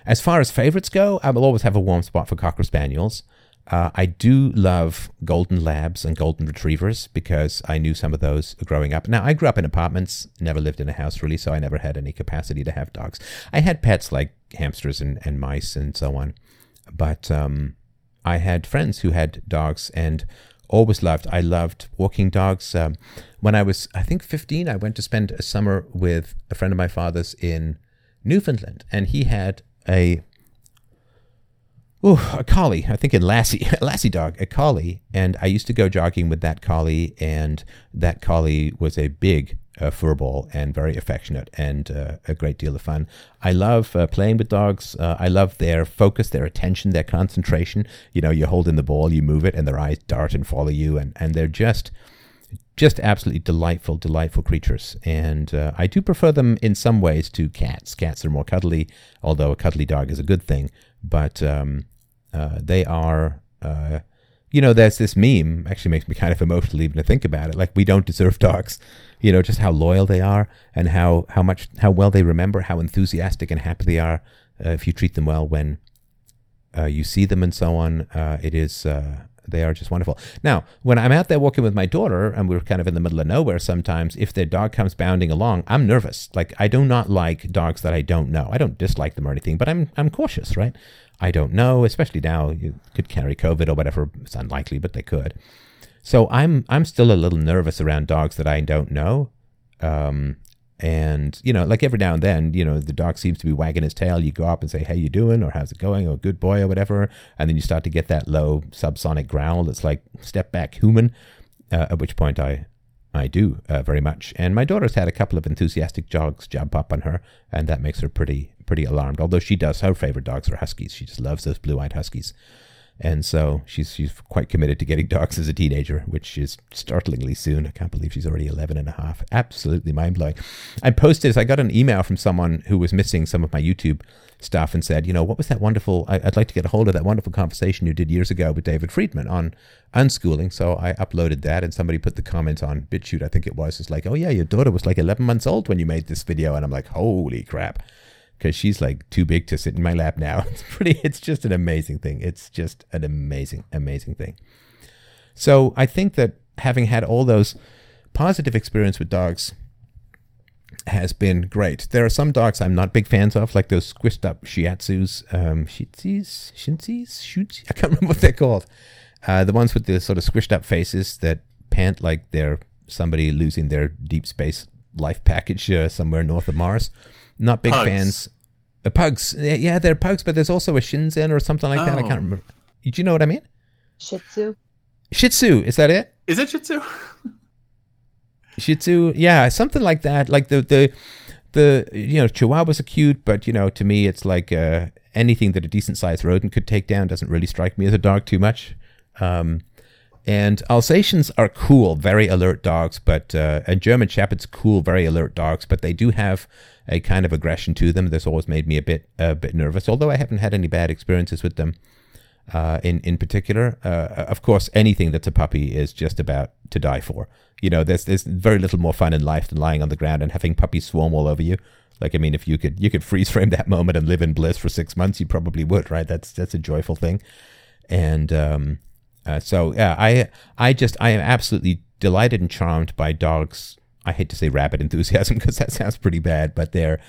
As far as favorites go, I will always have a warm spot for Cocker Spaniels. Uh, I do love Golden Labs and Golden Retrievers because I knew some of those growing up. Now, I grew up in apartments, never lived in a house really, so I never had any capacity to have dogs. I had pets like hamsters and, and mice and so on. But um, I had friends who had dogs and always loved, I loved walking dogs. Um, when I was, I think, fifteen, I went to spend a summer with a friend of my father's in Newfoundland. And he had a... Ooh, a collie, I think in Lassie, a Lassie dog, a collie. And I used to go jogging with that collie, and that collie was a big uh, furball and very affectionate and uh, a great deal of fun. I love uh, playing with dogs. Uh, I love their focus, their attention, their concentration. You know, you're holding the ball, you move it, and their eyes dart and follow you. And, and they're just just absolutely delightful, delightful creatures. And uh, I do prefer them in some ways to cats. Cats are more cuddly, although a cuddly dog is a good thing. But... Um, Uh, they are, uh, you know, there's this meme, actually makes me kind of emotional even to think about it, like we don't deserve dogs, you know, just how loyal they are and how, how much, how well they remember, how enthusiastic and happy they are uh, if you treat them well when uh, you see them and so on. Uh, it is, uh, they are just wonderful. Now, when I'm out there walking with my daughter and we're kind of in the middle of nowhere sometimes, if their dog comes bounding along, I'm nervous. Like, I do not like dogs that I don't know. I don't dislike them or anything, but I'm I'm cautious, right? I don't know, especially now. You could carry COVID or whatever. It's unlikely, but they could. So I'm I'm still a little nervous around dogs that I don't know. Um, and, you know, like every now and then, you know, the dog seems to be wagging its tail. You go up and say, "How you doing?" or "How's it going?" or "Good boy," or whatever. And then you start to get that low subsonic growl. It's like, step back, human, uh, at which point I... I do uh, very much. And my daughter's had a couple of enthusiastic dogs jump up on her, and that makes her pretty pretty alarmed. Although she does, her favorite dogs are huskies. She just loves those blue-eyed huskies. And so she's she's quite committed to getting dogs as a teenager, which is startlingly soon. I can't believe she's already eleven and a half. Absolutely mind-blowing. I posted this. I got an email from someone who was missing some of my YouTube stuff and said, you know, what was that wonderful, I, I'd like to get a hold of that wonderful conversation you did years ago with David Friedman on unschooling. So I uploaded that, and somebody put the comment on BitChute, I think it was. It's like, "Oh yeah, your daughter was like eleven months old when you made this video." And I'm like, holy crap. Because she's like too big to sit in my lap now. It's pretty, it's just an amazing thing. It's just an amazing, amazing thing. So I think that having had all those positive experience with dogs has been great. There are some dogs I'm not big fans of, like those squished up Shih Tzus, um, Shih Tzus, Shinsis, Shuts, I can't remember what they're called. Uh, the ones with the sort of squished up faces that pant like they're somebody losing their deep space life package uh, somewhere north of Mars. Not big pugs. fans. Uh, pugs. Yeah, they're pugs, but there's also a Shinzen or something like oh. that. I can't remember. Do you know what I mean? Shih Tzu. Shih Tzu. Is that it? Is it Shih Tzu? Shih Tzu. Yeah, something like that. Like the, the, the you know, Chihuahuas are cute, but, you know, to me, it's like uh, anything that a decent-sized rodent could take down doesn't really strike me as a dog too much. Um, and Alsatians are cool, very alert dogs, but, uh, and German Shepherds, cool, very alert dogs, but they do have a kind of aggression to them that's always made me a bit a bit nervous, although I haven't had any bad experiences with them uh, in, in particular. Uh, of course, anything that's a puppy is just about to die for. You know, there's there's very little more fun in life than lying on the ground and having puppies swarm all over you. Like, I mean, if you could you could freeze frame that moment and live in bliss for six months, you probably would, right? That's that's a joyful thing. And um, uh, so, yeah, I, I just, I am absolutely delighted and charmed by dogs. I hate to say rabid enthusiasm because that sounds pretty bad, but they're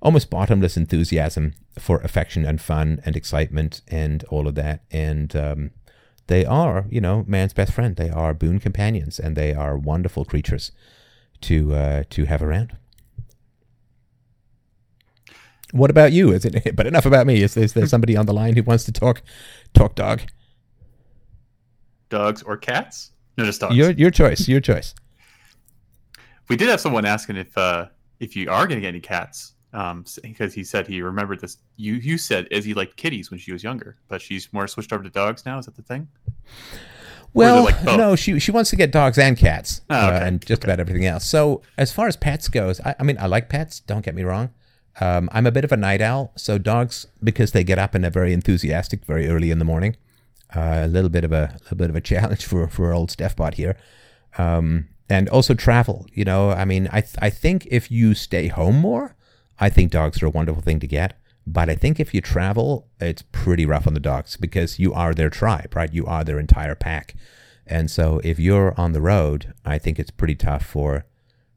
almost bottomless enthusiasm for affection and fun and excitement and all of that. And um, they are, you know, man's best friend. They are boon companions, and they are wonderful creatures to uh, to have around. What about you? Is it? But enough about me. Is, is there somebody on the line who wants to talk talk dog? Dogs or cats? No, just dogs. Your your choice. Your choice. We did have someone asking if uh, if you are going to get any cats. um, because he said he remembered this. You you said Izzy liked kitties when she was younger, but she's more switched over to dogs now. Is that the thing? Well, like no, she she wants to get dogs and cats oh, okay. uh, and just okay. about everything else. So as far as pets goes, I, I mean, I like pets. Don't get me wrong. Um, I'm a bit of a night owl. So dogs, because they get up and are very enthusiastic very early in the morning. Uh, a little bit of a, a little bit of a challenge for, for old StephBot here. Um, and also travel. You know, I mean, I th- I think if you stay home more, I think dogs are a wonderful thing to get. But I think if you travel, it's pretty rough on the dogs because you are their tribe, right? You are their entire pack. And so if you're on the road, I think it's pretty tough for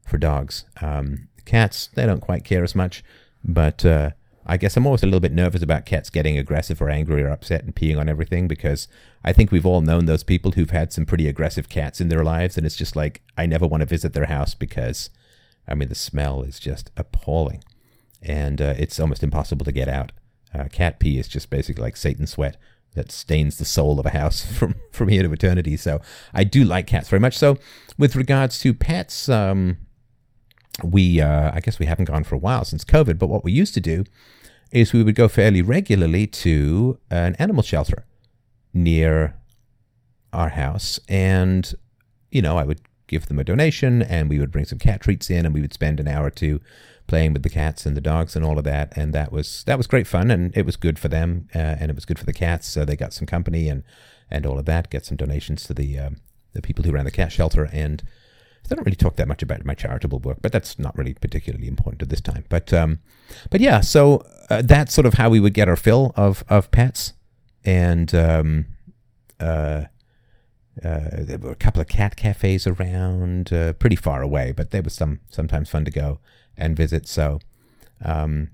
for dogs. Um, cats, they don't quite care as much. But uh, I guess I'm always a little bit nervous about cats getting aggressive or angry or upset and peeing on everything because I think we've all known those people who've had some pretty aggressive cats in their lives. And it's just like, I never want to visit their house because, I mean, the smell is just appalling. And uh, it's almost impossible to get out. Uh, cat pee is just basically like Satan's sweat that stains the soul of a house from, from here to eternity. So I do like cats very much. So with regards to pets, um, we uh, I guess we haven't gone for a while since COVID. But what we used to do is we would go fairly regularly to an animal shelter near our house. And, you know, I would give them a donation and we would bring some cat treats in and we would spend an hour or two playing with the cats and the dogs and all of that, and that was that was great fun, and it was good for them, uh, and it was good for the cats, so they got some company and, and all of that, get some donations to the um, the people who ran the cat shelter, and I don't really talk that much about my charitable work, but that's not really particularly important at this time. But um, but yeah, so uh, that's sort of how we would get our fill of of pets, and um, uh, uh, there were a couple of cat cafes around, uh, pretty far away, but they were some sometimes fun to go and visit. So um,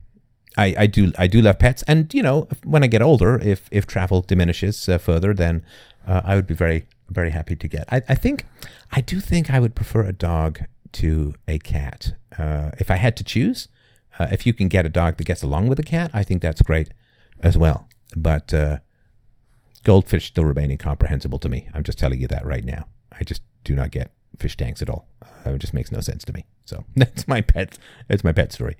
I, I do I do love pets, and you know, when I get older, if if travel diminishes uh, further, then uh, I would be very very happy to get. I, I think I do think I would prefer a dog to a cat uh, if I had to choose. Uh, if you can get a dog that gets along with a cat, I think that's great as well. But uh, goldfish still remain incomprehensible to me. I'm just telling you that right now. I just do not get fish tanks at all. Uh, it just makes no sense to me. So that's my pet. That's my pet story.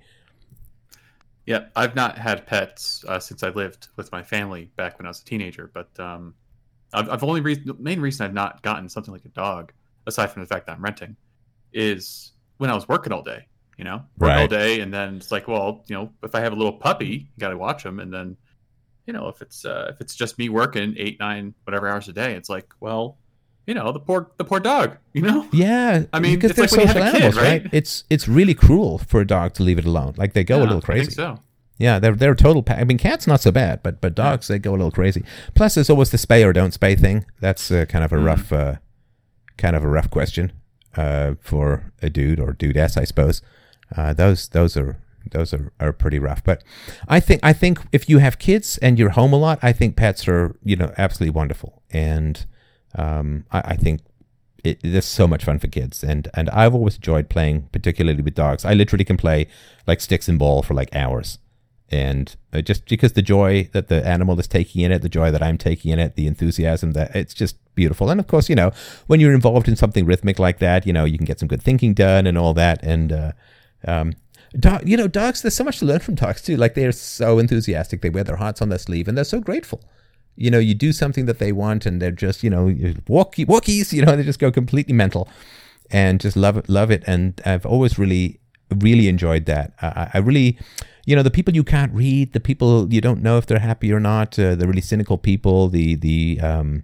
Yeah, I've not had pets uh, since I lived with my family back when I was a teenager. But um, I've, I've only re- the main reason I've not gotten something like a dog, aside from the fact that I'm renting, is when I was working all day. You know, work right. all day, and then it's like, well, you know, if I have a little puppy, you got to watch him, and then, you know, if it's uh, if it's just me working eight, nine, whatever hours a day, it's like, well. You know, the poor the poor dog, you know? Yeah. I mean, because it's they're like social when you have a animals, kid, right? right? It's it's really cruel for a dog to leave it alone. Like, they go yeah, a little crazy. I think so. Yeah, they're, they're total... Pa- I mean, cats, not so bad, but but dogs, yeah. they go a little crazy. Plus, there's always the spay or don't spay thing. That's uh, kind of a mm-hmm. rough uh, kind of a rough question uh, for a dude or dudess, I suppose. Uh, those those are those are, are pretty rough. But I think I think if you have kids and you're home a lot, I think pets are, you know, absolutely wonderful. And... Um, I, I think it, it is so much fun for kids, and, and I've always enjoyed playing, particularly with dogs. I literally can play like sticks and ball for like hours, and uh, just because the joy that the animal is taking in it, the joy that I'm taking in it, the enthusiasm, that it's just beautiful. And of course, you know, when you're involved in something rhythmic like that, you know, you can get some good thinking done and all that. And uh, um, dog, you know, dogs. There's so much to learn from dogs too. Like, they are so enthusiastic. They wear their hearts on their sleeve, and they're so grateful. You know, you do something that they want, and they're just, you know, walkie, walkies, you know, they just go completely mental and just love it, love it. And I've always really, really enjoyed that. I, I really, you know, the people you can't read, the people you don't know if they're happy or not, uh, the really cynical people, the, the, um,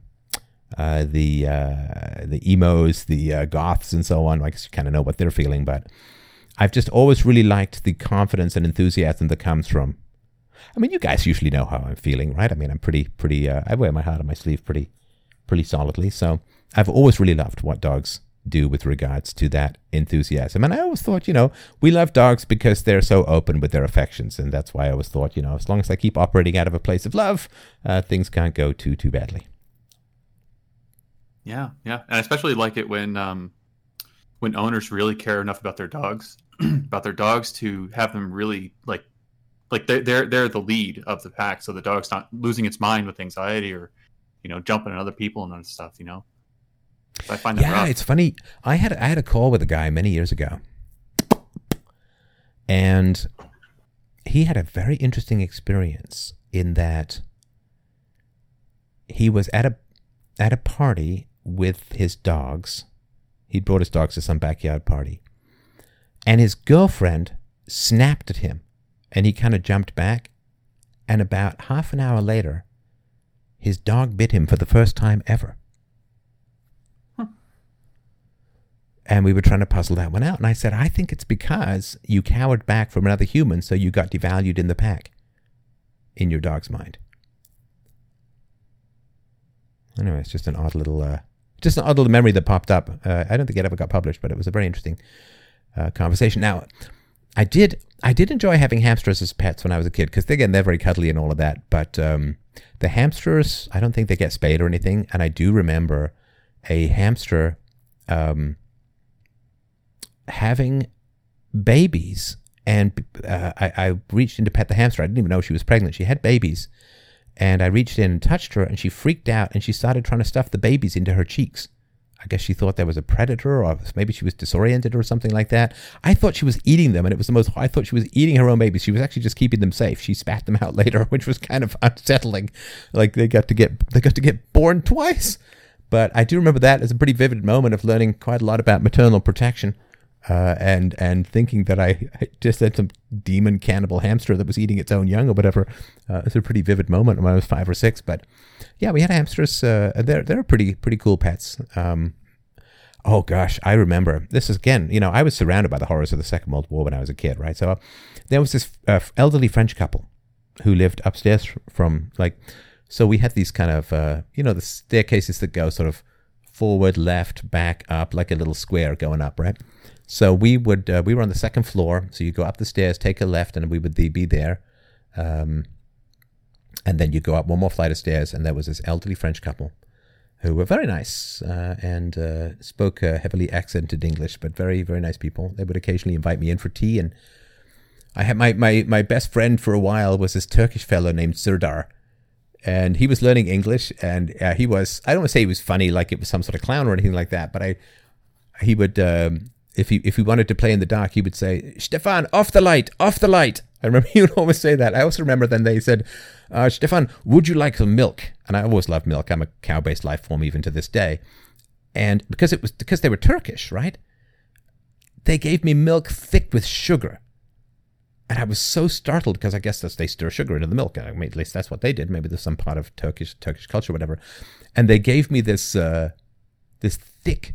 uh, the, uh, the emos, the uh, goths and so on. I guess you kind of know what they're feeling, but I've just always really liked the confidence and enthusiasm that comes from, I mean, you guys usually know how I'm feeling, right? I mean, I'm pretty, pretty, uh, I wear my heart on my sleeve pretty, pretty solidly. So I've always really loved what dogs do with regards to that enthusiasm. And I always thought, you know, we love dogs because they're so open with their affections. And that's why I always thought, you know, as long as I keep operating out of a place of love, uh, things can't go too, too badly. Yeah, yeah. And I especially like it when, um, when owners really care enough about their dogs, about their dogs to have them really, like, Like they're, they're they're the lead of the pack, so the dog's not losing its mind with anxiety or, you know, jumping at other people and other stuff. You know, so I find that yeah, rough. It's funny. I had I had a call with a guy many years ago, and he had a very interesting experience in that he was at a at a party with his dogs. He brought his dogs to some backyard party. And his girlfriend snapped at him, and he kind of jumped back. And about half an hour later, his dog bit him for the first time ever. Huh. And we were trying to puzzle that one out. And I said, I think it's because you cowered back from another human, so you got devalued in the pack, in your dog's mind. Anyway, it's just an odd little, uh, just an odd little memory that popped up. Uh, I don't think it ever got published, but it was a very interesting uh, conversation. Now, I did, I did enjoy having hamsters as pets when I was a kid, because again, they're very cuddly and all of that. But um, the hamsters, I don't think they get spayed or anything. And I do remember a hamster um, having babies, and uh, I, I reached in to pet the hamster. I didn't even know she was pregnant. She had babies. And I reached in and touched her, and she freaked out, and she started trying to stuff the babies into her cheeks. I guess she thought there was a predator, or maybe she was disoriented or something like that. I thought she was eating them, and it was the most, I thought she was eating her own babies. She was actually just keeping them safe. She spat them out later, which was kind of unsettling. Like they got to get, they got to get born twice. But I do remember that as a pretty vivid moment of learning quite a lot about maternal protection, uh, and, and thinking that I, I just had some demon cannibal hamster that was eating its own young or whatever. Uh, it's a pretty vivid moment when I was five or six, but yeah, we had hamsters. Uh, they're, they're pretty, pretty cool pets. Um, oh gosh, I remember this is again, you know, I was surrounded by the horrors of the Second World War when I was a kid, right? So uh, there was this uh, elderly French couple who lived upstairs from like, so we had these kind of, uh, you know, the staircases that go sort of forward, left, back, up, like a little square going up, right? So we would, uh, we were on the second floor. So you go up the stairs, take a left, and we would be there. Um, and then you go up one more flight of stairs, and there was this elderly French couple who were very nice uh, and uh, spoke uh, heavily accented English, but very, very nice people. They would occasionally invite me in for tea. And I had my, my, my best friend for a while was this Turkish fellow named Serdar. And he was learning English, and uh, he was, I don't want to say he was funny, like it was some sort of clown or anything like that, but I, he would... Um, If he if he wanted to play in the dark, he would say, "Stefan, off the light, off the light." I remember he would always say that. I also remember then they said, uh, "Stefan, would you like some milk?" And I always loved milk. I'm a cow-based life form even to this day. And because it was because they were Turkish, right? They gave me milk thick with sugar, and I was so startled because I guess that's, they stir sugar into the milk. I mean, at least that's what they did. Maybe there's some part of Turkish Turkish culture, whatever. And they gave me this uh, this thick.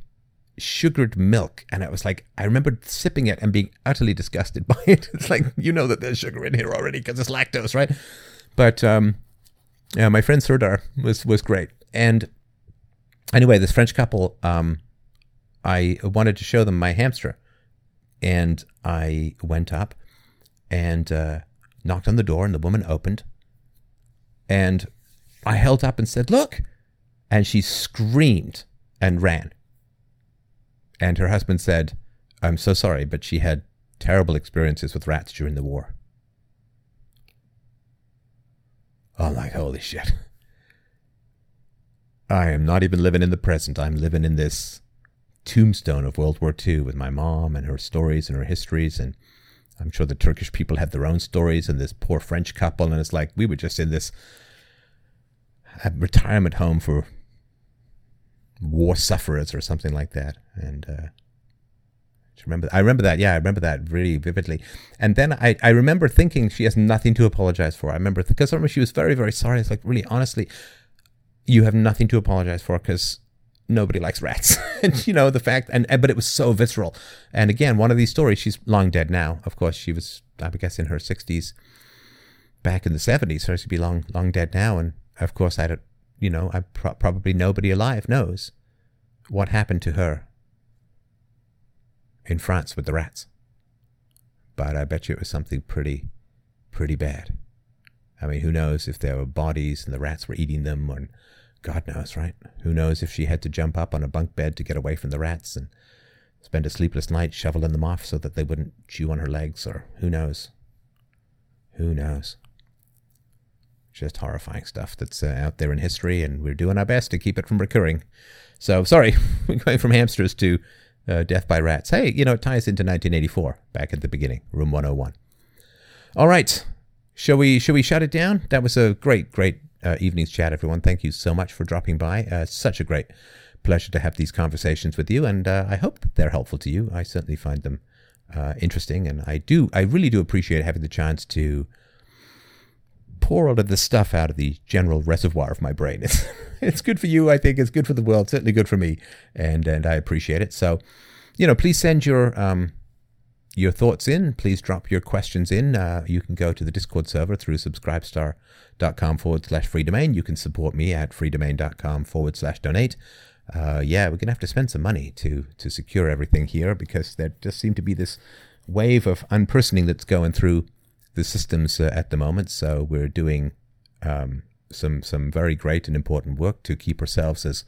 sugared milk, and I was like, I remember sipping it and being utterly disgusted by it. It's like, you know that there's sugar in here already because it's lactose, right? But um, yeah, my friend Serdar was was great. And anyway, this French couple, um, I wanted to show them my hamster, and I went up and uh, knocked on the door, and the woman opened, and I held up and said, "Look," and she screamed and ran. And her husband said, "I'm so sorry, but she had terrible experiences with rats during the war." I'm like, holy shit. I am not even living in the present. I'm living in this tombstone of World War Two with my mom and her stories and her histories. And I'm sure the Turkish people had their own stories, and this poor French couple. And it's like, we were just in this retirement home for war sufferers or something like that. And uh, remember, I remember that. Yeah, I remember that really vividly. And then I, I remember thinking she has nothing to apologize for. I remember because I remember she was very, very sorry. It's like, really, honestly, you have nothing to apologize for because nobody likes rats. And, you know, the fact, and, and but it was so visceral. And again, one of these stories, she's long dead now. Of course, she was, I guess, in her sixties back in the seventies. So she'd be long, long dead now. And of course, I don't, you know, I pro- probably nobody alive knows what happened to her in France with the rats. But I bet you it was something pretty, pretty bad. I mean, who knows if there were bodies and the rats were eating them, or God knows, right? Who knows if she had to jump up on a bunk bed to get away from the rats and spend a sleepless night shoveling them off so that they wouldn't chew on her legs, or who knows? Who knows? Just horrifying stuff that's uh, out there in history, and we're doing our best to keep it from recurring. So, sorry, we're going from hamsters to uh, death by rats. Hey, you know, it ties into nineteen eighty-four, back at the beginning, room one oh one. All right. Shall we, shall we shut it down? That was a great, great uh, evening's chat, everyone. Thank you so much for dropping by. Uh, such a great pleasure to have these conversations with you, and uh, I hope they're helpful to you. I certainly find them uh, interesting, and I do, I really do appreciate having the chance to pour all of the stuff out of the general reservoir of my brain. It's, it's good for you, I think. It's good for the world. Certainly good for me, and and I appreciate it. So, you know, please send your um, your thoughts in. Please drop your questions in. Uh, you can go to the Discord server through subscribestar.com forward slash free domain. You can support me at freedomain.com forward slash donate. Uh, yeah, we're going to have to spend some money to to secure everything here, because there just seems to be this wave of unpersoning that's going through the systems uh, at the moment. So we're doing um, some some very great and important work to keep ourselves as,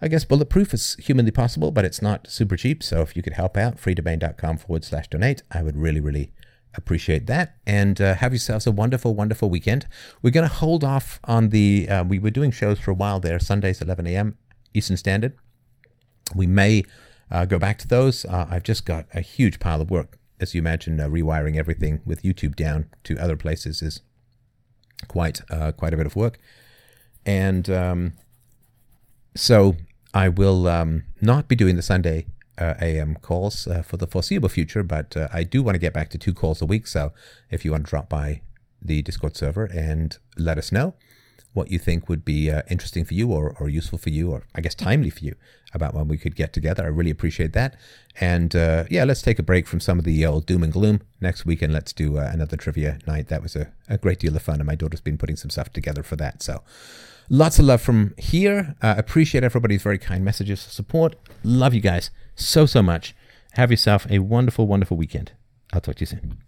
I guess, bulletproof as humanly possible, but it's not super cheap. So if you could help out, freedomain.com forward slash donate, I would really, really appreciate that. And uh, have yourselves a wonderful, wonderful weekend. We're going to hold off on the, uh, we were doing shows for a while there, Sundays, eleven a.m. Eastern Standard. We may uh, go back to those. Uh, I've just got a huge pile of work. As you imagine, uh, rewiring everything with YouTube down to other places is quite uh, quite a bit of work. And um, so I will um, not be doing the Sunday uh, A M calls uh, for the foreseeable future, but uh, I do want to get back to two calls a week. So if you want to drop by the Discord server and let us know what you think would be uh, interesting for you, or, or useful for you, or I guess timely for you, about when we could get together. I really appreciate that. And uh, yeah, let's take a break from some of the old doom and gloom next week, and let's do uh, another trivia night. That was a, a great deal of fun, and my daughter's been putting some stuff together for that. So lots of love from here. Uh, appreciate everybody's very kind messages, support. Love you guys so, so much. Have yourself a wonderful, wonderful weekend. I'll talk to you soon.